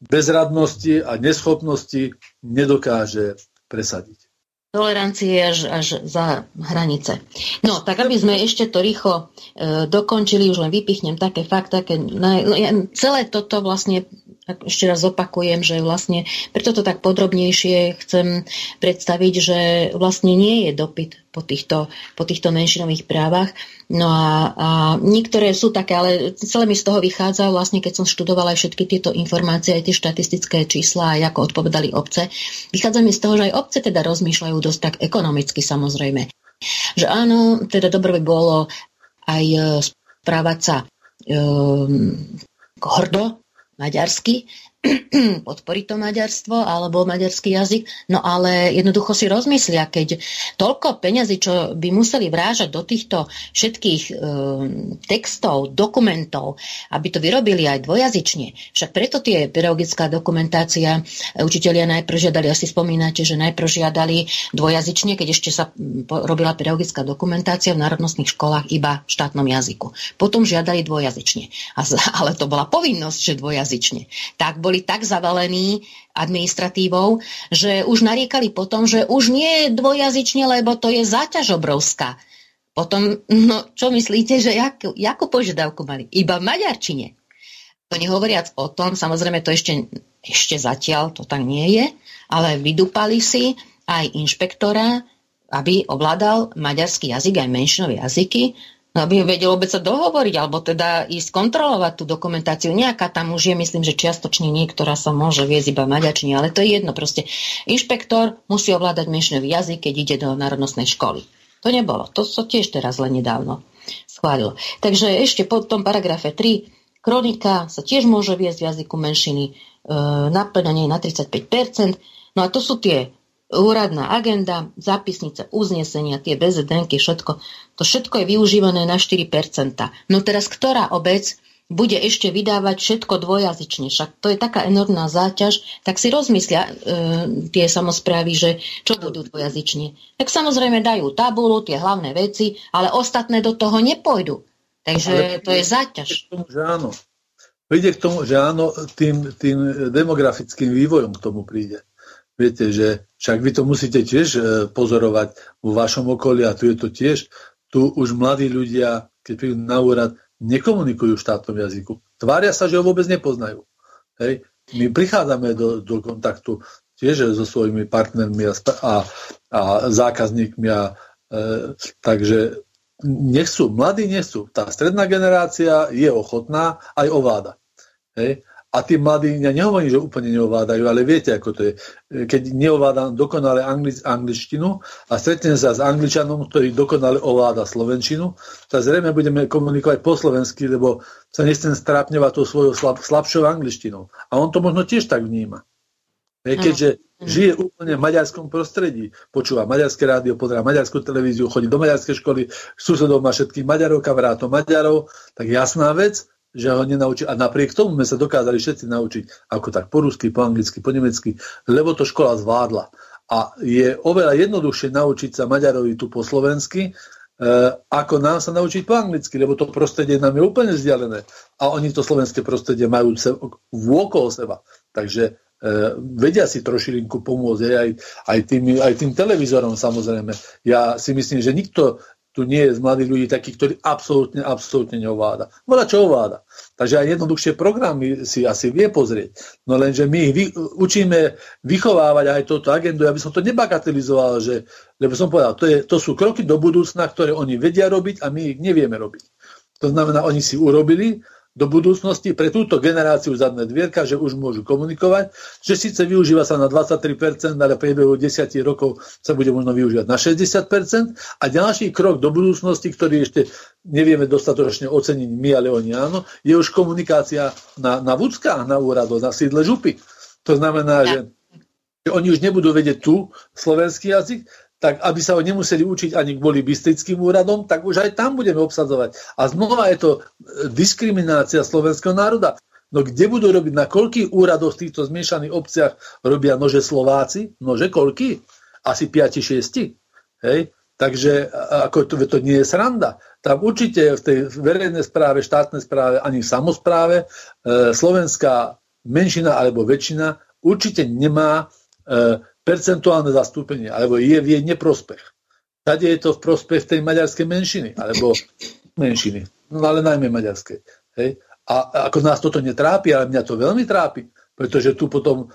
bezradnosti a neschopnosti nedokáže presadiť. Tolerancie až, až za hranice. No, tak aby sme ešte to rýchlo e, dokončili, už len vypichnem také fakt, také, na, no, ja celé toto vlastne, tak ešte raz opakujem, že vlastne, preto to tak podrobnejšie chcem predstaviť, že vlastne nie je dopyt po týchto, po týchto menšinových právach. No a, a niektoré sú také, ale celé mi z toho vychádza, vlastne keď som študovala aj všetky tieto informácie, aj tie štatistické čísla, aj ako odpovedali obce, vychádza mi z toho, že aj obce teda rozmýšľajú dosť tak ekonomicky, samozrejme. Že áno, teda dobre by bolo aj správať sa um, hordo, maďarsky, podporiť to maďarstvo alebo maďarský jazyk, no ale jednoducho si rozmyslia, keď toľko peňazí, čo by museli vrážať do týchto všetkých um, textov, dokumentov, aby to vyrobili aj dvojazyčne. Však preto tie pedagogická dokumentácia učitelia najprv žiadali, asi spomínate, že najprv žiadali dvojazyčne, keď ešte sa robila pedagogická dokumentácia v národnostných školách iba v štátnom jazyku. Potom žiadali dvojazyčne, ale to bola povinnosť, že dvojazyčne. Tak boli tak zavalení administratívou, že už nariekali potom, že už nie je dvojjazyčne, lebo to je záťaž obrovská. Potom, no čo myslíte, že jakú, jakú požiadavku mali? Iba v maďarčine. To nehovoriac o tom, samozrejme to ešte, ešte zatiaľ to tak nie je, ale vydupali si aj inšpektora, aby ovládal maďarský jazyk, aj menšinové jazyky, aby vedel vôbec sa dohovoriť, alebo teda ísť kontrolovať tú dokumentáciu. Nejaká tam už je, myslím, že čiastočne niektorá sa môže viesť iba maďačne, ale to je jedno. Proste inšpektor musí ovládať menšinový jazyk, keď ide do národnostnej školy. To nebolo. To sa tiež teraz len nedávno schválilo. Takže ešte po tom paragrafe tri, kronika sa tiež môže viesť v jazyku menšiny, e, naplňanie na tridsaťpäť percent. No a to sú tie úradná agenda, zápisnice, uznesenia, tie bé zet denky, všetko. To všetko je využívané na štyri percentá. No teraz, ktorá obec bude ešte vydávať všetko dvojazyčne. Však to je taká enormná záťaž, tak si rozmyslia e, tie samosprávy, že čo budú dvojazyčne. Tak samozrejme dajú tabulu, tie hlavné veci, ale ostatné do toho nepôjdu. Takže ale to je záťaž. Príde k tomu, že áno. Príde k tomu, že áno, tým, tým demografickým vývojom k tomu príde. Viete, že však vy to musíte tiež pozorovať vo vašom okolí a tu je to tiež. Tu už mladí ľudia, keď prídu na úrad, nekomunikujú v štátnom jazyku. Tvária sa, že ho vôbec nepoznajú. Hej. My prichádzame do, do kontaktu tiež so svojimi partnermi a, a, a zákazníkmi. A, e, takže nechcú, mladí nechcú. Tá stredná generácia je ochotná, aj ovláda. Hej. A tí mladí, ja nehovorím, že úplne neovládajú, ale viete, ako to je. Keď neovládam dokonale anglič, angličtinu a stretnem sa s Angličanom, ktorý dokonale ovláda slovenčinu, tak zrejme budeme komunikovať po slovensky, lebo sa nechcem strápňovať tou svojou slab, slabšou angličtinou. A on to možno tiež tak vníma. Keďže žije úplne v maďarskom prostredí, počúva maďarské rádio, pozerá maďarskú televíziu, chodí do maďarskej školy, susedov má všetkých Maďarov, kamarátov Maďarov, tak jasná vec, že ho nenaučili. A napriek tomu sme sa dokázali všetci naučiť, ako tak po rusky, po anglicky, po nemecky, lebo to škola zvládla. A je oveľa jednoduchšie naučiť sa Maďarovi tu po slovensky, e, ako nám sa naučiť po anglicky, lebo to prostredie nám je úplne vzdialené. A oni to slovenské prostredie majú se, vôkol seba. Takže e, vedia si trošilinku pomôcť aj, aj, tým, aj tým televízorom samozrejme. Ja si myslím, že nikto tu nie je z mladých ľudí takých, ktorí absolútne, absolútne neovláda. Voľa čo ovláda. Takže aj jednoduchšie programy si asi vie pozrieť. No lenže my ich vy, učíme vychovávať aj túto agendu. Ja by som to nebagatelizoval, že, lebo som povedal, to, je, to sú kroky do budúcna, ktoré oni vedia robiť a my ich nevieme robiť. To znamená, oni si urobili do budúcnosti pre túto generáciu zadné dvierka, že už môžu komunikovať, že síce využíva sa na dvadsaťtri percent, ale priebehu desať rokov sa bude možno využívať na šesťdesiat percent. A ďalší krok do budúcnosti, ktorý ešte nevieme dostatočne oceniť my, ale oni áno, je už komunikácia na, na vúckách, na úradoch, na sídle župy. To znamená, že, že oni už nebudú vedieť tu slovenský jazyk, tak aby sa ho nemuseli učiť ani kvôli bystrickým úradom, tak už aj tam budeme obsadzovať. A znova je to diskriminácia slovenského národa. No kde budú robiť, na koľkých úradoch v týchto zmiešaných obciach robia nože Slováci? Nože koľkí? Asi päť šesť. Hej? Takže ako to, to nie je sranda. Tam určite v tej verejnej správe, štátnej správe, ani v samospráve e, slovenská menšina alebo väčšina určite nemá e, percentuálne zastúpenie, alebo je v jej neprospech. Tady je to v prospech tej maďarskej menšiny, alebo menšiny, no ale najmä maďarskej. Hej? A ako nás toto netrápi, ale mňa to veľmi trápi, pretože tu potom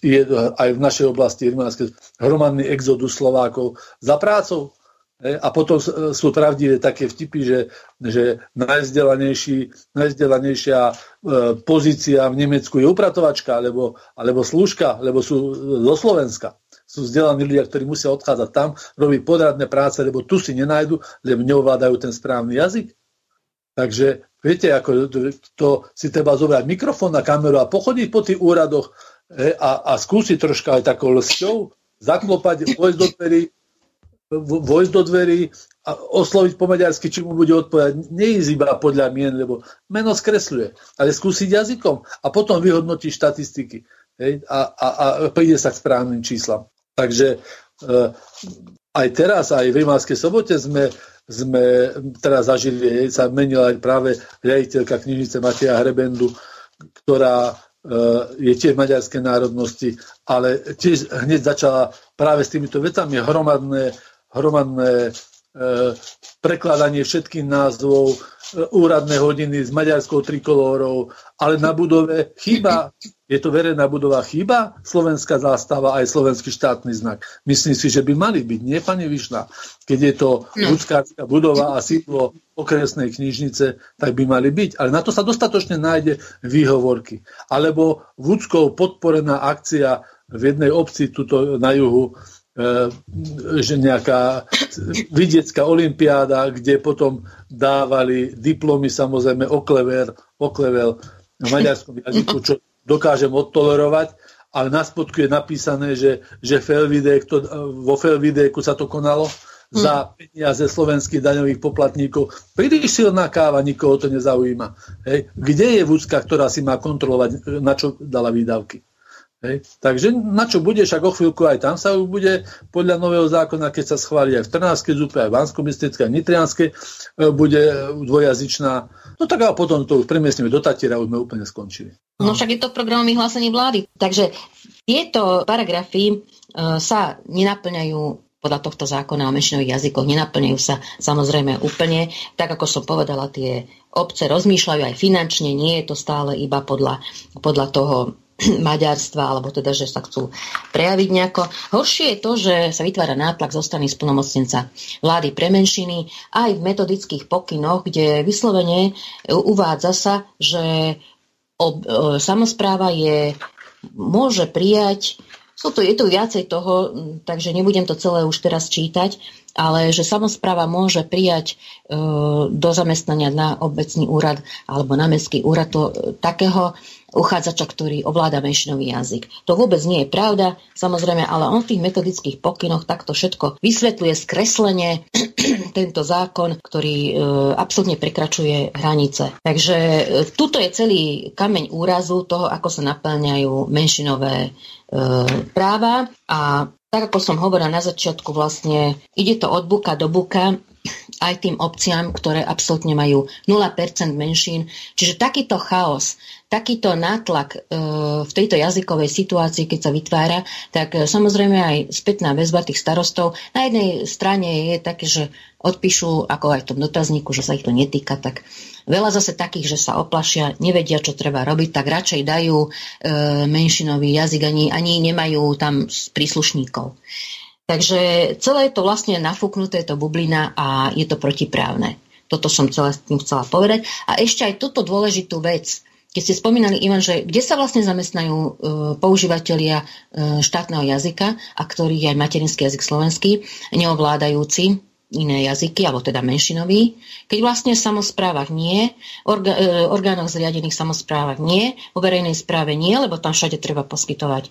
je aj v našej oblasti rimavskej hromadný exodus Slovákov za prácou. Hej? A potom sú pravdivé také vtipy, že, že najvzdelanejšia pozícia v Nemecku je upratovačka alebo, alebo slúžka, lebo sú zo Slovenska. Sú vzdelaní ľudia, ktorí musia odchádzať tam, robiť podradné práce, lebo tu si nenajdu, lebo neovládajú ten správny jazyk. Takže viete, ako to, to si treba zobrať mikrofón na kameru a pochodiť po tých úradoch he, a, a skúsiť troška aj takou lsťou, zaklopať, vojsť do dverí, vojsť do dverí a osloviť po maďarsky, či mu bude odpovedať. Neísť iba podľa mien, lebo meno skresľuje, ale skúsiť jazykom a potom vyhodnotiť štatistiky. Hej? A, a, a príde sa k správnym číslam. Takže e, aj teraz, aj v Rimavskej Sobote sme, sme teraz zažili, hej, sa menila aj práve riaditeľka knižnice Mateja Hrebendu, ktorá je tiež maďarskej národnosti, ale tiež hneď začala práve s týmito vecami hromadné, hromadné prekladanie všetkých názvov, úradné hodiny s maďarskou trikolórou, ale na budove chýba, je to verejná budova, chýba slovenská zástava aj slovenský štátny znak. Myslím si, že by mali byť, nie pani Vyšná? Keď je to ľudskárska budova a sídlo okresnej knižnice, tak by mali byť. Ale na to sa dostatočne nájde výhovorky. Alebo vúdskou podporená akcia v jednej obci tuto na juhu, že nejaká vidiecká olympiáda, kde potom dávali diplomy, samozrejme, oklever, oklevel v maďarskom jazyku, čo dokážem odtolerovať, ale na spodku je napísané, že, že Felvidék to, vo Felvidéku sa to konalo, za peniaze slovenských daňových poplatníkov. Príliš silná káva, nikoho to nezaujíma. Hej. Kde je vúcka, ktorá si má kontrolovať, na čo dala výdavky? Hej. Takže na čo bude, však o chvíľku aj tam sa už bude podľa nového zákona, keď sa schváli aj v Trnavskej zúpe, aj v Banskobystrickej, aj v Nitrianskej, bude dvojazyčná. No tak a potom to už premiestneme do Tatiera, už sme úplne skončili. No však je to v programovom vyhlásení vlády. Takže tieto paragrafy e, sa nenaplňajú podľa tohto zákona o menšinových jazykoch, nenaplňajú sa samozrejme úplne. Tak ako som povedala, tie obce rozmýšľajú aj finančne, nie je to stále iba podľa, podľa toho maďarstva, alebo teda, že sa chcú prejaviť nejako. Horšie je to, že sa vytvára nátlak zo strany splnomocnenca vlády pre menšiny aj v metodických pokynoch, kde vyslovene uvádza sa, že ob, o, samospráva je, môže prijať, sú to, je tu viacej toho, takže nebudem to celé už teraz čítať, ale že samospráva môže prijať e, do zamestnania na obecný úrad alebo na mestský úrad to, e, takého uchádzača, ktorý ovláda menšinový jazyk. To vôbec nie je pravda, samozrejme, ale on v tých metodických pokynoch takto všetko vysvetľuje skreslenie tento zákon, ktorý e, absolútne prekračuje hranice. Takže e, tuto je celý kameň úrazu toho, ako sa naplňajú menšinové e, práva a tak ako som hovorila na začiatku, vlastne ide to od buka do buka aj tým obciam, ktoré absolútne majú nula percent menšín. Čiže takýto chaos, takýto nátlak e, v tejto jazykovej situácii, keď sa vytvára, tak e, samozrejme aj spätná väzba tých starostov. Na jednej strane je také, že odpíšu, ako aj v tom dotazníku, že sa ich to netýka, tak veľa zase takých, že sa oplašia, nevedia, čo treba robiť, tak radšej dajú e, menšinový jazyk, ani, ani nemajú tam príslušníkov. Takže celé je to vlastne nafúknuté, je to bublina a je to protiprávne. Toto som celé s tým chcela povedať. A ešte aj túto dôležitú vec, keď ste spomínali, Ivan, že kde sa vlastne zamestnajú e, používatelia e, štátneho jazyka, a ktorý je aj materinský jazyk slovenský, neovládajúci iné jazyky, alebo teda menšinový, keď vlastne v samosprávach nie, orga, e, orgánoch zriadených samosprávach nie, vo verejnej správe nie, lebo tam všade treba poskytovať e,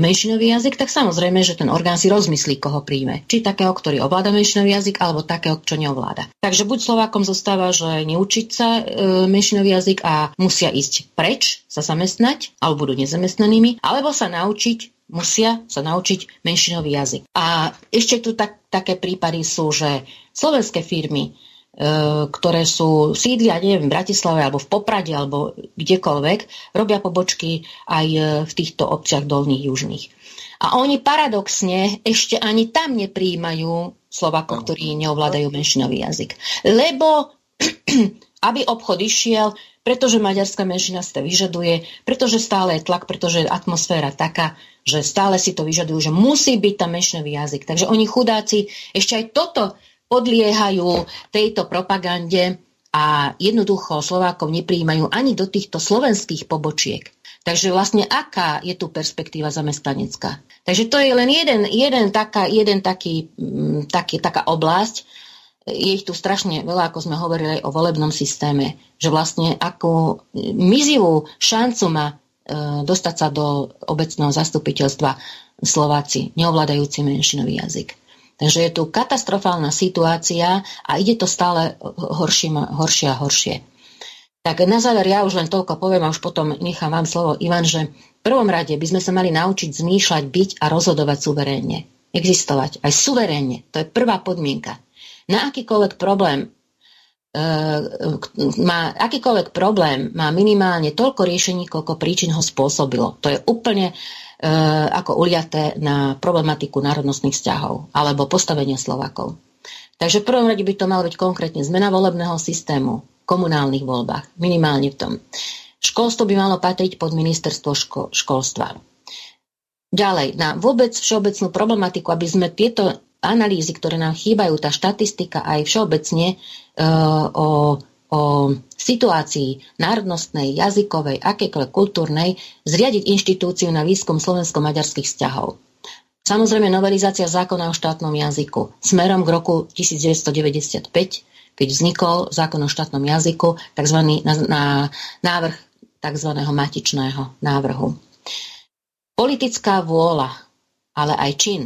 menšinový jazyk, tak samozrejme, že ten orgán si rozmyslí, koho príjme. Či takého, ktorý ovláda menšinový jazyk, alebo takého, čo neovláda. Takže buď Slovákom zostáva, že neučiť sa e, menšinový jazyk a musia ísť preč, sa zamestnať, alebo budú nezamestnanými, alebo sa naučiť Musia sa naučiť menšinový jazyk. A ešte tu tak, také prípady sú, že slovenské firmy, e, ktoré sú sídlia, neviem, v Bratislave alebo v Poprade alebo kdekoľvek, robia pobočky aj v týchto obciach dolných južných. A oni paradoxne ešte ani tam nepríjmajú Slovákov, ktorí neovládajú menšinový jazyk. Lebo aby obchod išiel, pretože maďarská menšina si to vyžaduje, pretože stále je tlak, pretože je atmosféra taká, že stále si to vyžadujú, že musí byť tam menšinový jazyk. Takže oni chudáci ešte aj toto podliehajú tejto propagande a jednoducho Slovákov neprijímajú ani do týchto slovenských pobočiek. Takže vlastne aká je tu perspektíva zamestnanecká? Takže to je len jeden, jeden, taká, jeden taký, taký, taká oblasť. Je ich tu strašne veľa, ako sme hovorili aj o volebnom systéme, že vlastne ako mizivú šancu má e, dostať sa do obecného zastupiteľstva Slováci, neovládajúci menšinový jazyk. Takže je tu katastrofálna situácia a ide to stále horšie, horšie a horšie. Tak na záver ja už len toľko poviem a už potom nechám vám slovo, Ivan, že v prvom rade by sme sa mali naučiť zmýšľať, byť a rozhodovať suverénne. Existovať aj suverénne. To je prvá podmienka. Na akýkoľvek problém, e, má, akýkoľvek problém má minimálne toľko riešení, koľko príčin ho spôsobilo. To je úplne e, ako uliaté na problematiku národnostných vzťahov alebo postavenia Slovákov. Takže v prvom rade by to malo byť konkrétne zmena volebného systému v komunálnych voľbách, minimálne v tom. Školstvo by malo patriť pod ministerstvo ško- školstva. Ďalej, na vôbec všeobecnú problematiku, aby sme tieto analýzy, ktoré nám chýbajú, tá štatistika aj všeobecne e, o, o situácii národnostnej, jazykovej, akékoľvek kultúrnej, zriadiť inštitúciu na výskum slovensko-maďarských vzťahov. Samozrejme novelizácia zákona o štátnom jazyku smerom k roku devätnásťstodeväťdesiatpäť, keď vznikol zákon o štátnom jazyku, takzvaný na, na návrh tzv. Matičného návrhu. Politická vôľa, ale aj čin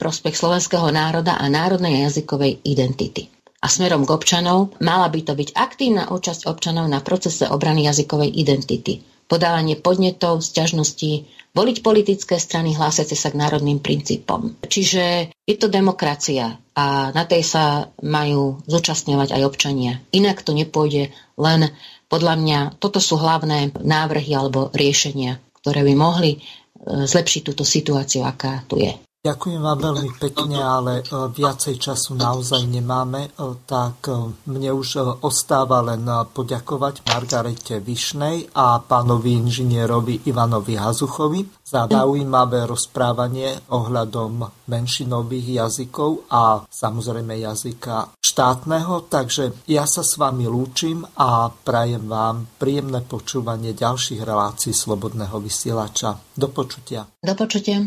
prospech slovenského národa a národnej jazykovej identity. A smerom k občanov mala by to byť aktívna účasť občanov na procese obrany jazykovej identity, podávanie podnetov, sťažností, voliť politické strany hlásiace sa k národným princípom. Čiže je to demokracia a na tej sa majú zúčastňovať aj občania. Inak to nepôjde, len podľa mňa toto sú hlavné návrhy alebo riešenia, ktoré by mohli zlepšiť túto situáciu, aká tu je. Ďakujem vám veľmi pekne, ale viacej času naozaj nemáme, tak mne už ostáva len poďakovať Margarete Vyšnej a pánovi inžinierovi Ivanovi Hazuchovi za zaujímavé rozprávanie ohľadom menšinových jazykov a samozrejme jazyka štátneho. Takže ja sa s vami lúčim a prajem vám príjemné počúvanie ďalších relácií Slobodného vysielača. Do počutia. Do počutia.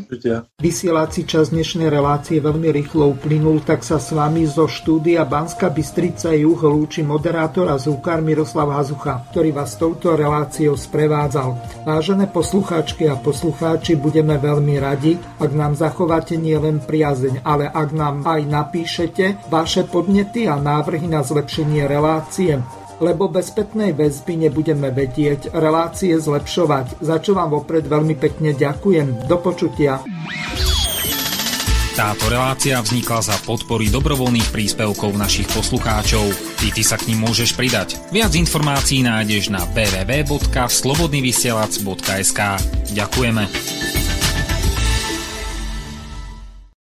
Vysielací čas dnešnej relácie veľmi rýchlo uplynul, tak sa s vami zo štúdia Banská Bystrica juh lúči moderátor a zvukár Miroslav Hazucha, ktorý vás touto reláciou sprevádzal. Vážené poslucháčky a poslucháči, budeme veľmi radi, ak nám zachováte nielen priazeň, ale ak nám aj napíšete vaše podnety a návrhy na zlepšenie relácie, lebo bez spätnej väzby nebudeme vedieť relácie zlepšovať, za čo vám vopred veľmi pekne ďakujem. Do počutia. Táto relácia vznikla za podpory dobrovoľných príspevkov našich poslucháčov. Ty, ty sa k nim môžeš pridať. Viac informácií nájdeš na w w w bodka slobodný vysielač bodka es ka. Ďakujeme.